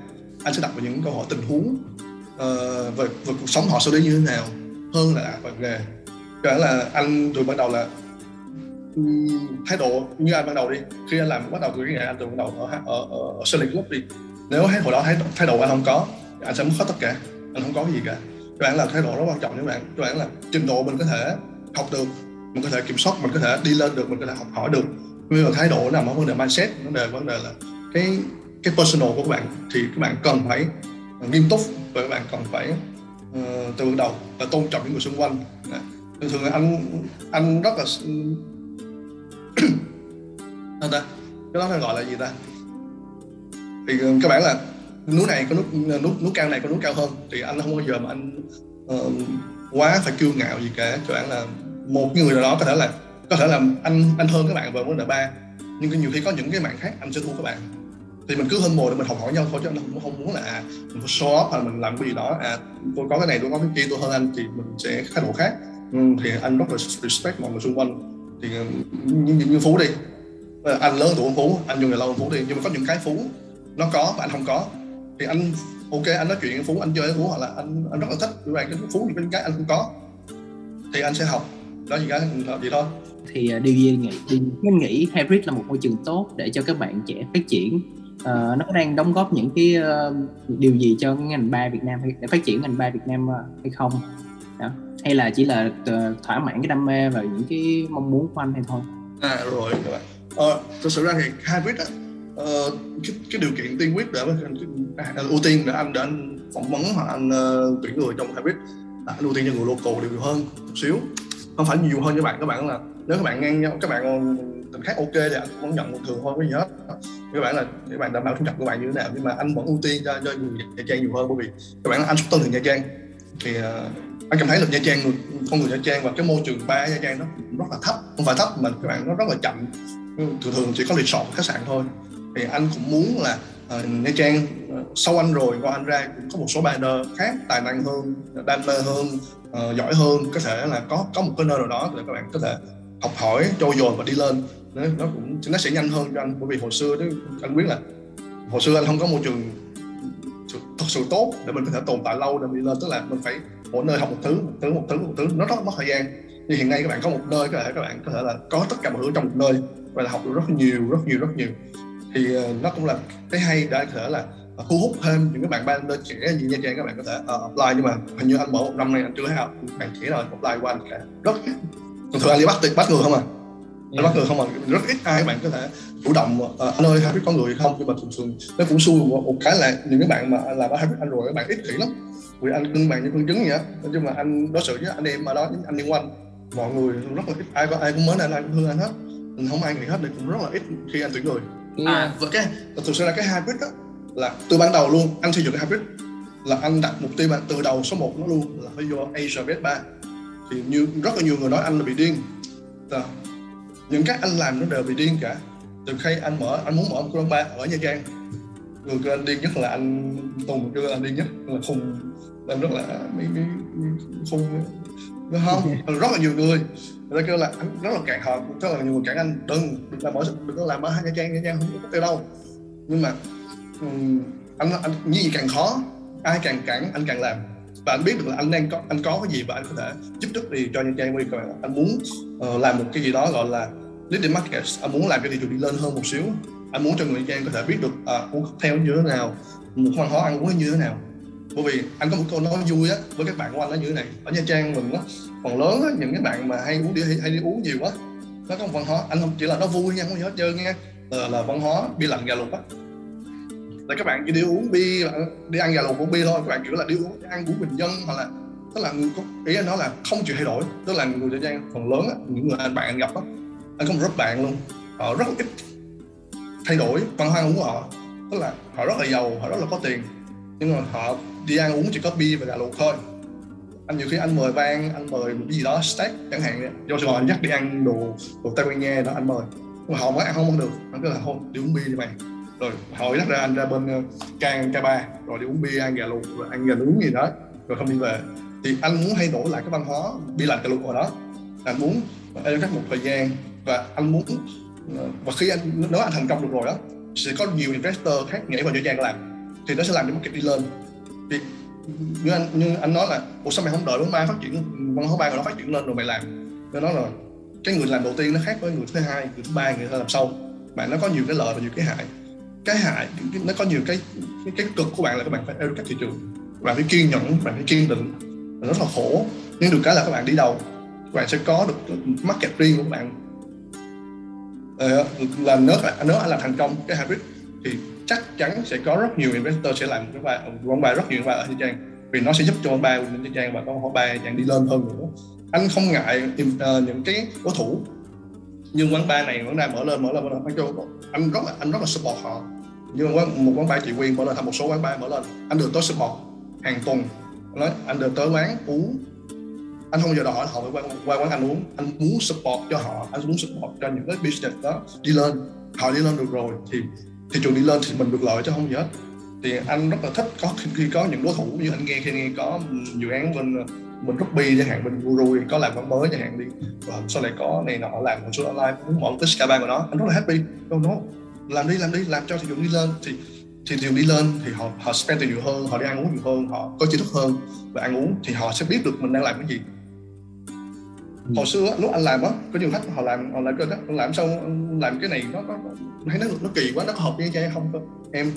anh sẽ đặt vào những câu hỏi tình huống uh, về, về cuộc sống họ xử lý như thế nào hơn là về nghề. Cái là anh từ ban đầu là thái độ như anh ban đầu đi, khi anh làm bắt đầu từ cái nghề anh từ ban đầu ở ở ở Sully Club đi, nếu hồi đó thái, thái độ anh không có, anh sẽ mất hết tất cả, anh không có gì cả. Các bạn là thái độ rất quan trọng, các bạn các bạn là trình độ mình có thể học được, mình có thể kiểm soát, mình có thể đi lên được, mình có thể học hỏi được. Vì là thái độ nằm ở vấn đề mindset, vấn đề vấn đề là cái cái personal của các bạn thì các bạn cần phải nghiêm túc và các bạn cần phải uh, từ đầu là tôn trọng những người xung quanh. Thường thường anh anh rất là ta cái đó là gọi là gì ta, thì các bạn là núi này có núi, núi, núi cao này có núi cao hơn, thì anh không bao giờ mà anh uh, quá phải kiêu ngạo gì cả. Các bạn là một người nào đó có thể là có thể là anh anh hơn các bạn về vấn đề ba, nhưng nhiều khi có những cái mạng khác anh sẽ thua các bạn, thì mình cứ hơn mồ để mình học hỏi nhau thôi, chứ anh cũng không muốn là à, mình phải show up hay mình làm cái gì đó, à tôi có cái này tôi có cái kia tôi hơn anh, thì mình sẽ thái độ khác. Thì anh rất là respect mọi người xung quanh. Thì như, như, như Phú đi, anh lớn tuổi hơn Phú, anh dùng này lâu hơn Phú đi, nhưng mà có những cái Phú nó có mà anh không có, thì anh ok anh nói chuyện với Phú, anh chơi với Phú, hoặc là anh anh rất là thích với bạn cái Phú những cái anh không có, thì anh sẽ học đó gì cái gì thôi. Thì điều gì nghĩ em nghĩ Hybrid là một môi trường tốt để cho các bạn trẻ phát triển. Uh, nó đang đóng góp những cái uh, điều gì cho ngành bar Việt Nam, để phát triển ngành bar Việt Nam hay không? Đó. Hay là chỉ là thỏa mãn cái đam mê và những cái mong muốn của anh hay thôi? À rồi các bạn, ờ, thực sự ra thì Hybrid á, ờ, cái, cái điều kiện tiên quyết để à, ưu tiên để anh để anh phỏng vấn hoặc anh uh, tuyển người trong Hybrid là anh ưu tiên cho người local nhiều hơn một xíu, không phải nhiều hơn. Các bạn các bạn là nếu các bạn ngang nhau, các bạn tình khác ok thì anh vẫn nhận một thường thôi, cái gì hết. Các bạn là các bạn đảm bảo thu nhập của bạn như thế nào, nhưng mà anh vẫn ưu tiên cho cho người Nha Trang nhiều hơn, bởi vì các bạn là anh xuất thân từ Nha Trang thì uh, anh cảm thấy là Nha Trang, con người Nha Trang và cái môi trường bar Nha Trang nó rất là thấp, không phải thấp mà các bạn nó rất là chậm, thường thường chỉ có resort khách sạn thôi. Thì anh cũng muốn là uh, Nha Trang uh, sau anh rồi qua anh ra cũng có một số bartender khác tài năng hơn, đam mê hơn, uh, giỏi hơn, có thể là có có một cái nơi nào đó để các bạn có thể học hỏi, trau dồi và đi lên. Đấy, nó cũng nó sẽ nhanh hơn cho anh, bởi vì hồi xưa đấy, anh biết là hồi xưa anh không có môi trường thật sự tốt để mình có thể tồn tại lâu, để mình đi lên, tức là mình phải mỗi nơi học một thứ, một thứ, một thứ, một thứ, nó rất mất thời gian. Nhưng hiện nay các bạn có một nơi, các bạn, các bạn có thể là có tất cả mọi thứ trong một nơi và là học được rất nhiều, rất nhiều, rất nhiều. Thì nó cũng là cái hay để có thể là thu hút thêm những cái bạn bartender trẻ như Nha Trang, các bạn có thể uh, apply. Nhưng mà hình như anh mở một năm nay anh chưa thấy học bạn trẻ rồi apply qua anh cả rất ít. Thường thường anh đi bắt tuyệt bắt người không à, anh bắt người không à, rất ít ai các bạn có thể chủ động uh, anh ơi Hybrid có người không. Nhưng mà thường thường nó cũng xui một, một cái là những cái bạn mà làm ở Hybrid anh rồi các bạn ít kỹ lắm, vì anh cưng bạn như cưng trứng vậy á. Nhưng mà anh đối xử với anh em ở đó, anh liên quan mọi người rất là ít, ai có ai cũng mến anh, ai cũng thương anh hết, mình không ai nghĩ hết, thì cũng rất là ít khi anh tuyển người. À vậy cái thực sự là cái Hybrid đó là từ ban đầu luôn anh xây dựng cái Hybrid là anh đặt mục tiêu bạn từ đầu số một nó luôn là phải vô Asia Best Bar. Thì như rất là nhiều người nói anh là bị điên, là những cách anh làm nó đều bị điên cả. Từ khi anh mở anh muốn mở một quán bar ở Nha Trang, người kêu anh điên nhất là anh Tùng, kêu anh điên nhất là khùng, làm rất là mấy mấy khùng đúng không? Rất là nhiều người người ta kêu là anh rất là cản họ, rất là nhiều người cản anh đừng đừng làm ở đừng có làm ở Nha Trang, Nha Trang không có tiêu đâu. Nhưng mà anh anh như gì càng khó, ai càng cản anh càng làm, và anh biết được là anh đang có anh có cái gì và anh có thể giúp đỡ gì cho Nha Trang. Vì các bạn anh muốn uh, làm một cái gì đó gọi là leading market, anh muốn làm cho thị trường đi lên hơn một xíu, anh muốn cho người Nha Trang có thể biết được uh, uống cocktail như thế nào, một văn hóa ăn uống như thế nào. Bởi vì anh có một câu nói vui á với các bạn của anh nó như thế này, ở Nha Trang mình á, phần lớn á, những cái bạn mà hay uống đi hay, hay đi uống nhiều quá, nó có một văn hóa, anh không chỉ là nó vui nha, không gì hết trơn nha, là, là văn hóa bia lạnh gà luộc á. Là các bạn chỉ đi uống bia, đi ăn gà luộc uống bia thôi, các bạn kiểu là đi uống ăn uống bình dân, hoặc là tức là ý anh nói là không chịu thay đổi. Tức là người Nha Trang phần lớn á, những người anh bạn anh gặp á, anh có một rất bạn luôn, họ rất ít thay đổi văn hóa uống của họ, tức là họ rất là giàu, họ rất là có tiền, nhưng mà họ đi ăn uống chỉ có bia và gà luộc thôi. Anh nhiều khi anh mời vang, anh mời một cái gì đó steak chẳng hạn, do Sài Gòn dắt đi ăn đồ đồ Tây Ban Nha đó anh mời, nhưng mà họ mới ăn không ăn được, anh cứ là thôi đi uống bia đi mày. Rồi hồi lắc ra anh ra bên Can Ca Ba rồi đi uống bia, ăn gà luộc, rồi ăn gà nướng gì đó, rồi không đi về. thì anh muốn thay đổi lại cái văn hóa bị lạnh cái lục ở đó. Anh muốn em cắt một thời gian và anh muốn, và khi anh nếu anh thành công được rồi đó, sẽ có nhiều investor khác nhảy vào Nha Trang làm, thì nó sẽ làm cho market đi lên. Thì như anh như anh nói là ủa sao mày không đợi đến ba phát triển văn hóa ba rồi nó phát triển lên rồi mày làm, nên nói rồi cái người làm đầu tiên nó khác với người thứ hai, người thứ ba, người ta làm sau. Bạn nó có nhiều cái lợi và nhiều cái hại. Cái hại nó có nhiều cái cái, cái cực của bạn là các bạn phải educate thị trường, bạn phải kiên nhẫn, bạn phải kiên định, nó rất là khổ. Nhưng được cái là các bạn đi đầu, các bạn sẽ có được market riêng của các bạn. Ờ, là nếu nếu anh làm thành công cái hybrid thì chắc chắn sẽ có rất nhiều investor sẽ làm cái bài quán bài rất nhiều bài ở Nha Trang, vì nó sẽ giúp cho quán bài Nha Trang và quán bài Nha Trang đi lên hơn nữa. Anh không ngại tìm uh, những cái đối thủ, nhưng quán bài này quán này mở lên mở lên mở lên, cho anh rất là anh rất là support họ. Như một quán bài chị Quyên mở lên, thành một số quán bài mở lên, anh được tới support hàng tuần, nói anh được tới quán uống, anh không bao giờ đòi hỏi họ phải qua, qua quán anh uống. Anh muốn support cho họ, anh muốn support cho những cái business đó đi lên. Họ đi lên được rồi thì thị trường đi lên thì mình được lợi chứ không gì hết. Thì anh rất là thích có khi có những đối thủ, như anh nghe khi nghe có dự án bên bên Ruby chẳng hạn, bên Guru có làm quán mới chẳng hạn đi, và sau này có này nọ làm một số online muốn mở cái skybar của nó, anh rất là happy. Đâu nó làm đi làm đi làm cho thị trường đi lên thì thị trường đi lên thì họ họ spend tiền nhiều hơn, họ đi ăn uống nhiều hơn, họ có chi thức hơn và ăn uống thì họ sẽ biết được mình đang làm cái gì. Ừ. Hồi xưa lúc anh làm á, có nhiều khách họ làm họ làm cái đó, làm xong làm cái này nó nó thấy nó nó kỳ quá, nó có hợp với em không cơ. Em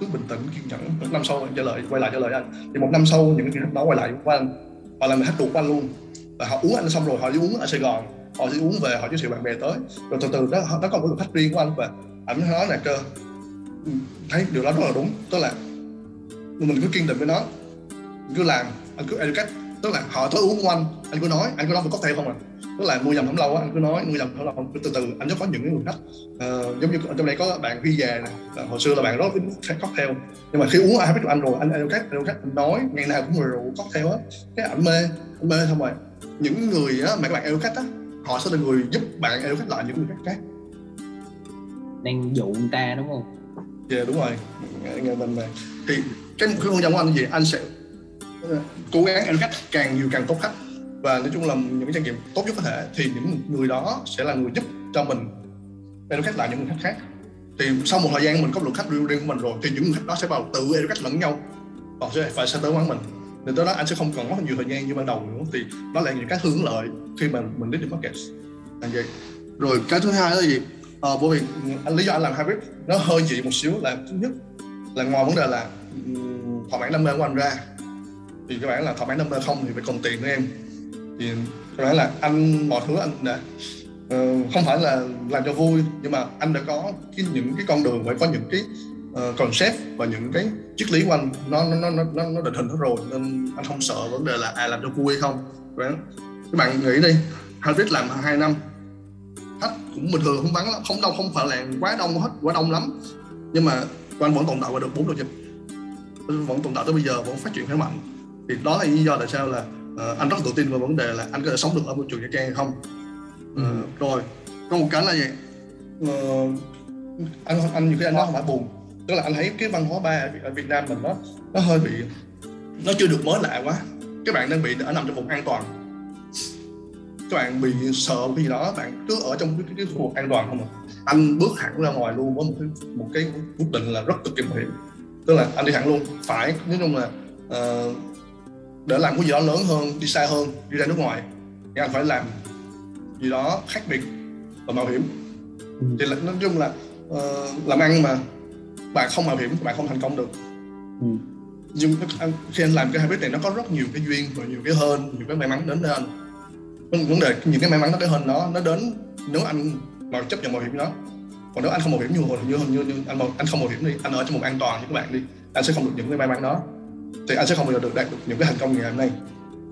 cứ bình tĩnh kiên nhẫn, một năm sau trả lời quay lại trả lời anh, thì một năm sau những khách đó quay lại của anh, họ làm khách ruột của anh luôn, và họ uống anh xong rồi họ đi uống ở Sài Gòn, họ sẽ uống về họ giới thiệu bạn bè tới, rồi từ từ đó nó còn có được khách riêng của anh. Và ảnh nói là cơ thấy điều đó rất là đúng, tức là mình cứ kiên định với nó, mình cứ làm, anh cứ educate, tức là họ tới uống của anh, anh cứ nói, anh cứ nói mình có thể không à, tức là mua dầm không lâu á, anh cứ nói mua dầm không lâu, từ từ anh sẽ có những cái người khách, uh, giống như trong đây có bạn Huy về nè, hồi xưa là bạn đó phải cocktail, nhưng mà khi uống ai biết của anh rồi, anh educate, educate, anh nói ngày nào cũng rượu cocktail á, cái ảnh mê, anh mê xong rồi, những người á mà các bạn educate á, họ sẽ là người giúp bạn educate lại những người khác khác, đang dụ người ta đúng không? Dạ yeah, đúng rồi, nghe mình mà thì cái phương châm của anh gì, anh sẽ cố gắng educate càng nhiều càng tốt khách, và nói chung là những cái trải nghiệm tốt nhất có thể, thì những người đó sẽ là người giúp cho mình educate lại những người khách khác. Thì sau một thời gian mình có lượng khách riêng của mình rồi thì những người khách đó sẽ vào tự educate lẫn nhau, họ sẽ phải sẽ tới quán mình, nên tới đó anh sẽ không còn mất nhiều thời gian như ban đầu nữa. Thì đó là những cái hướng lợi khi mà mình đến được market là vậy. Rồi cái thứ hai là gì? Ờ, bởi vì anh, lý do anh làm hybrid nó hơi dị một xíu là thứ nhất là ngoài vấn đề là thỏa mãn đam mê của anh ra, thì các bạn là thỏa mãn đam mê không thì phải còn tiền nữa em. Thì nói là anh mọi thứ anh đã uh, không phải là làm cho vui, nhưng mà anh đã có cái, những cái con đường, phải có những cái uh, concept và những cái triết lý của anh nó nó nó nó nó định hình hết rồi, nên anh không sợ vấn đề là à làm cho vui hay không. Các bạn nghĩ đi, hybrid làm hai năm khách cũng bình thường, không vắng lắm, không đông, không phải là quá đông hết, quá đông lắm, nhưng mà anh vẫn tồn tại qua được bốn đợt dịch, vẫn tồn tại tới bây giờ, vẫn phát triển khá mạnh. Thì đó là lý do tại sao là uh, anh rất tự tin vào vấn đề là anh có thể sống được ở môi trường Nha Trang hay không. Ừ. Uh, rồi có một cái là gì, uh, anh anh nhiều khi anh nói không phải buồn, tức là anh thấy cái văn hóa bar ở Việt Nam mình nó nó hơi bị, nó chưa được mới lạ quá. Các bạn đang bị ở nằm trong vùng an toàn, các bạn bị sợ cái gì đó, bạn cứ ở trong cái cái khu vực an toàn không à. Anh bước hẳn ra ngoài luôn với một cái một cái quyết định là rất cực kỳ nguy hiểm, tức là anh đi hẳn luôn, phải nói chung là uh, để làm cái gì đó lớn hơn, đi xa hơn, đi ra nước ngoài thì anh phải làm gì đó khác biệt và mạo hiểm. Thì là, nói chung là uh, làm ăn mà bạn không mạo hiểm bạn không thành công được. Ừ. Nhưng khi anh làm cái hybrid này nó có rất nhiều cái duyên và nhiều cái hên, nhiều cái may mắn đến với anh. Vấn đề những cái may mắn đó, cái hình đó nó đến nếu anh mà chấp nhận mạo hiểm đó, còn nếu anh không mạo hiểm như hồi như như, như anh, anh không mạo hiểm đi, anh ở trong một an toàn như các bạn đi, anh sẽ không được những cái may mắn đó, thì anh sẽ không bao giờ được đạt được những cái thành công ngày hôm nay.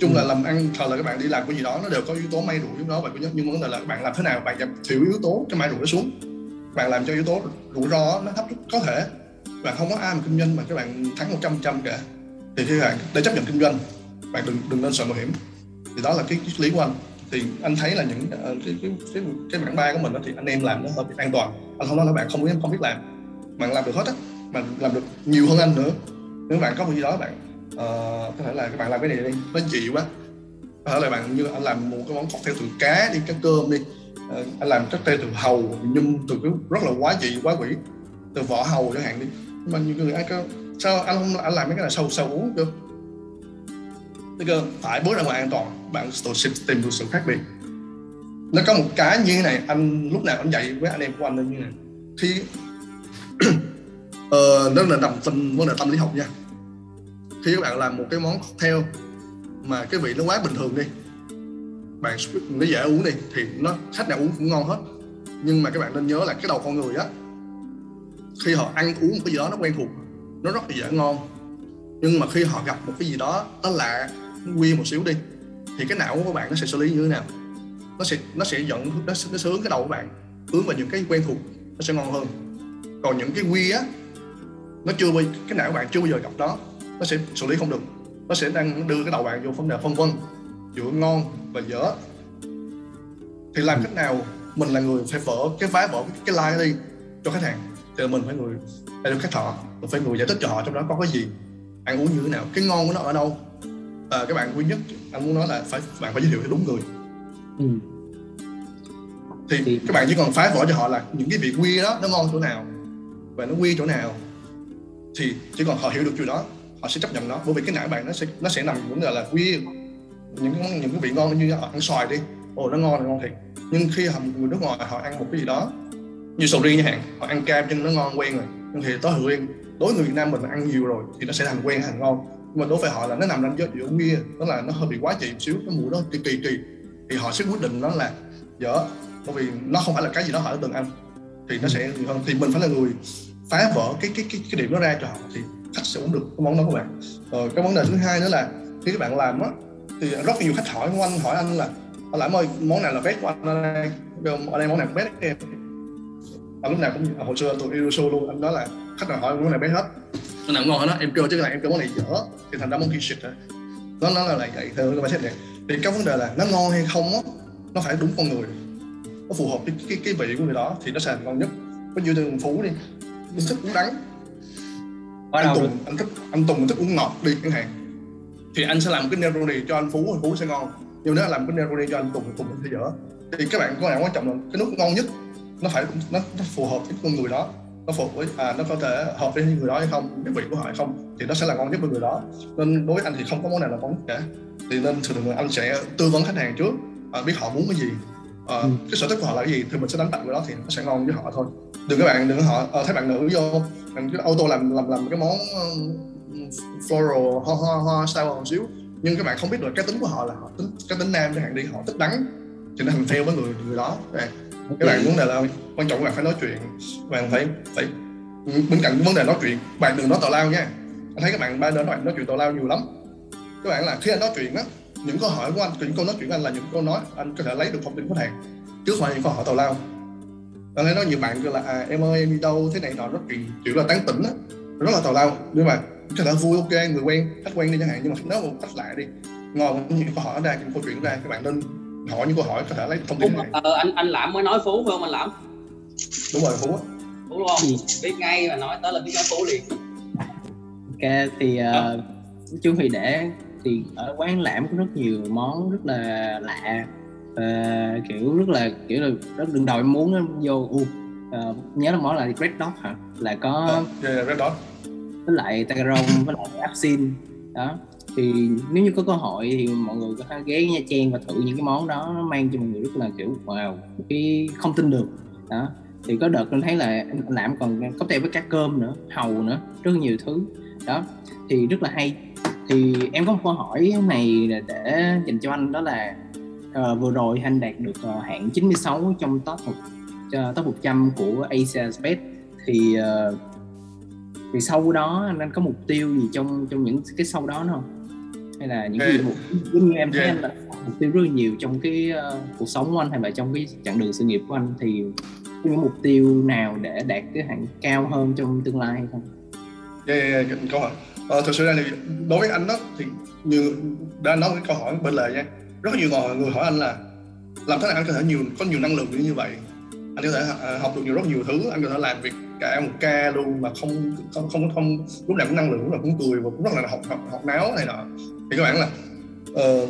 Chung là làm ăn thật là các bạn đi làm cái gì đó nó đều có yếu tố may rủi giúp nó vậy, nhưng vấn đề là các bạn làm thế nào bạn giảm thiểu yếu tố cái may rủi nó xuống, bạn làm cho yếu tố rủi ro nó thấp nhất có thể. Bạn không có ai mà kinh doanh mà các bạn thắng một trăm phần trăm cả, thì khi bạn để chấp nhận kinh doanh bạn đừng đừng nên sợ mạo hiểm. Thì đó là cái triết lý của anh. Thì anh thấy là những cái cái cái, cái mảng bar của mình đó, thì anh em làm nó hơi an toàn. Anh không nói là bạn không biết không biết làm, bạn làm được hết á, bạn làm được nhiều hơn anh nữa. Nếu bạn có một gì đó bạn uh, có thể là các bạn làm cái này đi, nó dịu quá. Có thể là bạn như anh làm một cái món cocktail từ cá đi, cá cơm đi, uh, anh làm cocktail từ hàu, nhum, từ cái rất là quá dị, quá quỷ, từ vỏ hàu chẳng hạn đi. Nhưng mà nhiều người ai có sao anh không anh làm mấy cái này sâu sâu uống chưa? Thế cơ phải bước ra ngoài an toàn, bạn tìm được sự khác biệt. Nó có một cái như thế này, anh lúc nào anh dạy với anh em của anh như thế này thì uh, rất là đồng tình vấn đề tâm lý học nha. Khi các bạn làm một cái món cocktail mà cái vị nó quá bình thường đi, bạn nó dễ uống đi, thì nó khách nào uống cũng ngon hết. Nhưng mà các bạn nên nhớ là cái đầu con người á, khi họ ăn uống một cái gì đó nó quen thuộc, nó rất là dễ ngon. Nhưng mà khi họ gặp một cái gì đó nó lạ, nó quy một xíu đi, thì cái não của các bạn nó sẽ xử lý như thế nào? Nó sẽ, nó sẽ dẫn, nó sẽ, nó sẽ hướng cái đầu của bạn hướng vào những cái quen thuộc, nó sẽ ngon hơn. Còn những cái quy á, nó chưa bao, cái não của bạn chưa bao giờ gặp đó, nó sẽ xử lý không được. Nó sẽ đang đưa cái đầu bạn vô vấn đề phân vân giữa ngon và dở. Thì làm cách nào mình là người phải vỡ cái vá vỡ cái, cái line đi cho khách hàng, thì mình phải người educate khách họ, mình phải người giải thích cho họ trong đó có cái gì, ăn uống như thế nào, cái ngon của nó ở đâu. À, các bạn duy nhất anh muốn nói là phải bạn phải giới thiệu cho đúng người. Ừ. Thì, thì các bạn chỉ còn phá vỡ cho họ là những cái vị quy đó nó ngon chỗ nào và nó quy chỗ nào, thì chỉ còn họ hiểu được chuyện đó, họ sẽ chấp nhận nó. Bởi vì cái não bạn nó sẽ nó sẽ nằm vấn đề là quy những những cái vị ngon như ăn xoài đi, ồ nó ngon là ngon thiệt. Nhưng khi họ người nước ngoài họ ăn một cái gì đó như sầu riêng như hạn, họ ăn cam nhưng nó ngon quen rồi. Nhưng thì tối hữu riêng đối với người Việt Nam mình ăn nhiều rồi thì nó sẽ thành quen thành ngon. Nhưng mà đối với họ là nó nằm ranh giới giữa bia, đó là nó hơi bị quá trị một xíu, cái mùi đó kỳ kỳ kỳ, thì họ sẽ quyết định nó là dở, bởi vì nó không phải là cái gì đó họ đã từng ăn, thì nó sẽ hơn. Thì mình phải là người phá vỡ cái cái cái, cái điểm đó ra cho họ, thì khách sẽ uống được cái món đó của bạn. Rồi cái vấn đề thứ hai nữa là khi các bạn làm á, thì rất nhiều khách hỏi của anh hỏi anh là Lãm ơi món này là best của anh đây, ở đây món này best em. À, lúc nào cũng hồi xưa tụi Iruzu luôn, anh nói là khách nào hỏi món này bé hết, món nào ngon hết đó em kêu, chứ cái này em kêu món này dở thì thành ra món kia shit rồi. Nó nó là lại vậy thôi, nó sẽ đẹp. Thì cái vấn đề là nó ngon hay không á, nó phải đúng con người, nó phù hợp với cái, cái cái vị của người đó thì nó sẽ ngon nhất. Có như Tùng Phú đi, mình thích uống đắng, anh Tùng anh thích anh Tùng mình thích uống ngọt đi chẳng hạn, thì anh sẽ làm cái Negroni cho anh Phú, anh Phú sẽ ngon. Nhưng nếu làm cái Negroni cho anh Tùng thì Tùng sẽ dở. Thì các bạn có nào quan trọng là cái nước ngon nhất nó phải nó, nó phù hợp với con người đó, nó phù hợp với à, nó có thể hợp với người đó hay không, cái vị của họ hay không, thì nó sẽ là ngon nhất với người đó. Nên đối với anh thì không có món này là món cả, thì nên thường anh sẽ tư vấn khách hàng trước, à, biết họ muốn cái gì, à, ừ. cái sở thích của họ là cái gì thì mình sẽ đánh bạc với đó, thì nó sẽ ngon với họ thôi. Đừng các bạn đừng họ à, thấy bạn nữ vô bạn cứ auto làm làm làm cái món floral hoa hoa hoa style một xíu, nhưng các bạn không biết được cái tính của họ là họ tính cái tính nam chẳng hạn đi, họ thích đắng thì nó thành fail với người người đó. Okay. Các bạn vấn đề là quan trọng, các bạn phải nói chuyện, bạn phải phải bên cạnh vấn đề nói chuyện, bạn đừng nói tào lao nha. Anh thấy các bạn ba đứa các bạn nói chuyện tào lao nhiều lắm. Các bạn là khi anh nói chuyện á, những câu hỏi của anh, những câu nói chuyện của anh là những câu nói anh có thể lấy được thông tin khách hàng, chứ không phải những câu hỏi tào lao. Anh thấy nói nhiều bạn kêu là à, em ơi em đi đâu thế này nọ, nói chuyện kiểu là tán tỉnh á, rất là tào lao. Nhưng mà có thể vui ok, người quen, khách quen đi chẳng hạn, nhưng mà nếu một khách lạ đi, ngồi những câu hỏi ra, những câu chuyện ra, các bạn nên hỏi những câu hỏi có thể lấy thông tin này. Ờ, anh anh Lãm mới nói Phú phải không anh Lãm? Đúng rồi, Phú á. Phú luôn, biết ngay mà nói tới là biết nói Phú liền. Ok, thì uh, chú Huy để thì ở quán Lãm có rất nhiều món rất là lạ, uh, kiểu rất là kiểu là rất đừng đầu em muốn nó vô. Uh, uh, nhớ là món là Red Dot hả? Là có uh, Red Dot với lại Tagarong với lại Absin đó. Thì nếu như có cơ hội thì mọi người có thể ghé Nha Trang và thử những cái món đó, nó mang cho mọi người rất là kiểu wow, cái không tin được đó. Thì có đợt anh thấy là anh Lãm còn cocktail với cá cơm nữa, hàu nữa, rất nhiều thứ đó, thì rất là hay. Thì em có một câu hỏi này để dành cho anh, đó là uh, vừa rồi anh đạt được uh, hạng chín mươi sáu trong top uh, top một trăm của Asia Best, thì uh, thì sau đó anh, anh có mục tiêu gì trong trong những cái sau đó nữa không? Hay là những cái mục tiêu như em thấy yeah. anh là mục tiêu rất là nhiều trong cái uh, cuộc sống của anh hay là trong cái chặng đường sự nghiệp của anh, thì có những mục tiêu nào để đạt cái hạng cao hơn trong tương lai hay không? Dạ, yeah, yeah, yeah. Câu hỏi. Ờ, thực sự ra thì đối với anh đó thì như đã nói cái câu hỏi bên lề nha, rất nhiều người hỏi anh là làm thế nào anh có thể nhiều có nhiều năng lượng như vậy, anh có thể học được nhiều rất nhiều thứ, anh có thể làm việc cả một ca luôn mà không không không không lúc nào cũng năng lượng, lúc nào cũng cười và cũng rất là học học học náo này nọ. Thì các bạn là uh,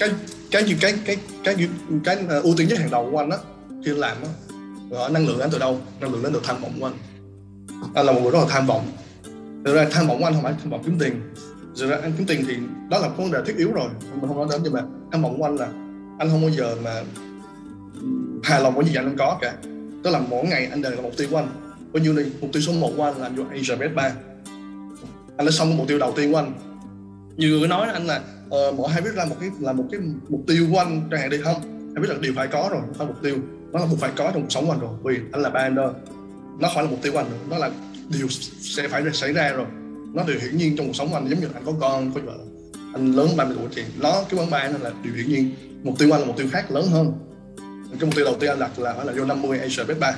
cái cái gì cái cái cái cái, cái, cái uh, ưu tiên nhất hàng đầu của anh á khi làm á, là năng lượng đến từ đâu, năng lượng đến từ tham vọng của anh. Anh là một người rất là tham vọng. Thực ra tham vọng của anh không phải tham vọng kiếm tiền. Thực ra anh kiếm tiền thì đó là vấn đề thiết yếu rồi, mình không nói đến, nhưng mà tham vọng của anh là anh không bao giờ mà hài lòng với gì anh không có cả. Tức là mỗi ngày anh đều là mục tiêu của anh. Bao nhiêu đi, mục tiêu số một của anh là anh vô Asia Best Bar. Anh đã xong cái mục tiêu đầu tiên của anh. Nhiều người nói anh là uh, mỗi Hybrid là một cái là một cái mục tiêu của anh chẳng hạn đi, không? Hybrid là điều phải có rồi, không phải mục tiêu. Nó là một phải có trong cuộc sống của anh rồi, vì anh là bartender. Nó không phải là mục tiêu của anh nữa, nó là điều sẽ phải xảy ra rồi. Nó điều hiển nhiên trong cuộc sống của anh, giống như anh có con, có vợ, anh lớn ba mươi tuổi thì nó cái quán bar nó là điều hiển nhiên. Mục tiêu của anh là mục tiêu khác lớn hơn. Cái mục tiêu đầu tiên anh đặt là phải là vô năm mươi Asia Best Bar,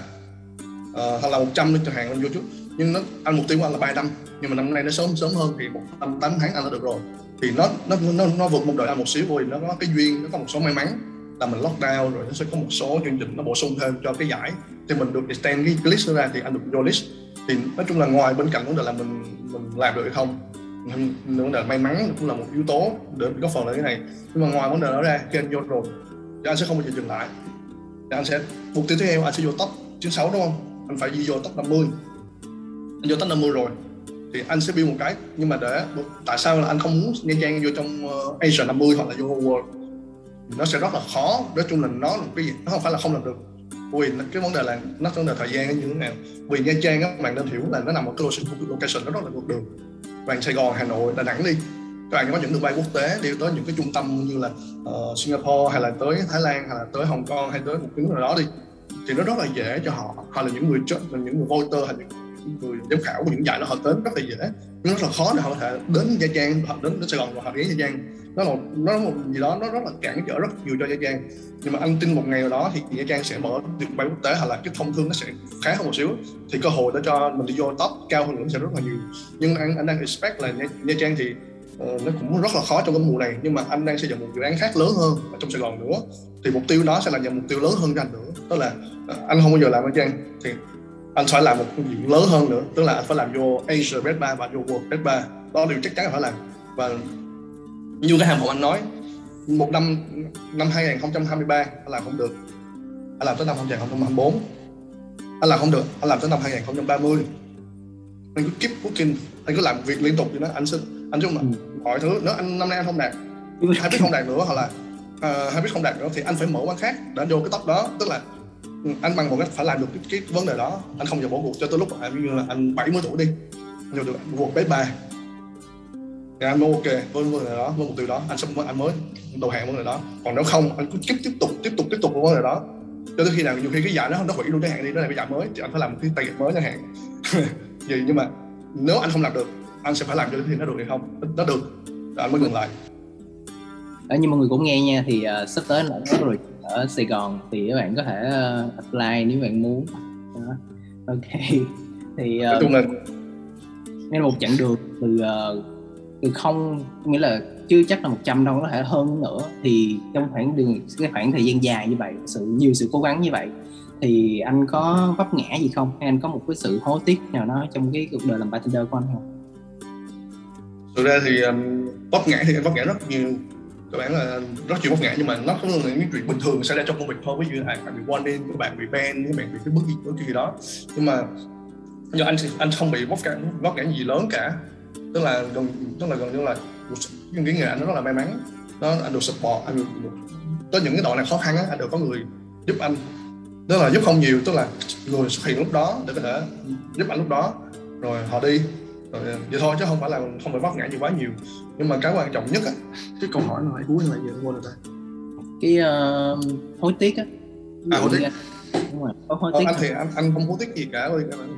ờ, hoặc là một trăm chẳng hạn, anh vô chút. Nhưng nó, anh mục tiêu của anh là ba năm, nhưng mà năm nay nó sớm sớm hơn thì một năm tám tháng anh đã được rồi. Thì nó nó nó nó vượt một đời anh một xíu thôi, nó có cái duyên, nó có một số may mắn là mình lockdown rồi nó sẽ có một số chương trình nó bổ sung thêm cho cái giải thì mình được extend cái list ra thì anh được vô list. Thì nói chung là ngoài bên cạnh vấn đề là mình mình làm được hay không, vấn đề may mắn cũng là một yếu tố để góp phần vào cái này. Nhưng mà ngoài vấn đề đó ra, khi anh vô rồi thì anh sẽ không bao giờ dừng lại. Thì anh sẽ mục tiêu tiếp theo anh sẽ vô top chín sáu, đúng không? Anh phải đi vô top năm mươi. Anh vô top năm mươi rồi thì anh sẽ build một cái, nhưng mà để tại sao là anh không muốn Nha Trang vô trong Asia năm mươi hoặc là vô World? Nó sẽ rất là khó. Nói chung là nó là cái gì nó không phải là không làm được, vì cái vấn đề là nó vấn đề thời gian như thế nào. Vì Nha Trang các bạn nên hiểu là nó nằm ở cái location nó rất là ngược đường. Bạn Sài Gòn, Hà Nội, Đà Nẵng đi, các bạn có những đường bay quốc tế đi tới những cái trung tâm như là uh, Singapore hay là tới Thái Lan hay là tới Hồng Kông hay tới một cái nào đó đi, thì nó rất là dễ cho họ, hoặc là những người chốt, những người voter hay những người giám khảo của những giải đó họ tới rất là dễ. Nhưng rất là khó để họ có thể đến Nha Trang, họ đến, đến Sài Gòn và họ đến Nha Trang. Nó là nó là một gì đó nó rất là cản trở rất nhiều cho Nha Trang. Nhưng mà anh tin một ngày nào đó thì Nha Trang sẽ mở đường bay quốc tế, hoặc là cái thông thương nó sẽ khá hơn một xíu, thì cơ hội để cho mình đi vô top cao hơn nữa sẽ rất là nhiều. Nhưng anh anh đang expect là Nha, Nha Trang thì Uh, nó cũng rất là khó trong cái mùa này, nhưng mà anh đang xây dựng một dự án khác lớn hơn ở trong Sài Gòn nữa, thì mục tiêu đó sẽ là những mục tiêu lớn hơn cho anh nữa. Tức là uh, anh không bao giờ làm ở Trang thì anh phải làm một công việc lớn hơn nữa, tức là anh phải làm vô Asia Best Bar và vô World Best Bar. Đó là điều chắc chắn là phải làm. Và như cái hàm hồ anh nói, một năm năm hai không hai ba anh làm không được, anh làm tới năm hai không hai bốn anh làm không được, anh làm tới năm hai không ba mươi. Anh cứ keep working, anh cứ làm việc liên tục như đó, anh sẽ anh chung mà mọi thứ nữa. Anh năm nay anh không đạt, hai biết không đạt nữa, hoặc là uh, hai biết không đạt nữa thì anh phải mở quán khác để anh vô cái top đó. Tức là anh bằng một cách phải làm được cái, cái vấn đề đó. Anh không giờ bỏ cuộc cho tới lúc mà anh, như là anh bảy mươi tuổi đi, vô được vượt bếp ba thì anh mới ok với vấn đề đó, với mục tiêu đó anh sẽ anh mới đầu hàng vấn đề đó. Còn nếu không anh cứ tiếp tiếp tục tiếp tục tiếp tục với vấn đề đó cho tới khi nào nhiều khi cái giải nó nó hủy luôn cái hạn đi, nó là cái giải mới thì anh phải làm một cái target mới cho hạn gì. Nhưng mà nếu anh không làm được, anh sẽ phải làm cho đến khi nó được hay không, nó được anh mới ngừng lại. Đó, như mọi người cũng nghe nha, thì uh, sắp tới là rồi ở Sài Gòn thì các bạn có thể uh, apply nếu bạn muốn. Đó. Ok, thì uh, chung là nên một chặng đường từ uh, từ không, nghĩa là chưa chắc là một trăm đâu, có thể hơn nữa. Thì trong khoảng đường cái khoảng thời gian dài như vậy, sự nhiều sự cố gắng như vậy, thì anh có vấp ngã gì không? Hay anh có một cái sự hối tiếc nào đó trong cái cuộc đời làm bartender của anh không? Thực ra thì um, vấp ngã thì em vấp ngã rất nhiều, các bạn là rất nhiều vấp ngã, nhưng mà nó cũng là những chuyện bình thường xảy ra trong công việc thôi. Ví dụ như bạn bị one in, các bạn bị ban, các bạn bị cái bước gì cái gì đó. Nhưng mà do anh anh không bị vấp ngã vấp ngã gì lớn cả, tức là gần tức là gần như là những cái nghề anh nó rất là may mắn, nó anh được support, anh được, được tới những cái đoạn này khó khăn á, anh được có người giúp anh, tức là giúp không nhiều, tức là người xuất hiện lúc đó để có thể giúp anh lúc đó, rồi họ đi. Vậy thôi chứ không phải là không phải vấp ngã gì quá nhiều. Nhưng mà cái quan trọng nhất á, cái câu hỏi này cuối là gì vô rồi ta? Cái uh, hối tiếc á. À, hối tiếc. Đúng rồi. Có hối tiếc. Anh thì anh, anh không hối tiếc gì cả.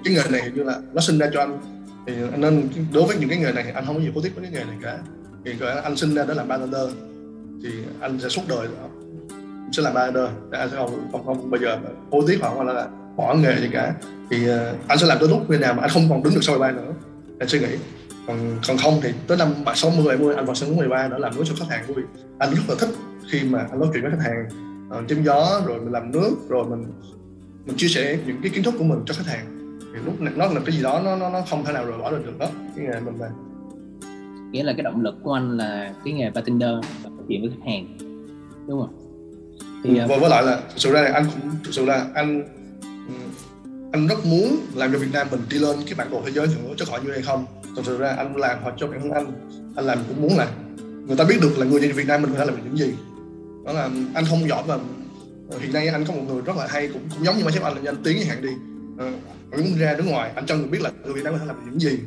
Cái nghề này như là nó sinh ra cho anh, thì nên đối với những cái nghề này thì anh không có gì hối tiếc với cái nghề này cả. Thì anh sinh ra để làm bartender, thì anh sẽ suốt đời sẽ làm bartender, anh sẽ không không, không bao giờ hối tiếc hoặc là bỏ nghề gì cả. Thì uh, anh sẽ làm tới lúc khi nào mà anh không còn đứng được sau bài nữa, anh suy nghĩ. Còn, còn không thì tới năm sáu mươi bảy mươi anh vào sân mười ba nữa làm nước cho khách hàng của mình. Anh rất là thích khi mà anh nói chuyện với khách hàng, chém gió rồi mình làm nước, rồi mình mình chia sẻ những cái kiến thức của mình cho khách hàng, thì lúc này nó là cái gì đó nó nó nó không thể nào rời bỏ được đó cái nghề mình làm. Nghĩa là cái động lực của anh là cái nghề bartender và nói chuyện với khách hàng, đúng không? Thì ừ, với, với lại là thực sự ra là anh cũng thực sự là anh anh rất muốn làm cho Việt Nam mình đi lên cái bản đồ thế giới nữa, chứ khỏi như hay không. Thực sự ra anh làm hoặc cho bản thân anh, anh làm cũng muốn là người ta biết được là người dân Việt Nam mình có thể làm được những gì. Đó là anh không giỏi mà hiện nay anh có một người rất là hay, cũng, cũng giống như mà sếp anh là danh tiếng như hạn đi. Anh ừ, cũng ra nước ngoài, anh cho người biết là người Việt Nam có thể làm được những gì.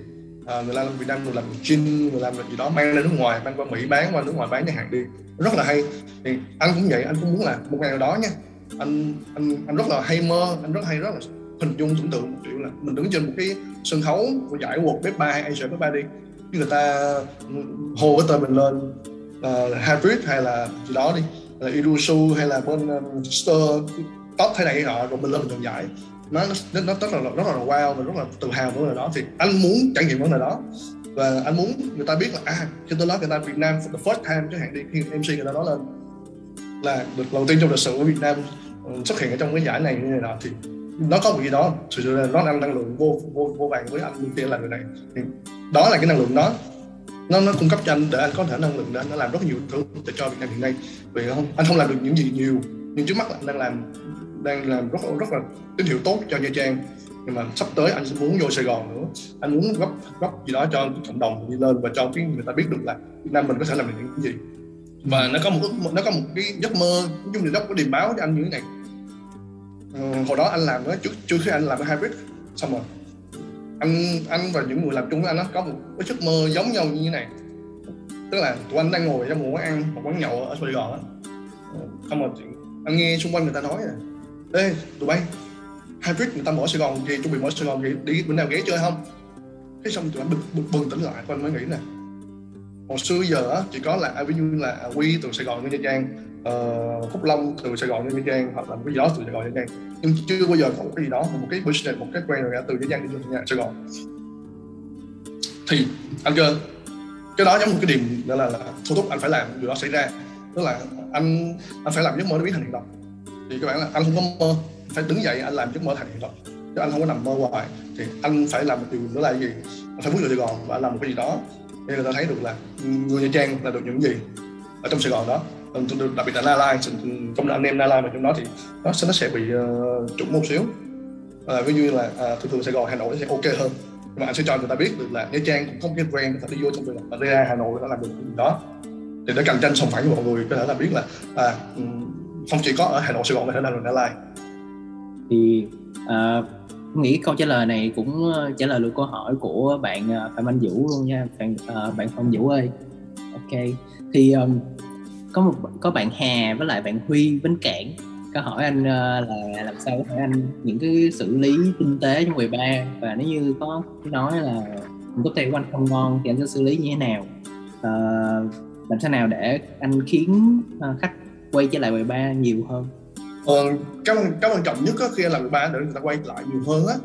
À, người làm Việt Nam người làm gin, người làm gì đó mang ra nước ngoài, mang qua Mỹ bán, qua nước ngoài bán như hạn đi. Rất là hay. Thì anh cũng vậy, anh cũng muốn là một ngày nào đó nha. Anh anh anh rất là hay mơ, anh rất hay rất là hình dung tưởng tượng một chuyện là mình đứng trên một cái sân khấu của giải World Best Bar hay Asia Best Bar đi, người ta hô cái tên mình lên là Hybrid hay là gì đó đi, là Iruzu hay là bên um, Star top thế này họ, rồi mình lên mình giải nó nó nó rất là rất là wow và rất là tự hào với cái đó. Thì anh muốn trải nghiệm cái đó và anh muốn người ta biết là à, khi tôi nói người ta Việt Nam for the first time chẳng hạn đi, khi em xê người ta nói lên là được đầu tiên trong lịch sử của Việt Nam xuất hiện ở trong cái giải này như thế nào, thì nó có một gì đó thực sự là nó năng năng lượng vô vô vô vàng với anh tiên là người này. Thì đó là cái năng lượng đó nó nó cung cấp cho anh để anh có thể năng lượng để anh làm rất nhiều thứ để cho Việt Nam hiện nay. Vì không anh không làm được những gì nhiều, nhưng trước mắt là anh đang làm đang làm rất rất là tín hiệu tốt cho Nha Trang, nhưng mà sắp tới anh sẽ muốn vô Sài Gòn nữa, anh muốn góp góp gì đó cho cộng đồng đi lên và cho cái người ta biết được là Việt Nam mình có thể làm được những gì. Và nó có một nó có một cái giấc mơ, nói chung là giấc có điềm báo cho anh như thế này. Ừ, hồi đó anh làm đó trước trước khi anh làm cái Hybrid xong rồi anh anh và những người làm chung với anh đó có một cái giấc mơ giống nhau như thế này, tức là tụi anh đang ngồi trong một quán ăn một quán nhậu ở Sài Gòn á, xong rồi anh nghe xung quanh người ta nói là ê tụi bay Hybrid người ta mở Sài Gòn gì, chuẩn bị mở Sài Gòn gì, đi bữa nào ghé chơi không. Thế xong tụi anh bực bực bừng tỉnh lại, tụi anh mới nghĩ nè, hồi xưa giờ á chỉ có là a bốn là quy từ Sài Gòn đi Nha Trang, Uh, Phúc Long từ Sài Gòn đến Nha Trang, hoặc là một cái gì đó từ Sài Gòn đến Nha Trang, nhưng chưa bao giờ có một cái gì đó, một cái business, một cái brand nào cả từ Nha Trang đến Sài Gòn. Thì anh cơ cái đó giống một cái điểm đó là, là thôi thúc anh phải làm điều đó xảy ra, tức là anh anh phải làm giấc mơ để biến thành hiện thực. Thì các bạn là anh không có mơ, phải đứng dậy anh làm giấc mơ thành hiện thực, chứ anh không có nằm mơ hoài. Thì anh phải làm một điều đó là gì, anh phải bước vào Sài Gòn và anh làm một cái gì đó để người ta thấy được là người Nha Trang là được những gì ở trong Sài Gòn đó. Đặc biệt là Na Lai, công anh em Na Lai mà trong đó thì nó sẽ nó sẽ bị uh, trũng một xíu, à, ví như là uh, thường thường Sài Gòn Hà Nội sẽ ok hơn, nhưng mà anh sẽ cho người ta biết được là Nha Trang cũng không cái brand có thể đi vô trong việc là ra Hà Nội nó làm được gì đó, thì để cạnh tranh sòng phẳng của mọi người có thể là biết là à, không chỉ có ở Hà Nội Sài Gòn mà thể là Na Lai. Thì uh, nghĩ câu trả lời này cũng trả lời được câu hỏi của bạn Phạm Anh Vũ luôn nha, bạn uh, bạn Phạm Vũ ơi. Ok thì um, có một có bạn Hà với lại bạn Huy Bến Cảng có hỏi anh uh, là làm sao có thể anh những cái xử lý tinh tế trong quầy bar, và nếu như có nói là những cocktail của anh không ngon thì anh sẽ xử lý như thế nào, uh, làm sao nào để anh khiến uh, khách quay trở lại quầy bar nhiều hơn. Ờ, cái cái quan trọng nhất đó, khi anh làm quầy bar để người ta quay lại nhiều hơn á,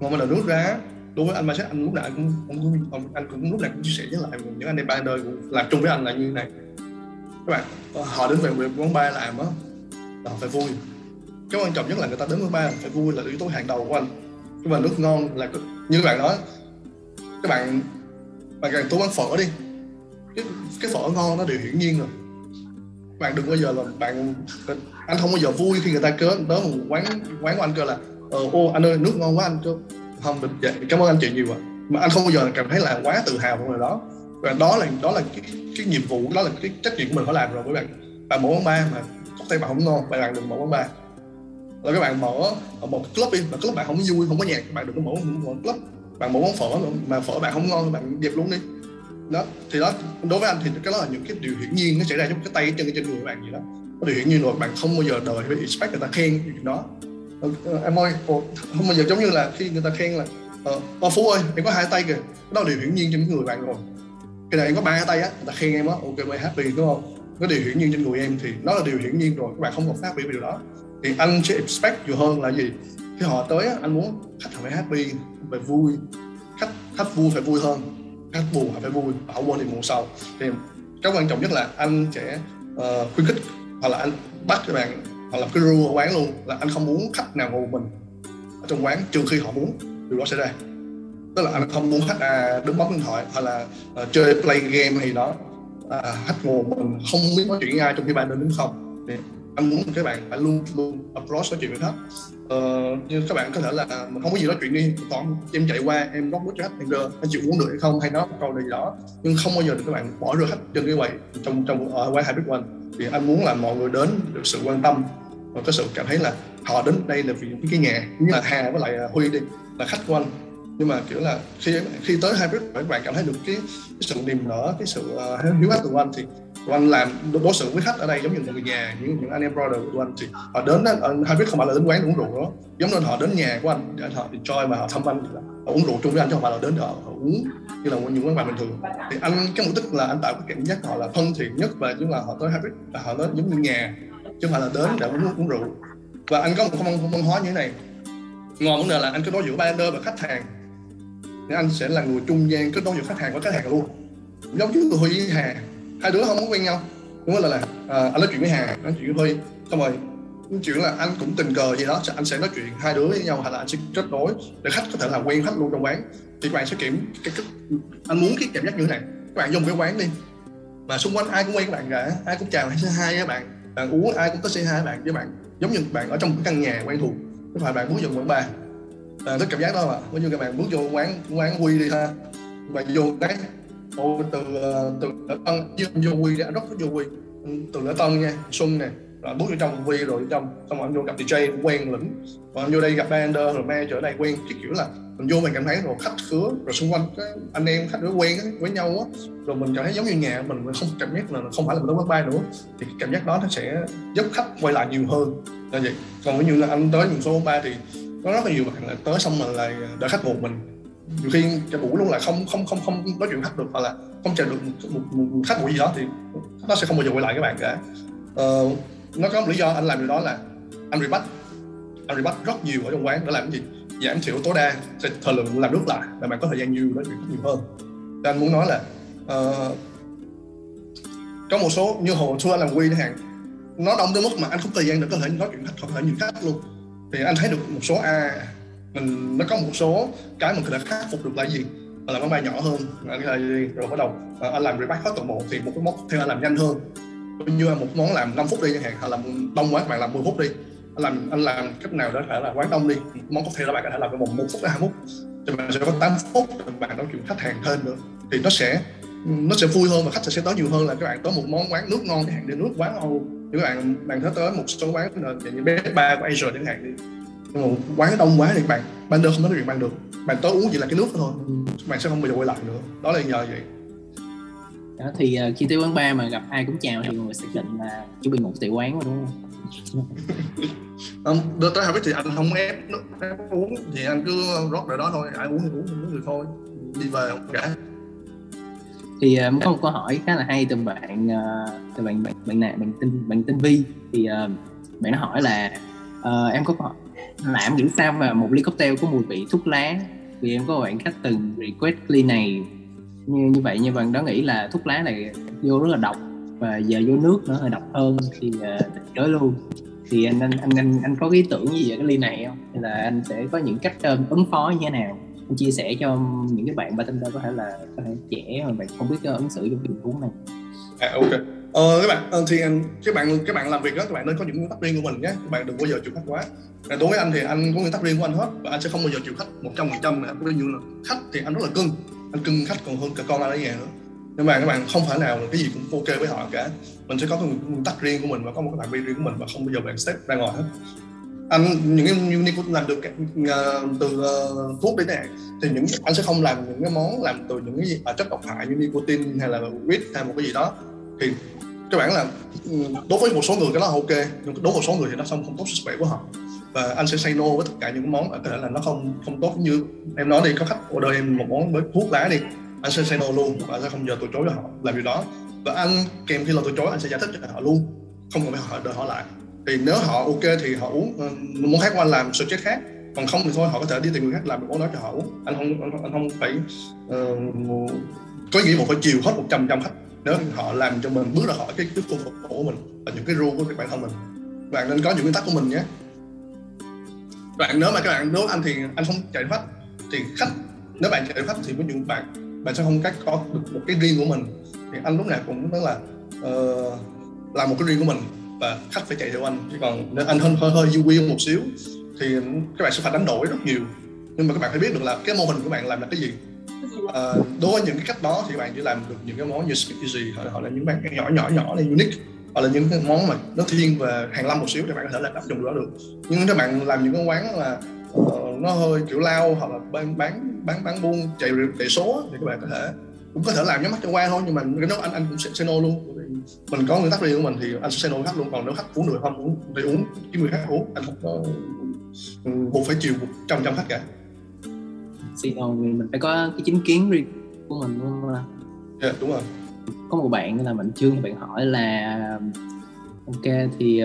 mà mình là rút ra đối với anh mà sếp anh lúc nào cũng, cũng, cũng anh cũng lúc nào cũng chia sẻ với lại những anh em bar đời làm chung với anh là như này. Các bạn, họ đến về quán bar làm á, là họ phải vui. Cái quan trọng nhất là người ta đến quán bar phải vui là yếu tố hàng đầu của anh. Nhưng mà nước ngon là như các bạn nói, các bạn bạn càng tốn ăn phở đi, cái, cái phở ngon nó đều hiển nhiên rồi. Các bạn đừng bao giờ là bạn anh không bao giờ vui khi người ta tới tới một quán quán của anh kêu là ờ, ô anh ơi nước ngon quá anh kêu không được vậy cảm ơn anh chị nhiều ạ. Mà anh không bao giờ cảm thấy là quá tự hào về đó. Và đó là đó là cái, cái nhiệm vụ, đó là cái trách nhiệm của mình phải làm rồi. Với bạn bạn mở quán bar mà cocktail bạn không ngon, bạn đừng mở quán bar. Rồi các bạn mở một club đi mà club bạn không vui, không có nhạc, bạn đừng có mở một club. Bạn mở quán phở mà phở bạn không ngon, bạn dẹp luôn đi. Đó thì đó đối với anh thì cái đó là những cái điều hiển nhiên nó xảy ra trong cái tay cái chân cái trên người bạn gì đó. Nó điều hiển nhiên rồi, bạn không bao giờ đợi phải expect người ta khen chuyện đó. Em ơi, không bao giờ giống như là khi người ta khen là ờ Phú ơi, em có hai tay kìa. Đó là điều hiển nhiên trên người bạn rồi. Cái này em có ba tay á, người ta khen em á, ok mày happy đúng không? Cái điều hiển nhiên trên người em thì nó là điều hiển nhiên rồi, các bạn không còn phát biểu về điều đó. Thì anh sẽ expect nhiều hơn là gì? Khi họ tới á, anh muốn khách phải happy, phải vui, khách khách vui phải vui hơn, khách buồn phải vui, họ quên thì buồn sau. Thì cái quan trọng nhất là anh sẽ uh, khuyến khích hoặc là anh bắt các bạn Họ làm cái rule ở quán luôn là anh không muốn khách nào ngồi một mình ở trong quán trừ khi họ muốn điều đó xảy ra. Tức là anh không muốn khách à, đứng bấm điện thoại hoặc là à, chơi play game hay đó, à, khách ngồi một mình không biết nói chuyện ai trong khi bạn đang đứng không. Để anh muốn các bạn phải luôn luôn approach nói chuyện với khách. Uh, như các bạn có thể là mình không có gì nói chuyện đi, toàn em chạy qua em rót nước cho khách tender, anh chịu uống được hay không hay đó câu này gì đó, nhưng không bao giờ được các bạn bỏ rơi khách trên cái quầy trong trong ở quán Hybrid One. Thì anh muốn là mọi người đến được sự quan tâm và có sự cảm thấy là họ đến đây là vì cái nhà như là Hà với lại Huy đi là khách của anh, nhưng mà kiểu là khi khi tới Hybrid các bạn cảm thấy được cái, cái sự niềm nở, cái sự uh, hiếu khách của anh, thì tụi anh làm đối xử với khách ở đây giống như người nhà, những những anh em brother của tụi anh. Thì họ đến hay biết không phải là đến quán uống rượu đó, giống nên họ đến nhà của anh để họ enjoy mà họ thăm anh, họ uống rượu chung với anh chứ không phải là đến họ, họ uống như là những quán bạn bình thường. Thì anh cái mục đích là anh tạo cái cảm giác họ là thân thiện nhất và chính là họ tới Hybrid là họ đến giống như nhà chứ không phải là đến để uống uống rượu. Và anh có một không văn hóa như thế này ngon vấn đề là anh cứ nói giữa bartender và khách hàng, nên anh sẽ là người trung gian kết nối giữa khách hàng với khách hàng luôn, giống như Huy với Hà. Hai đứa không muốn quen nhau, đúng là là à, anh nói chuyện với Hà, nói chuyện với Huy, xong rồi chuyện là anh cũng tình cờ gì đó, anh sẽ nói chuyện hai đứa với nhau, hoặc là anh sẽ kết nối để khách có thể là quen khách luôn trong quán. Thì các bạn sẽ kiểm cái, cái, anh muốn cái cảm giác như thế này, các bạn vô một cái quán đi mà xung quanh ai cũng quen các bạn cả, ai cũng chào hi các bạn, bạn uống ai cũng có hi các bạn với bạn, giống như bạn ở trong một căn nhà quen thuộc, chứ phải bạn muốn vô quán bar. À, thích cảm giác đó mà, ví dụ các bạn muốn vô quán quán Huy đi ha, bạn vô cái Ô, từ từ Lễ Tân vô Quy, anh rất thích vô Quy, từ Lễ Tân nha, Xuân nè, rồi bước vô trong Quy rồi vô trong, xong rồi anh vô gặp đê gi quen lĩnh, rồi anh vô đây gặp bartender rồi manager ở đây quen, cái kiểu là mình vô mình cảm thấy rồi khách khứa, rồi xung quanh cái anh em khách nữa quen ấy, với nhau á, rồi mình cảm thấy giống như nhà mình, mình không cảm giác là không phải là mình tới quán bar nữa, thì cảm giác đó nó sẽ giúp khách quay lại nhiều hơn là vậy. Còn ví dụ là anh tới một số quán bar thì có rất là nhiều bạn là tới xong mà lại đợi khách một mình. Nhiều khi cái buổi luôn là không không không không nói chuyện khách được, hoặc là không chờ được một, một, một khách buổi gì đó thì nó sẽ không bao giờ quay lại các bạn cả. Ờ, nó có một lý do anh làm điều đó là anh rebat anh rebat rất nhiều ở trong quán để làm cái gì giảm thiểu tối đa thời lượng làm nước lại để bạn có thời gian nhiều nói chuyện nhiều hơn. Thì anh muốn nói là uh, có một số như hồi xưa anh làm Quy hàng nó đông tới mức mà anh không thời gian để có thể nói chuyện khách, không thể nhiều khách luôn. Thì anh thấy được một số a mình nó có một số cái mình có thể khắc phục được là gì, là làm quán bar nhỏ hơn là gì? Rồi bắt đầu anh làm repack hết toàn bộ thì một cái mốc theo anh làm nhanh hơn, như một món làm năm phút đi chẳng hạn, hoặc là đông quá bạn làm mười phút đi, anh làm anh làm cách nào đó phải là quán đông đi, món có thể là bạn có thể làm trong vòng một phút đến hai phút thì bạn sẽ có tám phút bạn nói chuyện khách hàng hơn nữa, thì nó sẽ nó sẽ vui hơn và khách sẽ tới nhiều hơn là các bạn tới một món quán nước ngon chẳng hạn, đi nước quá ngon. Các bạn bạn tới một số quán như Best Bar của Asia chẳng hạn đi, nhưng mà quán đông quá thì bạn bạn đơn không nói chuyện bạn được, bạn tới uống chỉ là cái nước thôi, bạn sẽ không bao giờ quay lại nữa. Đó là nhờ vậy đó. Thì uh, khi tới quán bar mà gặp ai cũng chào thì người xác định là chuẩn bị một tệ quán rồi đúng không? Đưa tới Hybrid thì anh không ép nước ép uống, thì anh cứ rót đợi đó thôi, ai uống thì uống, không uống thì thôi, đi về không cả. Thì uh, có một câu hỏi khá là hay từ bạn uh, từ bạn bạn bạn này bạn tên bạn tên Vi, thì uh, bạn nó hỏi là uh, em có hỏi làm những sao mà một ly cocktail có mùi vị thuốc lá, vì em có bạn khách từng request ly này như như vậy, như bạn đó nghĩ là thuốc lá này vô rất là độc và giờ vô nước nó hơi độc hơn thì tới luôn. Thì anh anh anh anh, anh có ý tưởng gì về cái ly này không, hay là anh sẽ có những cách ứng phó như thế nào, anh chia sẻ cho những cái bạn bartender có thể là có thể trẻ mà bạn không biết ứng xử trong tình huống này. À, ok. Ờ, các bạn thì các bạn các bạn làm việc đó, các bạn nên có những nguyên tắc riêng của mình nhé, các bạn đừng bao giờ chịu khách quá. Đối với anh thì anh có nguyên tắc riêng của anh hết và anh sẽ không bao giờ chịu khách một trăm phần trăm. Ví dụ là khách thì anh rất là cưng, anh cưng khách còn hơn cả con anh ở nhà nữa, nhưng mà các bạn không phải nào cái gì cũng ok với họ cả, mình sẽ có cái nguyên tắc riêng của mình và có một cái phạm vi riêng của mình và không bao giờ bạn step ra ngoài hết. Anh những cái unique cũng làm được từ thuốc đến này, thì những anh sẽ không làm những cái món làm từ những cái gì ở chất độc hại như nicotine hay là weed hay một cái gì đó. Thì các bạn là đối với một số người cái đó ok, nhưng đối với một số người thì nó không không tốt sức khỏe của họ, và anh sẽ say no với tất cả những món có thể là nó không không tốt. Như em nói đi, có khách order em một món với thuốc lá đi, anh sẽ say no luôn và anh sẽ không giờ từ chối cho họ làm điều đó, và anh kèm khi là từ chối anh sẽ giải thích cho họ luôn, không cần phải hỏi đợi họ lại. Thì nếu họ ok thì họ uống món khác của anh làm suggest khác, còn không thì thôi họ có thể đi tìm người khác làm một món đó cho họ uống. Anh không anh, anh không phải uh, có nghĩa một phải chiều hết một trăm phần trăm khách nếu họ làm cho mình bước ra khỏi cái cái khu vực của mình và những cái rule của cái bản thân mình. Bạn nên có những nguyên tắc của mình nhé. Bạn nếu mà các bạn đố anh thì anh không chạy vách thì khách, nếu bạn chạy vách thì ví dụ bạn bạn sẽ không cách có được một cái riêng của mình, thì anh lúc nào cũng tức là uh, làm một cái riêng của mình và khách phải chạy theo anh. Chứ còn nếu anh hơi hơi du quy một xíu thì các bạn sẽ phải đánh đổi rất nhiều, nhưng mà các bạn phải biết được là cái mô hình của bạn làm là cái gì. À, đối với những cái cách đó thì bạn chỉ làm được những cái món như speakeasy, hoặc là những món nhỏ nhỏ nhỏ này unique, hoặc là những cái món mà nó thiên về hàng lâm một xíu thì bạn có thể là áp dụng đó được. Nhưng nếu bạn làm những cái quán là uh, nó hơi kiểu lao hoặc là bán bán bán, bán buôn chạy chạy số thì các bạn có thể cũng có thể làm nhắm mắt cho qua thôi, nhưng mà cái đó anh anh cũng sẽ say no luôn. Mình có nguyên tắc riêng của mình thì anh sẽ say no khách luôn, còn nếu khách uống được không uống thì uống, chứ người khác uống anh không có buộc phải chiều trăm trăm khách cả. Say no thì mình phải có cái chính kiến riêng của mình luôn mà. Dạ yeah, đúng rồi. Có một bạn là Mạnh Trương, bạn hỏi là ok thì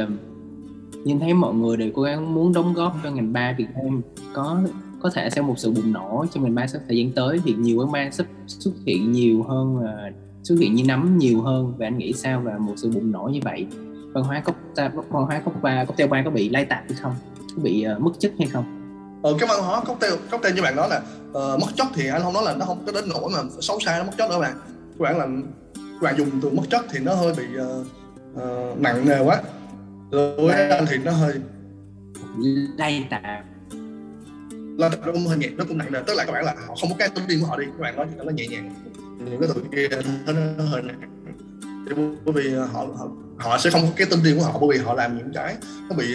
nhìn thấy mọi người đều cố gắng muốn đóng góp cho ngành bar Việt Nam, có có thể sẽ một sự bùng nổ trong ngành bar sắp thời gian tới, việc nhiều quán bar sắp xuất hiện nhiều hơn, xuất hiện như nấm nhiều hơn, và anh nghĩ sao về một sự bùng nổ như vậy? Văn hóa cocktail, văn hóa cocktail, cocktail bar có bị lai tạp hay không? Có bị uh, mất chất hay không? Ờ, cái văn hóa cocktail, cocktail như bạn nói là uh, mất chất thì anh không nói là nó không có đến nỗi mà xấu xa nó mất chất nữa bạn. Các bạn là các bạn dùng từ mất chất thì nó hơi bị uh, uh, nặng nề quá. Đối với anh thì nó hơi lai tạp. Lai tạp nó hơi nhẹ, nó cũng nặng nề. Tức là các bạn là họ không có cái tính riêng của họ đi, các bạn nói chuyện nó nhẹ nhàng. Những cái tụi kia nó hơi nặng, bởi vì họ họ họ sẽ không có cái tinh thần của họ, bởi vì họ làm những cái nó bị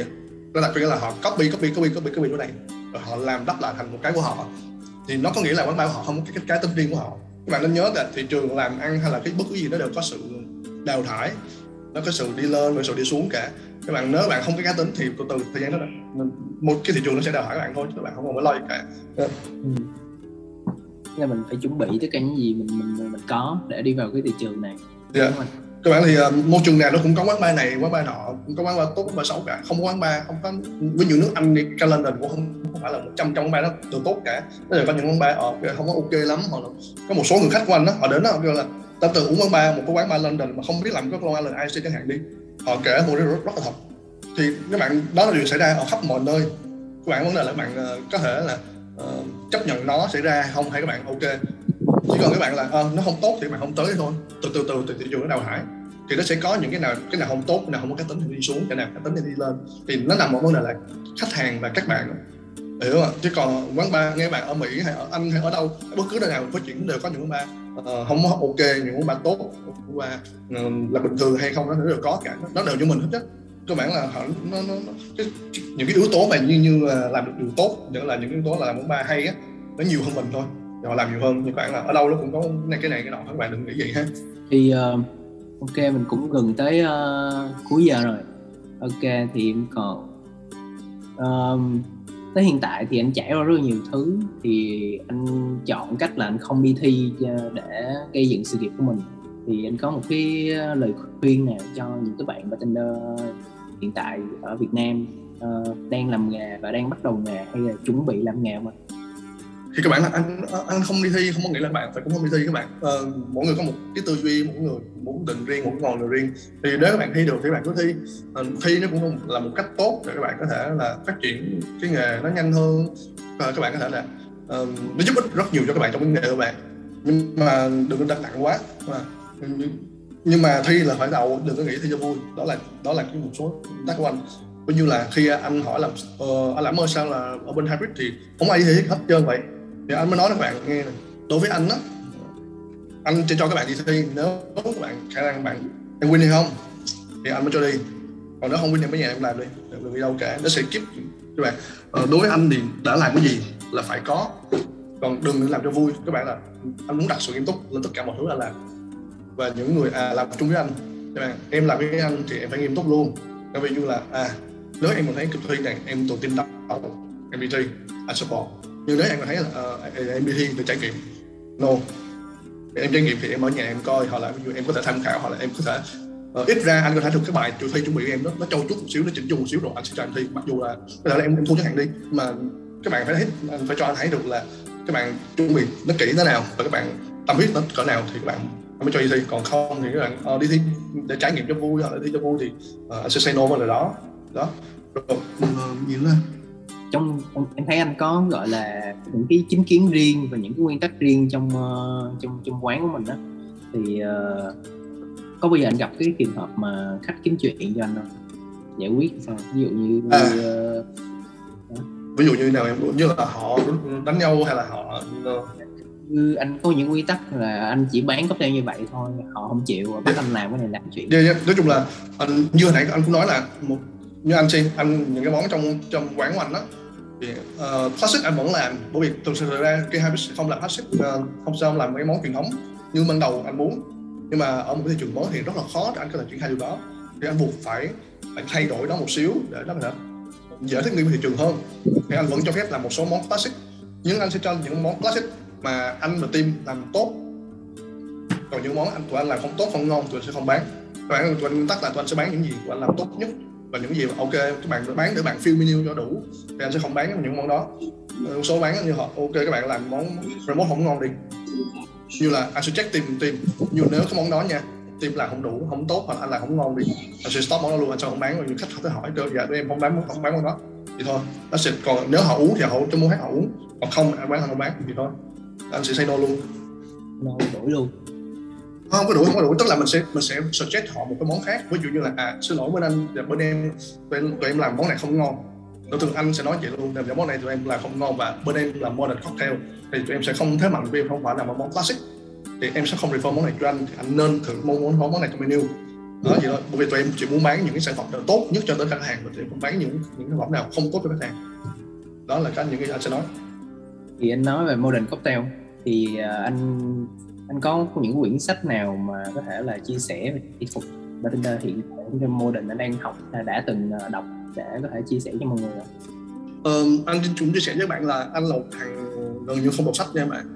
nó đặc biệt là họ copy copy copy copy copy chỗ này rồi họ làm đắp lại thành một cái của họ, thì nó có nghĩa là quán bar họ không có cái cái tinh thần của họ. Các bạn nên nhớ là thị trường làm ăn hay là cái bất cứ gì nó đều có sự đào thải, nó có sự đi lên và sự đi xuống cả. Các bạn nếu bạn không có cá tính thì từ từ thời gian đó một cái thị trường nó sẽ đào thải các bạn thôi, chứ các bạn không còn phải lo gì cả. Là mình phải chuẩn bị tất cả những gì mình mình mình có để đi vào cái thị trường này. Yeah. Các bạn thì uh, môi trường nào nó cũng có quán bar này, quán bar nọ, cũng có quán bar tốt, quán bar xấu cả. Không có quán bar, không có với nhiều nước Anh thì calendar cũng không, không phải là một trăm trong quán bar đó đều tốt cả. Nó đều có những quán bar ở uh, không có ok lắm, hoặc là có một số người khách của anh đó họ đến đó họ kêu là ta từ uống quán bar một cái quán bar London mà không biết làm cái Long Island Iced Tea chẳng hạn đi, họ kể một rất, rất là thật. Thì các bạn đó là điều xảy ra ở khắp mọi nơi. Các bạn vấn đề là các bạn uh, có thể là Uh, chấp nhận nó xảy ra không hay các bạn ok, chỉ còn các bạn là uh, nó không tốt thì các bạn không tới thôi. Từ từ từ từ thị trường nó đào thải thì nó sẽ có những cái nào cái nào không tốt, cái nào không có cái tính thì đi xuống, cái nào cái tính thì đi lên, thì nó nằm ở vấn đề là khách hàng và các bạn, hiểu không? Chứ còn quán bar nghe bạn ở Mỹ hay ở Anh hay ở đâu bất cứ nơi nào phát triển đều có những quán bar uh, không ok, những quán bar tốt và uh, là bình thường hay không nó đều có cả, nó đều như mình hết chứ. Cơ bản là họ nó, nó, nó cái, những cái yếu tố mà như như là làm được điều tốt, nghĩa là những yếu tố là làm món ba hay á, nó nhiều hơn mình thôi, họ làm nhiều hơn. Nhưng các bạn là ở đâu nó cũng có này cái này cái nọ, các bạn đừng nghĩ vậy ha. Thì uh, ok mình cũng gần tới uh, cuối giờ rồi. Ok thì còn uh, tới hiện tại thì anh trải qua rất nhiều thứ, thì anh chọn cách là anh không đi thi để gây dựng sự nghiệp của mình. Thì anh có một cái lời khuyên nào cho những các bạn bartender hiện tại ở Việt Nam uh, đang làm nghề và đang bắt đầu nghề hay là chuẩn bị làm nghề không? Thì các bạn là anh anh không đi thi không có nghĩa là bạn phải cũng không đi thi các bạn. Uh, mỗi người có một cái tư duy, mỗi người muốn định riêng, mỗi ngọn đường riêng. Thì nếu các bạn thi được thì các bạn cứ thi. Uh, thi nó cũng là một cách tốt để các bạn có thể là phát triển cái nghề nó nhanh hơn. Và các bạn có thể là uh, nó giúp ích rất nhiều cho các bạn trong cái nghề của bạn. Nhưng mà đừng đặt nặng quá. Mà nhưng mà thi là phải đầu, đừng có nghĩ thi cho vui, đó là đó là cái một số tác của anh. Coi như là khi anh hỏi là uh, anh Lãm ơi sao là ở bên Hybrid thì không ai thi hết trơn vậy, thì anh mới nói các bạn nghe này, đối với anh đó, anh sẽ cho các bạn đi thi, nếu các bạn khả năng bạn em win hay không thì anh mới cho đi, còn nếu không win thì mấy nhà em làm đi, đừng đi đâu cả, nó sẽ kiếp các bạn. Uh, đối với anh thì đã làm cái gì là phải có, còn đừng làm cho vui các bạn, là anh muốn đặt sự nghiêm túc lên tất cả mọi thứ anh làm. Và những người à, làm chung với anh, các bạn em làm với anh thì em phải nghiêm túc luôn. Bởi vì như là à, nếu em còn thấy cuộc thi này em tổ team đọc em đi thi, anh support. Nhưng nếu em còn thấy là à, em đi thi để trải nghiệm, no, em trải nghiệm thì em ở nhà em coi, hoặc là ví dụ em có thể tham khảo, hoặc là em có thể uh, ít ra anh có thể được cái bài chủ thi chuẩn bị của em đó, nó trau chuốt một xíu, nó chỉnh chu một xíu rồi anh sẽ cho anh thi. Mặc dù là có thể là em, em thua chẳng hạn đi, mà các bạn phải thấy, anh phải cho anh thấy được là các bạn chuẩn bị nó kỹ thế nào và các bạn tâm huyết nó cỡ nào thì các bạn mới cho đi thi. Còn không thì các bạn uh, đi thi để trải nghiệm cho vui, hoặc là đi thi cho vui thì uh, anh sẽ say no vào lời đó. đó. Rồi nghĩa là trong em thấy anh có gọi là những cái chính kiến riêng và những cái nguyên tắc riêng trong trong trong quán của mình đó, thì uh, có bao giờ anh gặp cái trường hợp mà khách kiếm chuyện cho anh không, giải quyết sao? Ví dụ như à, uh, ví dụ như nào em, như là họ đánh nhau hay là họ như anh có những quy tắc là anh chỉ bán cocktail như vậy thôi, họ không chịu và bắt yeah. anh làm cái này làm chuyện. Yeah, yeah. Nói chung là anh, như hồi nãy anh cũng nói là một, như anh xin anh những cái món trong trong quán của anh đó thì uh, classic anh vẫn làm, bởi vì thực sự ra cái Hybrid không làm classic, uh, không sao làm cái món truyền thống như ban đầu anh muốn, nhưng mà ở một cái thị trường mới thì rất là khó để anh có thể triển khai điều đó, thì anh buộc phải, phải thay đổi đó một xíu để nó dễ thích nghi với thị trường hơn. Thì anh vẫn cho phép làm một số món classic, nhưng anh sẽ cho những món classic mà anh và team làm tốt, còn những món anh tụi anh làm không tốt, không ngon tụi anh sẽ không bán. Tụi anh, tụi anh nguyên tắc là tụi anh sẽ bán những gì tụi anh làm tốt nhất, và những gì mà ok các bạn bán để bạn fill menu cho đủ thì anh sẽ không bán những món đó. Một số bán như họ ok các bạn làm món remote không ngon đi, như là anh sẽ check team team như nếu cái món đó nha team làm không đủ, không tốt hoặc anh làm không ngon đi, anh sẽ stop món đó luôn, anh sẽ không bán. Và những khách họ tới hỏi tôi dạ tụi em không bán, không bán món đó thì thôi nó sẽ, còn nếu họ uống thì họ cho mua hết họ uống, còn không anh bán, anh không bán thì thôi anh sẽ say no luôn, no đổi luôn. Không có đuổi, không có đuổi, tức là mình sẽ mình sẽ suggest họ một cái món khác. Ví dụ như là à xin lỗi bên anh, bên em tụi em, tụi em làm món này không ngon. Đối tượng anh sẽ nói vậy luôn, làm món này tụi em làm không ngon và bên em làm modern cocktail thì tụi em sẽ không thế mạnh, vì không phải là một món classic thì em sẽ không refer món này cho anh, thì anh nên thử món món món này trong menu. Đó vậy thôi, bởi vì tụi em chỉ muốn bán những cái sản phẩm nào tốt nhất cho tới khách hàng, và tụi em không bán những những sản phẩm nào không tốt cho khách hàng. Đó là cái những cái anh sẽ nói. Thì anh nói về modern cocktail thì anh anh có những quyển sách nào mà có thể là chia sẻ về kỹ thuật bartender hiện tại modern anh đang học, đã từng đọc để có thể chia sẻ cho mọi người rồi? Um, anh cũng chia sẻ với bạn là anh là một thằng gần như không đọc sách nha bạn.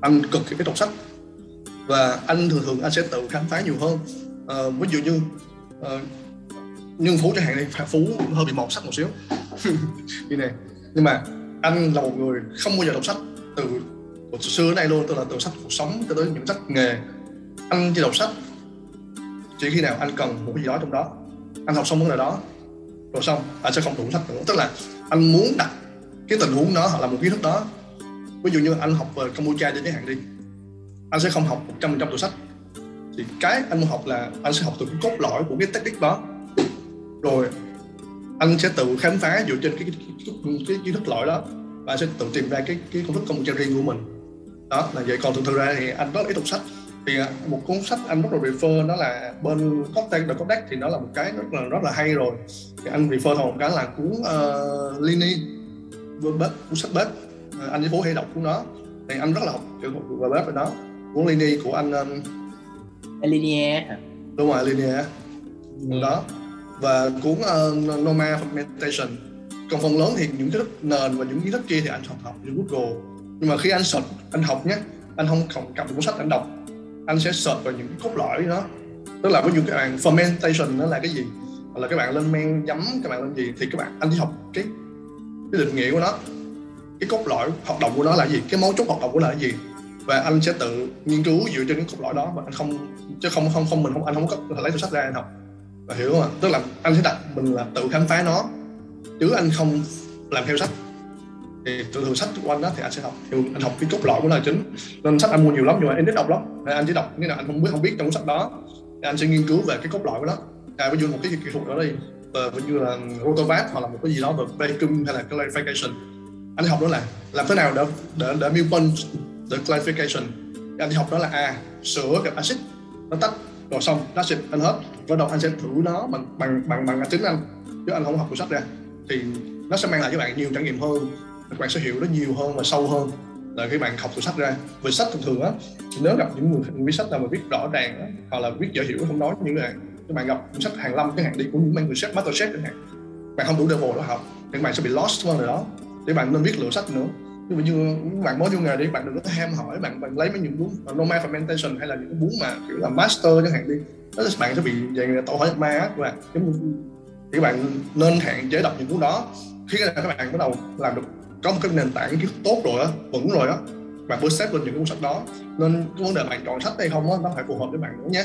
Anh cực kỳ cái đọc sách và anh thường thường anh sẽ tự khám phá nhiều hơn. Uh, ví dụ như uh, nhưng Phú chẳng hạn này, Phú hơi bị mọt sách một xíu như này, nhưng mà anh là một người không bao giờ đọc sách từ từ xưa đến nay luôn, tức là từ sách cuộc sống cho tới những sách nghề. Anh chỉ đọc sách chỉ khi nào anh cần một cái gì đó trong đó, anh học xong vấn đề đó rồi xong anh sẽ không đụng sách nữa. Tức là anh muốn đặt cái tình huống đó hoặc là một kiến thức đó, ví dụ như anh học về Campuchia để giới hạn đi, anh sẽ không học một trăm phần trăm từ sách, thì cái anh muốn học là anh sẽ học từ cái cốt lõi của cái technique đó, rồi anh sẽ tự khám phá dựa trên cái kiến thức lõi đó và anh sẽ tự tìm ra cái cái công thức công nghệ riêng của mình. Đó là vậy. Còn thường thường ra thì anh rất ít đọc sách, thì một cuốn sách anh rất là refer đó là bên Cocktail The Cocktail thì nó là một cái rất là rất là hay rồi, thì anh refer thôi một cái là cuốn uh, Lini bếp, cuốn sách bếp, anh với Phú hay đọc cuốn đó thì anh rất là học kiểu về bếp rồi đó, cuốn Lini của anh um... Alinea, đúng rồi Alinea đó, và cuốn uh, Noma Fermentation. Còn phần lớn thì những cái thức nền và những kiến thức kia thì anh học học trên Google, nhưng mà khi anh search, anh học nhé, anh không cầm cuốn sách anh đọc, anh sẽ search vào những cái cốt lõi đó. Tức là ví dụ các bạn fermentation nó là cái gì, hoặc là các bạn lên men giấm, các bạn lên gì thì các bạn anh chỉ học cái cái định nghĩa của nó, cái cốt lõi hoạt động của nó là gì, cái mấu chốt hoạt động của nó là gì, và anh sẽ tự nghiên cứu dựa trên những cốt lõi đó, và anh không chứ không không không mình không anh không có lấy cuốn sách ra anh học, và hiểu không ạ? Tức là anh sẽ đặt mình là tự khám phá nó, chứ anh không làm theo sách. Thì từ từ sách của anh đó thì anh sẽ học, thì anh học cái cốt lõi của nó là chính, nên sách anh mua nhiều lắm nhưng mà anh ít đọc lắm. Nên anh chỉ đọc cái nào anh không biết không biết trong sách đó thì anh sẽ nghiên cứu về cái cốt lõi của nó. À, ví dụ một cái kỹ thuật đó đi, ví dụ là rotovap hoặc là một cái gì đó về vacuum hay là clarification, anh học đó là làm thế nào để để để milk punch, để clarification, anh học đó là a à, sữa gặp axit nó tách rồi xong nó xịt anh hết, rồi đầu anh sẽ thử nó bằng bằng bằng bằng chính anh, chứ anh không học cuốn sách ra. Thì nó sẽ mang lại cho bạn nhiều trải nghiệm hơn, các bạn sẽ hiểu nó nhiều hơn và sâu hơn là các bạn học từ sách ra. Về sách thường thường á, nếu gặp những người viết sách nào mà viết rõ ràng á, hoặc là viết dễ hiểu không nói như này, các bạn gặp sách hàng lâm cái hàng đi của những người chef, master chef chẳng hạn, bạn không đủ level đó học, thì các bạn sẽ bị lost hơn rồi đó. Thì bạn nên viết lựa sách nữa. Nhưng mà như bạn mới vô nghề đi, bạn đừng có ham hỏi, bạn bạn lấy mấy những cuốn Normal Fermentation hay là những cuốn mà kiểu là master chẳng hạn đi, đó bạn sẽ bị vậy là tổ hỏi ma á các bạn. Thì các bạn nên hạn chế đọc những cuốn đó. Khi các bạn bắt đầu làm được có một cái nền tảng kiến thức tốt rồi á, vững rồi á, bạn mới xếp lên những cuốn sách đó. Nên cái vấn đề bạn chọn sách hay không á, nó phải phù hợp với bạn nữa nhé.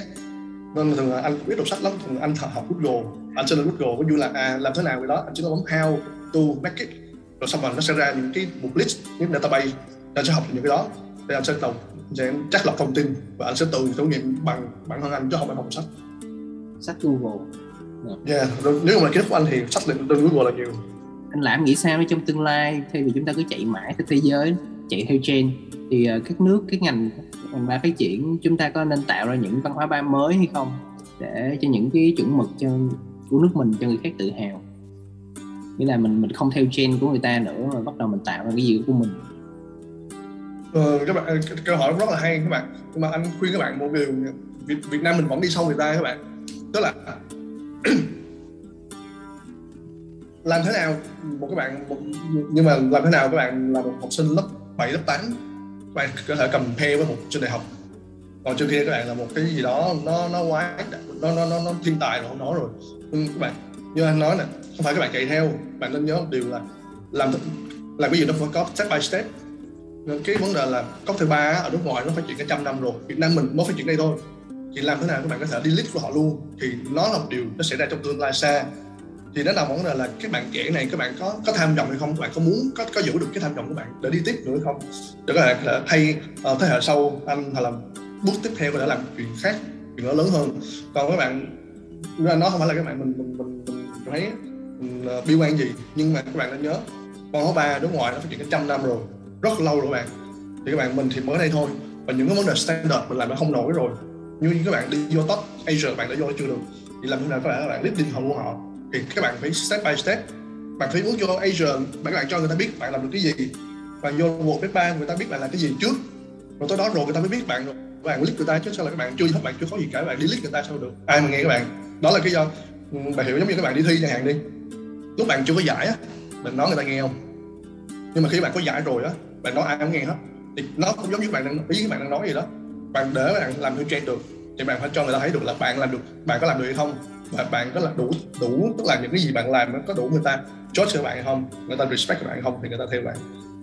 Nên thường là anh cũng biết đọc sách lắm, thường anh học Google, anh sẽ lên Google có như là à, làm thế nào cái đó, anh chỉ có bấm how to make it, rồi xong rồi nó sẽ ra những cái mục list, những database, anh sẽ học những cái đó, để anh sẽ đọc, sẽ chắc lọc thông tin và anh sẽ tự thử nghiệm bằng bản thân anh chứ không phải học sách. Sách Google. Yeah, nếu mà kiến thức của anh thì sách lên Google là nhiều. Anh Lãm nghĩ sao trong tương lai, thay vì chúng ta cứ chạy mãi theo thế giới, chạy theo trend, thì các nước, các ngành mà phát triển chúng ta có nên tạo ra những văn hóa bar mới hay không, để cho những cái chuẩn mực cho, của nước mình cho người khác tự hào, nghĩa là mình mình không theo trend của người ta nữa mà bắt đầu mình tạo ra cái gì của mình. Ừ, các bạn câu hỏi rất là hay các bạn, nhưng mà anh khuyên các bạn một điều, Việt, Việt Nam mình vẫn đi sau người ta các bạn, tức là làm thế nào một các bạn một, nhưng mà làm thế nào các bạn là một học sinh lớp bảy lớp tám các bạn có thể compare với một trường đại học, còn trước kia các bạn là một cái gì đó nó nó quá nó nó nó, nó thiên tài rồi không nói rồi. Nhưng các bạn như anh nói nè, không phải các bạn chạy theo, bạn nên nhớ điều là làm làm cái gì nó phải có step by step. Nên cái vấn đề là cocktail bar ở nước ngoài nó phát triển cả trăm năm rồi, Việt Nam mình mới phát triển đây thôi, thì làm thế nào các bạn có thể delete của họ luôn, thì nó là một điều nó sẽ ra trong tương lai xa. Thì đó là vấn đề là các bạn trẻ này, các bạn có có tham vọng hay không, các bạn có muốn có có giữ được cái tham vọng của bạn để đi tiếp nữa hay không, để có thể thay uh, thế hệ sau anh hoặc là bước tiếp theo để làm chuyện khác, chuyện nó lớn hơn. Còn các bạn nó không phải là các bạn mình mình mình, mình thấy mình uh, bi quan gì, nhưng mà các bạn nên nhớ văn hóa bar nước ngoài nó phát triển cả trăm năm rồi, rất lâu rồi các bạn, thì các bạn mình thì mới đây thôi, và những cái vấn đề standard mình làm nó không nổi rồi, như các bạn đi vô top Asia bạn đã vô chưa được, thì làm thế nào các bạn các bạn lead đi hậu của họ. Thì các bạn phải step by step, bạn phải muốn vô Asia, bạn bạn cho người ta biết bạn làm được cái gì, và vô một cái bang người ta biết bạn làm cái gì trước, rồi tới đó rồi người ta mới biết bạn, rồi bạn list người ta chứ sao là các bạn chưa, các bạn chưa có gì cả, bạn đi list người ta sao được, ai mà nghe các bạn. Đó là cái do bạn hiểu, giống như các bạn đi thi chẳng hạn đi, lúc bạn chưa có giải á, bạn nói người ta nghe không, nhưng mà khi bạn có giải rồi á, bạn nói ai không nghe hết, thì nó cũng giống như bạn đang ý bạn đang nói gì đó, bạn để bạn làm theo trend được, thì bạn phải cho người ta thấy được là bạn làm được, bạn có làm được hay không. Và bạn có là đủ, đủ tức là những cái gì bạn làm nó có đủ người ta judge cho bạn hay không, người ta respect cho bạn hay không, thì người ta theo bạn.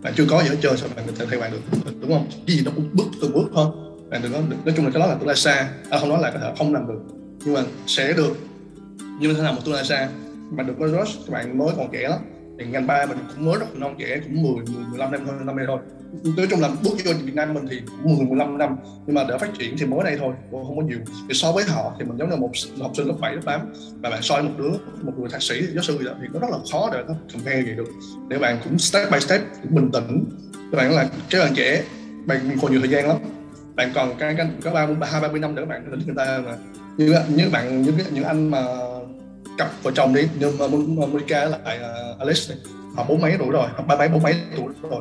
Bạn chưa có gì hết trơn sao bạn người ta theo bạn được, đúng không? Cái gì nó cũng bước từng bước thôi. Bạn đừng có, nói chung là cái đó là tương lai xa, à, không nói là có thể không làm được, nhưng mà sẽ được. Nhưng mà thế nào một tương lai xa, bạn đừng có rush, các bạn mới còn trẻ lắm. Thì ngành ba mình cũng mới rất non trẻ, cũng mười, mười lăm năm thôi, năm nay thôi. Nói chung là bước vô Việt Nam mình thì mười, mười lăm năm, nhưng mà để phát triển thì mới đây thôi, không có nhiều. Thì so với họ thì mình giống như một học sinh lớp bảy, lớp tám, và bạn soi một đứa, một người thạc sĩ, giáo sư gì đó thì nó rất là khó để nó compare gì được. Để bạn cũng step by step, cũng bình tĩnh. Các bạn là cái bạn trẻ, bạn còn nhiều thời gian lắm. Bạn còn cái cái có ba ba ba mươi năm nữa các bạn đến người ta mà. Như như bạn như những anh mà cặp vợ chồng đi, nhưng mà Monica lại uh, Alex này, họ bốn mấy tuổi rồi, họ ba mấy bốn mấy tuổi rồi,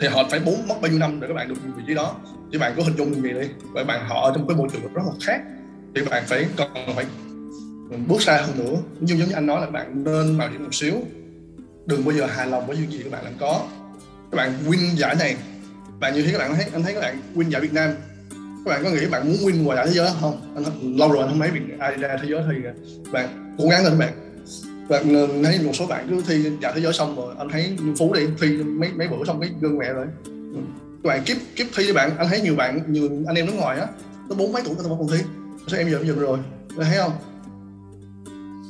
thì họ phải bốn mất bao nhiêu năm để các bạn được vị trí đó, thì bạn có hình dung như vậy đi, vậy bạn họ ở trong cái môi trường rất là khác, thì bạn phải còn phải bước xa hơn nữa. Nhưng giống như anh nói là bạn nên mạo hiểm một xíu, đừng bao giờ hài lòng với những gì các bạn đang có. Các bạn win giải này, bạn như thế các bạn thấy, anh thấy các bạn win giải Việt Nam, các bạn có nghĩ bạn muốn win ngoài giải thế giới không? Anh lâu rồi anh không thấy ai ra thế giới, thì bạn cố gắng lên các bạn. Bạn thấy một số bạn cứ thi giải thế giới xong rồi, anh thấy Phú đi thi mấy mấy bữa xong cái gương mẹ rồi. Các bạn kiếp kiếp thi với bạn, anh thấy nhiều bạn, nhiều anh em nước ngoài á, nó bốn mấy tuổi người ta vẫn còn thi, sao em giờ cũng dừng rồi, bạn thấy không?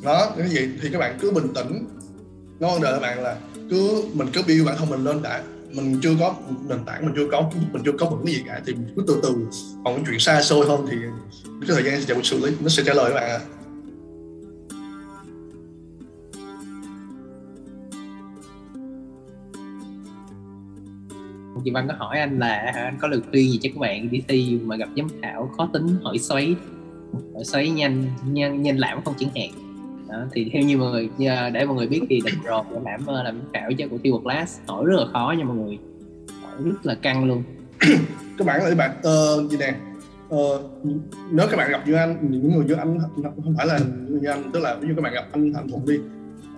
Đó, cái gì thì các bạn cứ bình tĩnh. Nói vấn đề các bạn là cứ mình cứ build bản thân mình lên đã. Mình chưa có nền tảng, mình chưa có mình chưa có một cái gì cả, thì cứ từ từ. Còn cái chuyện xa xôi hơn thì cái thời gian sẽ xử lý, nó sẽ trả lời các bạn à. Chị Văn có hỏi anh là anh có lời khuyên gì cho các bạn đi thi mà gặp giám khảo khó tính, hỏi xoáy hỏi xoáy nhanh nhanh nhanh Lãm không chẳng hạn đó, thì theo như mọi người, để mọi người biết thì đợt rồi Lãm làm giám khảo cho cuộc thi World Class, hỏi rất là khó nha mọi người, hỏi rất là căng luôn. Các bạn ơi, bạn uh, gì nè uh, nếu các bạn gặp như anh, những người như anh, không phải là như anh, tức là ví dụ các bạn gặp anh Thành Thuận đi,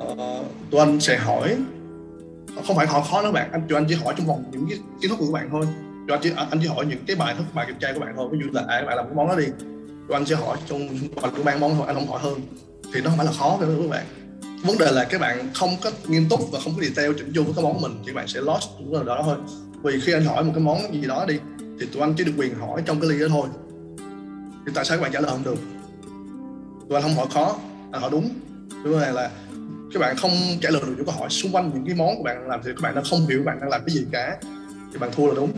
uh, tụi anh sẽ hỏi, không phải họ khó nữa bạn, anh cho anh chỉ hỏi trong vòng những cái kiến thức của các bạn thôi, cho anh chỉ anh chỉ hỏi những cái bài thức bài kiểm tra của bạn thôi, ví dụ là các bạn làm cái món đó đi, cho anh sẽ hỏi trong vòng của ban món thôi, anh không hỏi hơn, thì nó không phải là khó nữa các bạn. Vấn đề là các bạn không có nghiêm túc và không có detail chỉnh chu với cái món mình thì bạn sẽ lost cũng là đó thôi. Vì khi anh hỏi một cái món gì đó đi thì tụi anh chỉ được quyền hỏi trong cái ly đó thôi, thì tại sao các bạn trả lời không được? tụi anh không hỏi khó, là hỏi đúng. Đúng là, là các bạn không trả lời được những câu hỏi xung quanh những cái món của bạn làm thì các bạn đã không hiểu bạn đang làm cái gì cả, thì bạn thua là đúng.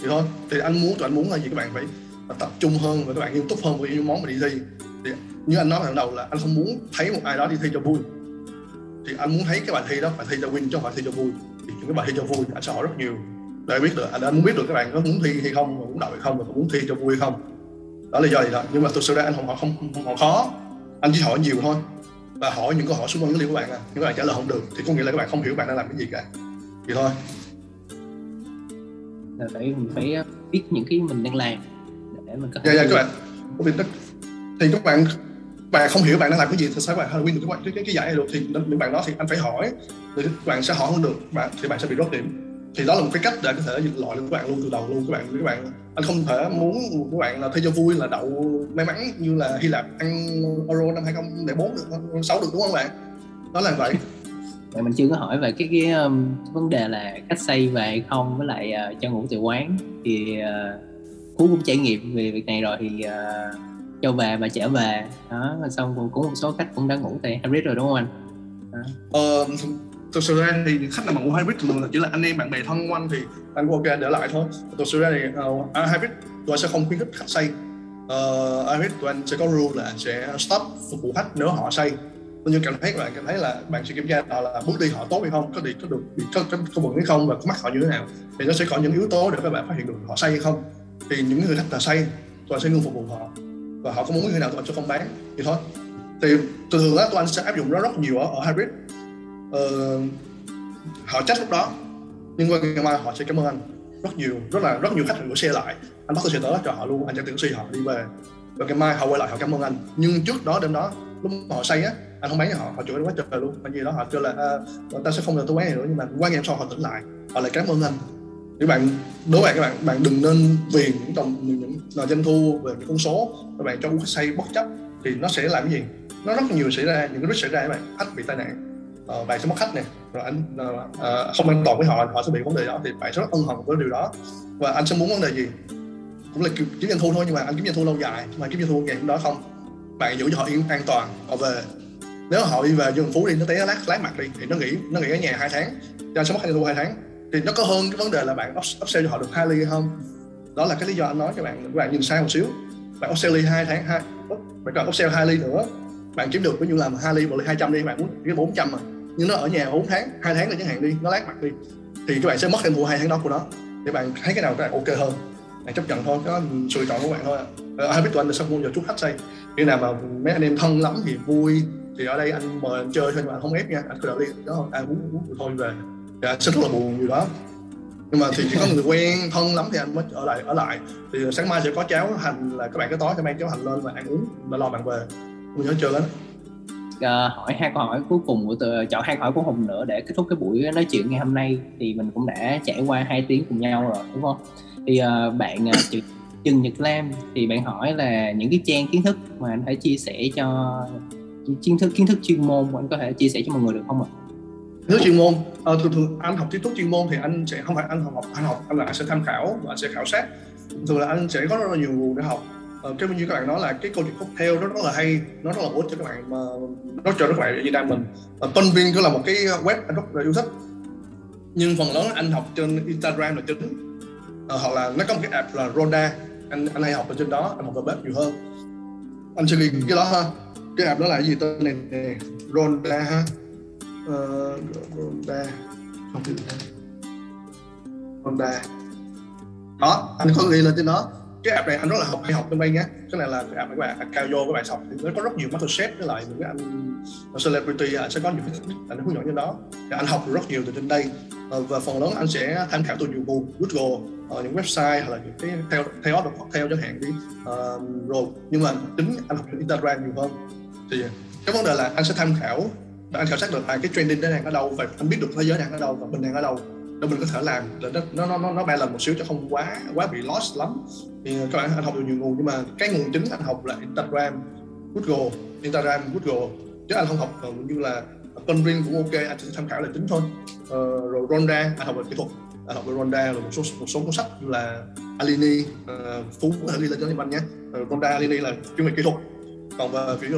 Thì thôi, thì anh muốn tụi anh muốn là gì các bạn phải tập trung hơn và các bạn nghiêm túc hơn với những món mà đi thi. Thì như anh nói hồi đầu là anh không muốn thấy một ai đó đi thi cho vui, thì anh muốn thấy các bạn thi đó phải thi cho win chứ không phải thi cho vui. Thì những cái bài thi cho vui anh sẽ hỏi rất nhiều để biết được, anh, anh muốn biết được các bạn có muốn thi hay không, muốn đậu hay không, và có muốn thi cho vui hay không. Đó là do gì đó. Nhưng mà thực sự ra anh không hỏi không, không, không, không khó, anh chỉ hỏi nhiều thôi và hỏi những câu hỏi xung quanh cái lý của bạn. À, nếu các bạn trả lời không được thì có nghĩa là các bạn không hiểu bạn đang làm cái gì cả. Vậy thôi. Là phải mình phải biết những cái mình đang làm để mình có. Dạ dạ các bạn. Thì các bạn bạn không hiểu bạn đang làm cái gì thì sẽ bạn hơi win được cái cái cái giải này được, thì những bạn đó thì anh phải hỏi, thì bạn sẽ hỏi không được, bạn thì bạn sẽ bị rớt điểm. Thì đó là một cái cách để có thể loại được các bạn luôn từ đầu luôn các bạn. Các bạn anh không thể muốn các bạn là thi cho vui là đậu may mắn như là Hy Lạp ăn Euro năm hai không không bốn được, hai không không sáu được, đúng không bạn? Đó là vậy. Vậy mình chưa có hỏi về cái cái um, vấn đề là cách xây về không, với lại uh, cho ngủ tại quán thì uh, Phú cũng trải nghiệm về việc này rồi thì uh, cho về và trở về đó, xong cũng cũng một số khách cũng đã ngủ tại Hybrid rồi đúng không anh? Ờ, thực sự ra thì khách nào mà ngủ Hybrid thường là chỉ là anh em bạn bè thân quanh thì anh cũng ok để lại thôi. Thực sự ra thì uh, Hybrid tụi anh sẽ không khuyến khích khách say. Uh, Hybrid tụi anh sẽ có rule là sẽ stop phục vụ khách nếu họ say. Nhưng cảm thấy bạn cảm thấy là bạn sẽ kiểm tra họ là bước đi họ tốt hay không, có đi có được có có, có vững hay không và có mắc họ như thế nào, thì nó sẽ có những yếu tố để các bạn phát hiện được họ say hay không. Thì những người khách là say tụi anh sẽ ngừng phục vụ họ, và họ có muốn như thế nào tụi anh sẽ không bán. Thì thôi, thì thường thường á tụi anh sẽ áp dụng nó rất nhiều ở, ở Hybrid. Ờ, họ trách lúc đó nhưng qua ngày mai họ sẽ cảm ơn anh rất nhiều, rất là rất nhiều khách gửi xe lại, anh bắt xe tới cho họ luôn, anh trả tiền xe họ đi về, và ngày mai họ quay lại họ cảm ơn anh. Nhưng trước đó đêm đó lúc họ say á, anh không bán cho họ, họ chửi quá trời luôn, bởi vì đó họ kêu là à, ta sẽ không làm tới quán này nữa. Nhưng mà qua ngày hôm sau họ tỉnh lại, họ lại cảm ơn anh. Thì bạn đối bạn các bạn bạn đừng nên vì những đồng những doanh thu về những con số các bạn cho uống say bất chấp, thì nó sẽ làm cái gì, nó rất nhiều xảy ra những cái rủi xảy ra các bạn, khách bị tai nạn, Ờ, bạn sẽ mất khách nè, rồi anh uh, không an toàn với họ, họ sẽ bị vấn đề đó, thì bạn sẽ rất ân hận với điều đó. Và anh sẽ muốn vấn đề gì cũng là kiếm doanh thu thôi, nhưng mà anh kiếm doanh thu lâu dài, mà kiếm doanh thu ngày hôm đó không, bạn giữ cho họ yên an toàn, họ về. Nếu họ đi về Dương Phú đi nó té lát lát mặt đi thì nó nghỉ nó nghỉ ở nhà hai tháng, cho anh sẽ mất doanh thu hai tháng, thì nó có hơn cái vấn đề là bạn upsell cho họ được hai ly hay không. Đó là cái lý do anh nói các bạn, các bạn nhìn sai một xíu, bạn upsell ly hai tháng hai, bạn còn upsell hai ly nữa, bạn kiếm được ví dụ làm hai ly một ly hai trăm đi, bạn muốn kiếm bốn trăm mà. Nhưng nó ở nhà bốn tháng, hai tháng rồi chẳng hạn đi, nó lát mặt đi, thì các bạn sẽ mất thêm thu hai tháng đó của nó. Để bạn thấy cái nào các bạn ok hơn, bạn chấp nhận thôi, có sự chọn của bạn thôi. À, Hybrid tụi anh là sao mua vào chút khách say. Khi nào mà mấy anh em thân lắm thì vui, thì ở đây anh mời anh chơi thôi, nhưng mà không ép nha, anh cứ đợi đi đó, anh uống uống thôi về. Thì anh sẽ rất là buồn điều đó. Nhưng mà thì chỉ có người quen thân lắm thì anh mới ở lại ở lại. Thì sáng mai sẽ có cháo hành, là các bạn cái tối sẽ mang cháo hành lên và ăn uống, và lo bạn về. Mình nhớ chơi đó. Uh, hỏi hai câu hỏi cuối cùng của tôi, chọn hai câu hỏi của Hùng nữa để kết thúc cái buổi nói chuyện ngày hôm nay. Thì mình cũng đã trải qua hai tiếng cùng nhau rồi đúng không? Thì uh, bạn uh, Trần Nhật Lam thì bạn hỏi là những cái trang kiến thức mà anh phải chia sẻ cho kiến thức kiến thức chuyên môn, anh có thể chia sẻ cho mọi người được không ạ? Kiến thức chuyên môn, à, thường thường anh học kiến thức chuyên môn thì anh sẽ không phải anh học anh học anh là anh sẽ tham khảo và anh sẽ khảo sát. Thường là anh sẽ có rất là nhiều nguồn để học. Ờ, cái như các bạn nói là cái câu chuyện cocktail nó rất là hay, nó rất là bổ ích cho các bạn, mà nó cho các bạn ở Việt Nam mình. Tôn Viên cũng là một cái web anh rất là yêu thích, nhưng phần lớn anh học trên Instagram là chính, ờ, hoặc là nó có một cái app là Ronda, anh anh hay học ở trên đó, anh học về bếp nhiều hơn. Anh sẽ ghi cái đó ha, cái app đó là cái gì tên này nè, Ronda ha, ờ, Ronda, không biết Ronda, đó anh có ghi lên trên đó. Cái app này anh rất là học hay học bên đây nhé. Cái này là cái app các bạn cao vô các bạn học, nó có rất nhiều MasterChef với lại những cái anh celebrity, anh sẽ có nhiều cái anh hướng dẫn trên đó. Thì anh học được rất nhiều từ trên đây, và phần lớn anh sẽ tham khảo từ nhiều nguồn, Google, những website hoặc là những cái theo theo được theo chẳng hạn đi, uh, rồi. Nhưng mà chính anh học trên Instagram nhiều hơn. Thì cái vấn đề là anh sẽ tham khảo, anh khảo sát được là cái trending đang ở đâu, và anh biết được thế giới đang ở đâu và mình đang ở đâu, để mình có thể làm để nó nó nó nó balance một xíu chứ không quá quá bị lost lắm. Thì các bạn anh học được nhiều nguồn, nhưng mà cái nguồn chính anh học là Instagram, Google, Instagram, Google, chứ anh không học như là Pinterest cũng ok, anh chỉ tham khảo là chính thôi. Ờ, rồi Ronda, anh học về kỹ thuật, anh học về Ronda, rồi một số một số cuốn sách như là Alinea, uh, Phú có thể ghi lên cho anh nhé. Ronda, Alinea là chuyên về kỹ thuật, còn về phía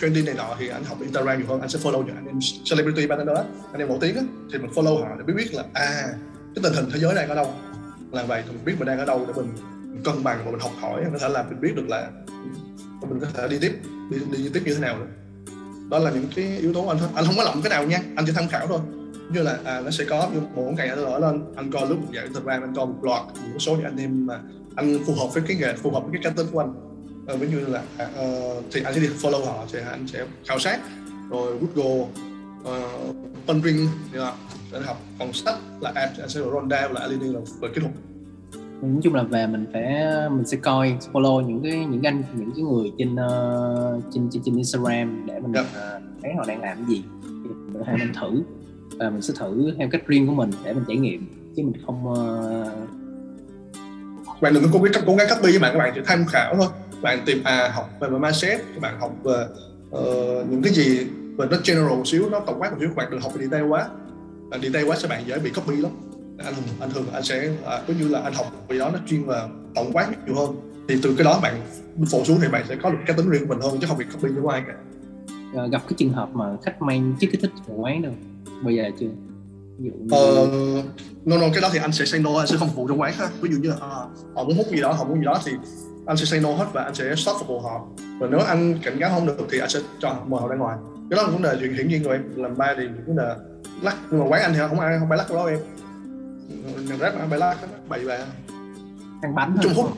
trending này nọ thì anh học Instagram nhiều hơn, anh sẽ follow những anh em celebrity bartender đó, anh em nổi tiếng á, thì mình follow họ để biết là à cái tình hình thế giới đang ở đâu, làm vậy thì mình biết mình đang ở đâu để mình cân bằng và mình học hỏi, mình có thể làm mình biết được là mình có thể đi tiếp đi, đi tiếp như thế nào nữa. Đó là những cái yếu tố anh anh không có lộng cái nào nha, anh chỉ tham khảo thôi. Như là à, nó sẽ có mỗi ngày anh đổi lên, anh coi lúc dạy Instagram, anh coi một loạt một số những anh em mà anh phù hợp với cái nghề, phù hợp với cái cá tính của anh. Ờ, ví dụ như là à, uh, thì anh sẽ đi follow họ, thì anh sẽ khảo sát rồi Google, uh, Pinterest, anh học phòng sách là app, anh sẽ đổi Ronda là Alinea về kỹ thuật. Nói chung là về mình phải mình sẽ coi follow những cái những anh những cái người trên uh, trên, trên trên Instagram để mình yeah. uh, thấy họ đang làm gì, mình hay mình thử và mình sẽ thử theo cách riêng của mình để mình trải nghiệm, chứ mình không uh... bạn đừng có cố gắng copy với bạn, các bạn chỉ tham khảo thôi. Bạn tìm à học về mindset, các bạn học về uh, những cái gì về nó general một xíu, nó tổng quát một xíu, bạn đừng học về detail quá. Bạn detail quá sẽ bạn dễ bị copy lắm. Anh, anh thường anh sẽ à, cứ như là anh học về đó nó chuyên và tổng quát nhiều hơn, thì từ cái đó bạn phổ xuống thì bạn sẽ có được cái tính riêng của mình hơn, chứ không bị copy với ai cả. À, gặp cái trường hợp mà khách mang chiếc kích thích của quán đâu bây giờ chưa? Ví dụ như... ờ, no no cái đó thì anh sẽ say no, anh sẽ không phục vụ trong quán ha. Ví dụ như là à, họ muốn hút gì đó, họ muốn gì đó thì anh sẽ say no hết và anh sẽ stop phục vụ họ. Và nếu anh cảnh cáo không được thì anh sẽ cho mời họ ra ngoài. Cái đó là vấn đề chuyện hiển nhiên rồi, em làm bar thì vấn đề lắc, nhưng mà quán anh thì không ai không phải lắc đâu em. Nhà rap mà bài lát bậy bạ ăn bánh Trung Quốc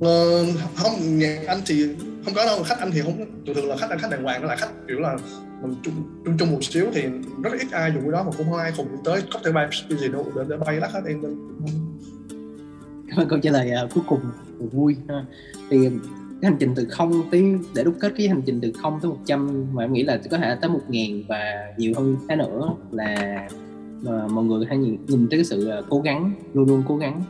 ờ, không nhà anh thì không có đâu, khách anh thì không, thường thường là khách anh khách đàng hoàng, nó là khách kiểu là mình chung chung, chung một xíu thì rất ít ai dùng cái đó, mà cũng không ai cùng tới có thể bay cái gì đâu để, để bay lát hết em. Cảm ơn câu trả lời uh, cuối cùng vui ha. Thì cái hành trình từ không tới để đúc kết cái hành trình từ không tới một trăm mà em nghĩ là có thể tới một ngàn và nhiều hơn thế nữa là mà mọi người hay nhìn, nhìn tới cái sự cố gắng, luôn luôn cố gắng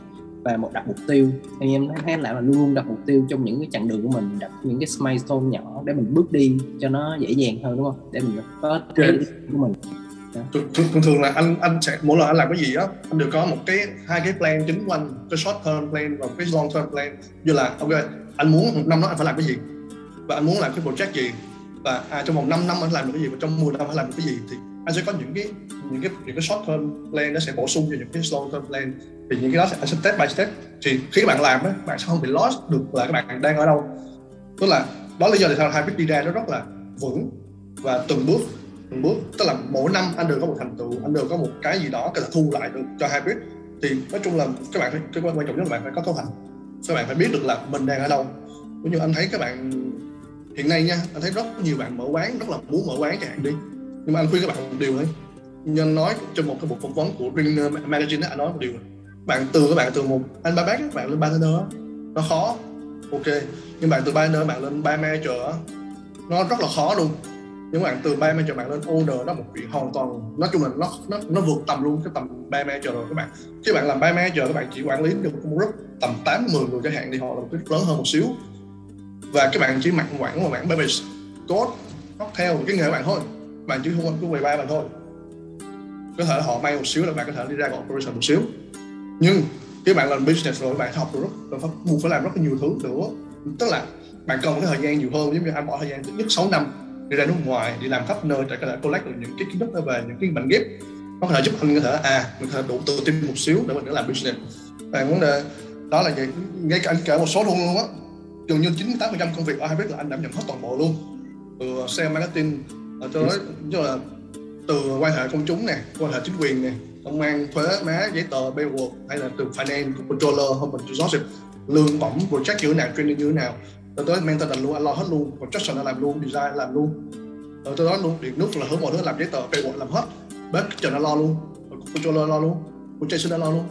và một đặt mục tiêu. Thì em thấy lại là luôn luôn đặt mục tiêu trong những cái chặng đường của mình, đặt những cái milestone nhỏ để mình bước đi cho nó dễ dàng hơn, đúng không? Để mình có cái yeah. của mình. Thường thường là anh anh sẽ mỗi lần anh làm cái gì á, anh đều có một cái hai cái plan chính của anh, cái short term plan và cái long term plan. Như là ok, anh muốn một năm đó anh phải làm cái gì và anh muốn làm cái project gì và à, trong vòng năm năm anh làm được cái gì và trong mười năm anh làm được cái gì, thì anh sẽ có những cái những cái những cái short term plan nó sẽ bổ sung cho những cái long term plan. Thì những cái đó anh sẽ step by step, thì khi các bạn làm á, bạn sẽ không bị lost được là các bạn đang ở đâu. Tức là đó là lý do tại sao Hybrid đi ra nó rất là vững và từng bước từng bước, tức là mỗi năm anh đều có một thành tựu, anh đều có một cái gì đó có thể thu lại được cho Hybrid. Thì nói chung là các bạn, cái quan trọng nhất là bạn phải có kế hoạch, các bạn phải biết được là mình đang ở đâu. Cũng như anh thấy các bạn hiện nay nha, anh thấy rất nhiều bạn mở quán, rất là muốn mở quán chẳng hạn đi, nhưng mà anh khuyên các bạn một điều đấy. Nhân nói trong một cái buổi phỏng vấn của Ring Magazine đó, anh nói một điều này. Bạn từ các bạn từ một anh ba bác các bạn lên bartender nó khó, ok, nhưng bạn từ bartender bạn lên bar manager nó rất là khó luôn. Nhưng bạn từ bar manager bạn lên owner nó một chuyện hoàn toàn, nói chung là nó nó nó vượt tầm luôn cái tầm bar manager rồi các bạn. Chứ bạn làm bar manager các bạn chỉ quản lý được một group tầm tám mười người chẳng hạn thì họ là một cái lớn hơn một xíu, và các bạn chỉ mặc quản một bản baby code theo cái nghề bạn thôi, bạn chỉ không có quầy bar bạn thôi. Có thể họ may một xíu là bạn có thể đi ra gọi operation một xíu, nhưng khi bạn làm business rồi bạn học được rất, bạn phải buộc phải làm rất nhiều thứ nữa. Tức là bạn cần cái thời gian nhiều hơn, giống như anh bỏ thời gian ít nhất sáu năm đi ra nước ngoài, đi làm khắp nơi để có thể collect được những cái kiến thức về những cái mảnh ghép nó có thể giúp anh có thể à mình có thể đủ tự tin một xíu để mình có làm business. Và vấn đề đó là vậy, ngay cả anh kể một số luôn luôn á, gần như chín mươi tám phần trăm công việc ở Hybrid là anh đảm nhận hết toàn bộ luôn, từ sale marketing cho nói cho là từ quan hệ công chúng này, quan hệ chính quyền này, công an, thuế, má, giấy tờ, paperwork, hay là từ finance, controller, không mình resources, lương bổng, project như thế nào, training như thế nào, rồi tới maintenance luôn, anh lo hết luôn, construction anh làm luôn, design làm luôn, rồi tới đó luôn điện nước là hướng mọi thứ làm, giấy tờ, paperwork làm hết, bếp kitchen anh lo luôn, rồi controller lo luôn, construction anh lo luôn,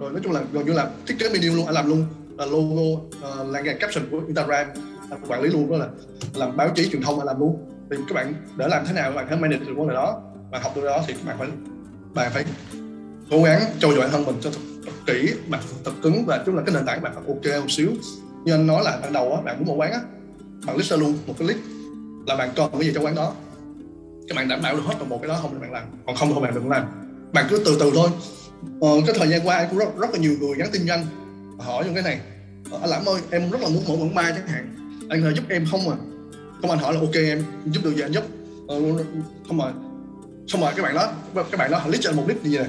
rồi nói chung là gần như là thiết kế menu luôn, anh làm luôn, là logo, uh, là ngàn caption của Instagram, anh quản lý luôn, đó là làm báo chí truyền thông anh làm luôn. Thì các bạn để làm thế nào các bạn phải manage được vấn đề đó, bạn học được đó thì các bạn phải bạn phải cố gắng trau dồi bản thân mình cho thật, thật kỹ, bạn thật cứng và tức là cái nền tảng bạn phải ok một xíu. Như anh nói là ban đầu á, bạn muốn một quán á, bạn list ra luôn một cái list là bạn cần cái gì cho quán đó, các bạn đảm bảo được hết toàn bộ cái đó không thì bạn làm, còn không thì bạn đừng làm, bạn cứ từ từ thôi. Ờ, cái thời gian qua anh cũng rất, rất là nhiều người nhắn tin nhanh hỏi những cái này, anh Lãm ơi em rất là muốn mở quán bar chẳng hạn, anh có thể giúp em không à? Không, anh hỏi là ok em giúp được gì anh giúp. Không rồi, xong rồi các bạn đó, các bạn đó list cho anh một list gì này,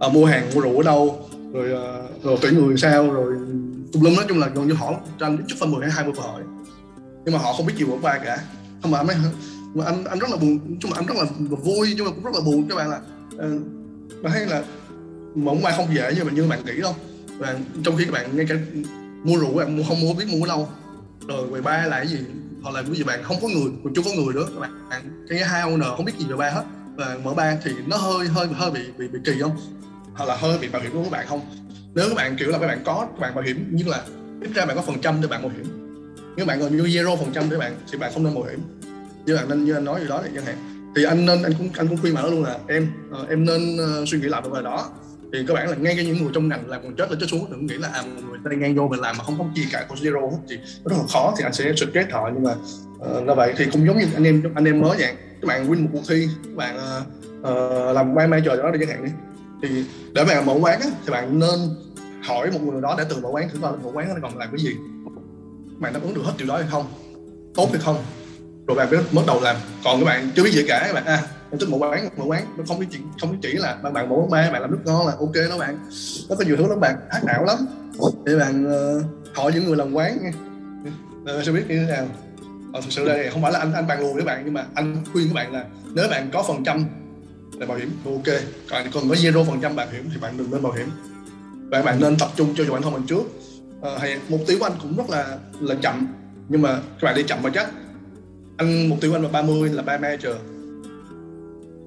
à, mua hàng mua rượu ở đâu, rồi rồi tuyển người sao, rồi tùm lum, nói chung là gần như họ cho anh chút phần mười hay hai mươi phần hội, nhưng mà họ không biết gì của ba cả. Không mà anh, anh anh rất là buồn, chung là anh rất là vui nhưng mà cũng rất là buồn các bạn là, mà thấy là mộng mai không dễ như mà như bạn nghĩ đâu. Và trong khi các bạn ngay cả mua rượu bạn không mua biết mua ở đâu, rồi quầy bar là cái gì, họ làm cái gì bạn không có người, còn chưa có người nữa các bạn, cái hai owner không biết gì về bar hết. Và mở bar thì nó hơi hơi hơi bị bị, bị kỳ không, hoặc là hơi bị bảo hiểm của các bạn không. Nếu các bạn kiểu là các bạn có các bạn bảo hiểm nhưng là ít ra bạn có phần trăm để bạn bảo hiểm, nếu bạn còn như zero phần trăm để bạn thì bạn không nên bảo hiểm. Như bạn nên, như anh nói gì đó thì chẳng hạn, thì anh nên anh cũng anh cũng khuyên bạn luôn là em em nên suy nghĩ lại về đó. Thì các bạn là ngay cái những người trong ngành làm còn chết là chết xuống, đừng nghĩ là à, người ta ngang vô mình làm mà không không chia cả con zero hết thì rất là khó, thì anh sẽ suggest họ. Nhưng mà uh, là vậy thì cũng giống như anh em anh em mới vậy, các bạn win một cuộc thi, các bạn uh, làm mai mai trời đó đi chẳng hạn đi, thì để bạn mở quán á, thì bạn nên hỏi một người đó để từng mở quán thử coi mở quán nó còn làm cái gì, bạn đáp ứng được hết điều đó hay không, tốt hay không, rồi bạn mới bắt đầu làm. Còn các bạn chưa biết gì cả, các bạn à em thích mở quán mở quán nó không biết chỉ không biết chỉ là bạn bạn mở quán bar, bạn làm nước ngon là ok đó bạn, nó có nhiều thứ lắm bạn, ác não lắm. Để bạn uh, hỏi những người làm quán nghe uh, sẽ biết như thế nào. Ờ, thực sự đây không phải là anh anh bàn lùi với bạn, nhưng mà anh khuyên các bạn là nếu bạn có phần trăm là bảo hiểm ok, còn còn có zero phần trăm bảo hiểm thì bạn đừng nên bảo hiểm. Bạn bạn nên tập trung cho bản thân mình trước. À, hay mục tiêu của anh cũng rất là là chậm, nhưng mà các bạn đi chậm mà chắc. Anh mục tiêu của anh là ba mươi là ba manager,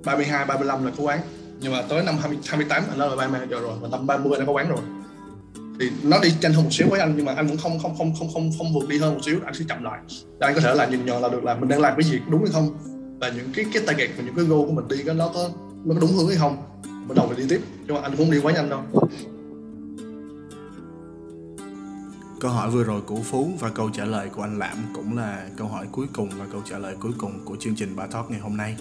ba mươi hai, ba mươi lăm là có quán, nhưng mà tới năm hai mươi, hai mươi tám anh đã là ba manager rồi, và tầm ba mươi đã có quán rồi. Thì nó đi nhanh hơn một xíu với anh, nhưng mà anh cũng không không không không không không vượt đi hơn một xíu, anh sẽ chậm lại. Để anh có thể là nhìn nhận là được là mình đang làm cái gì đúng hay không, và những cái cái target và những cái goal của mình đi cái nó có nó có đúng hướng hay không, bắt đầu mình đi tiếp, nhưng mà anh cũng đi quá nhanh đâu. Câu hỏi vừa rồi của Phú và câu trả lời của anh Lãm cũng là câu hỏi cuối cùng và câu trả lời cuối cùng của chương trình BarTalk ngày hôm nay.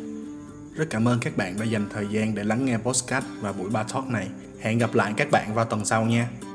Rất cảm ơn các bạn đã dành thời gian để lắng nghe podcast và buổi BarTalk này. Hẹn gặp lại các bạn vào tuần sau nha.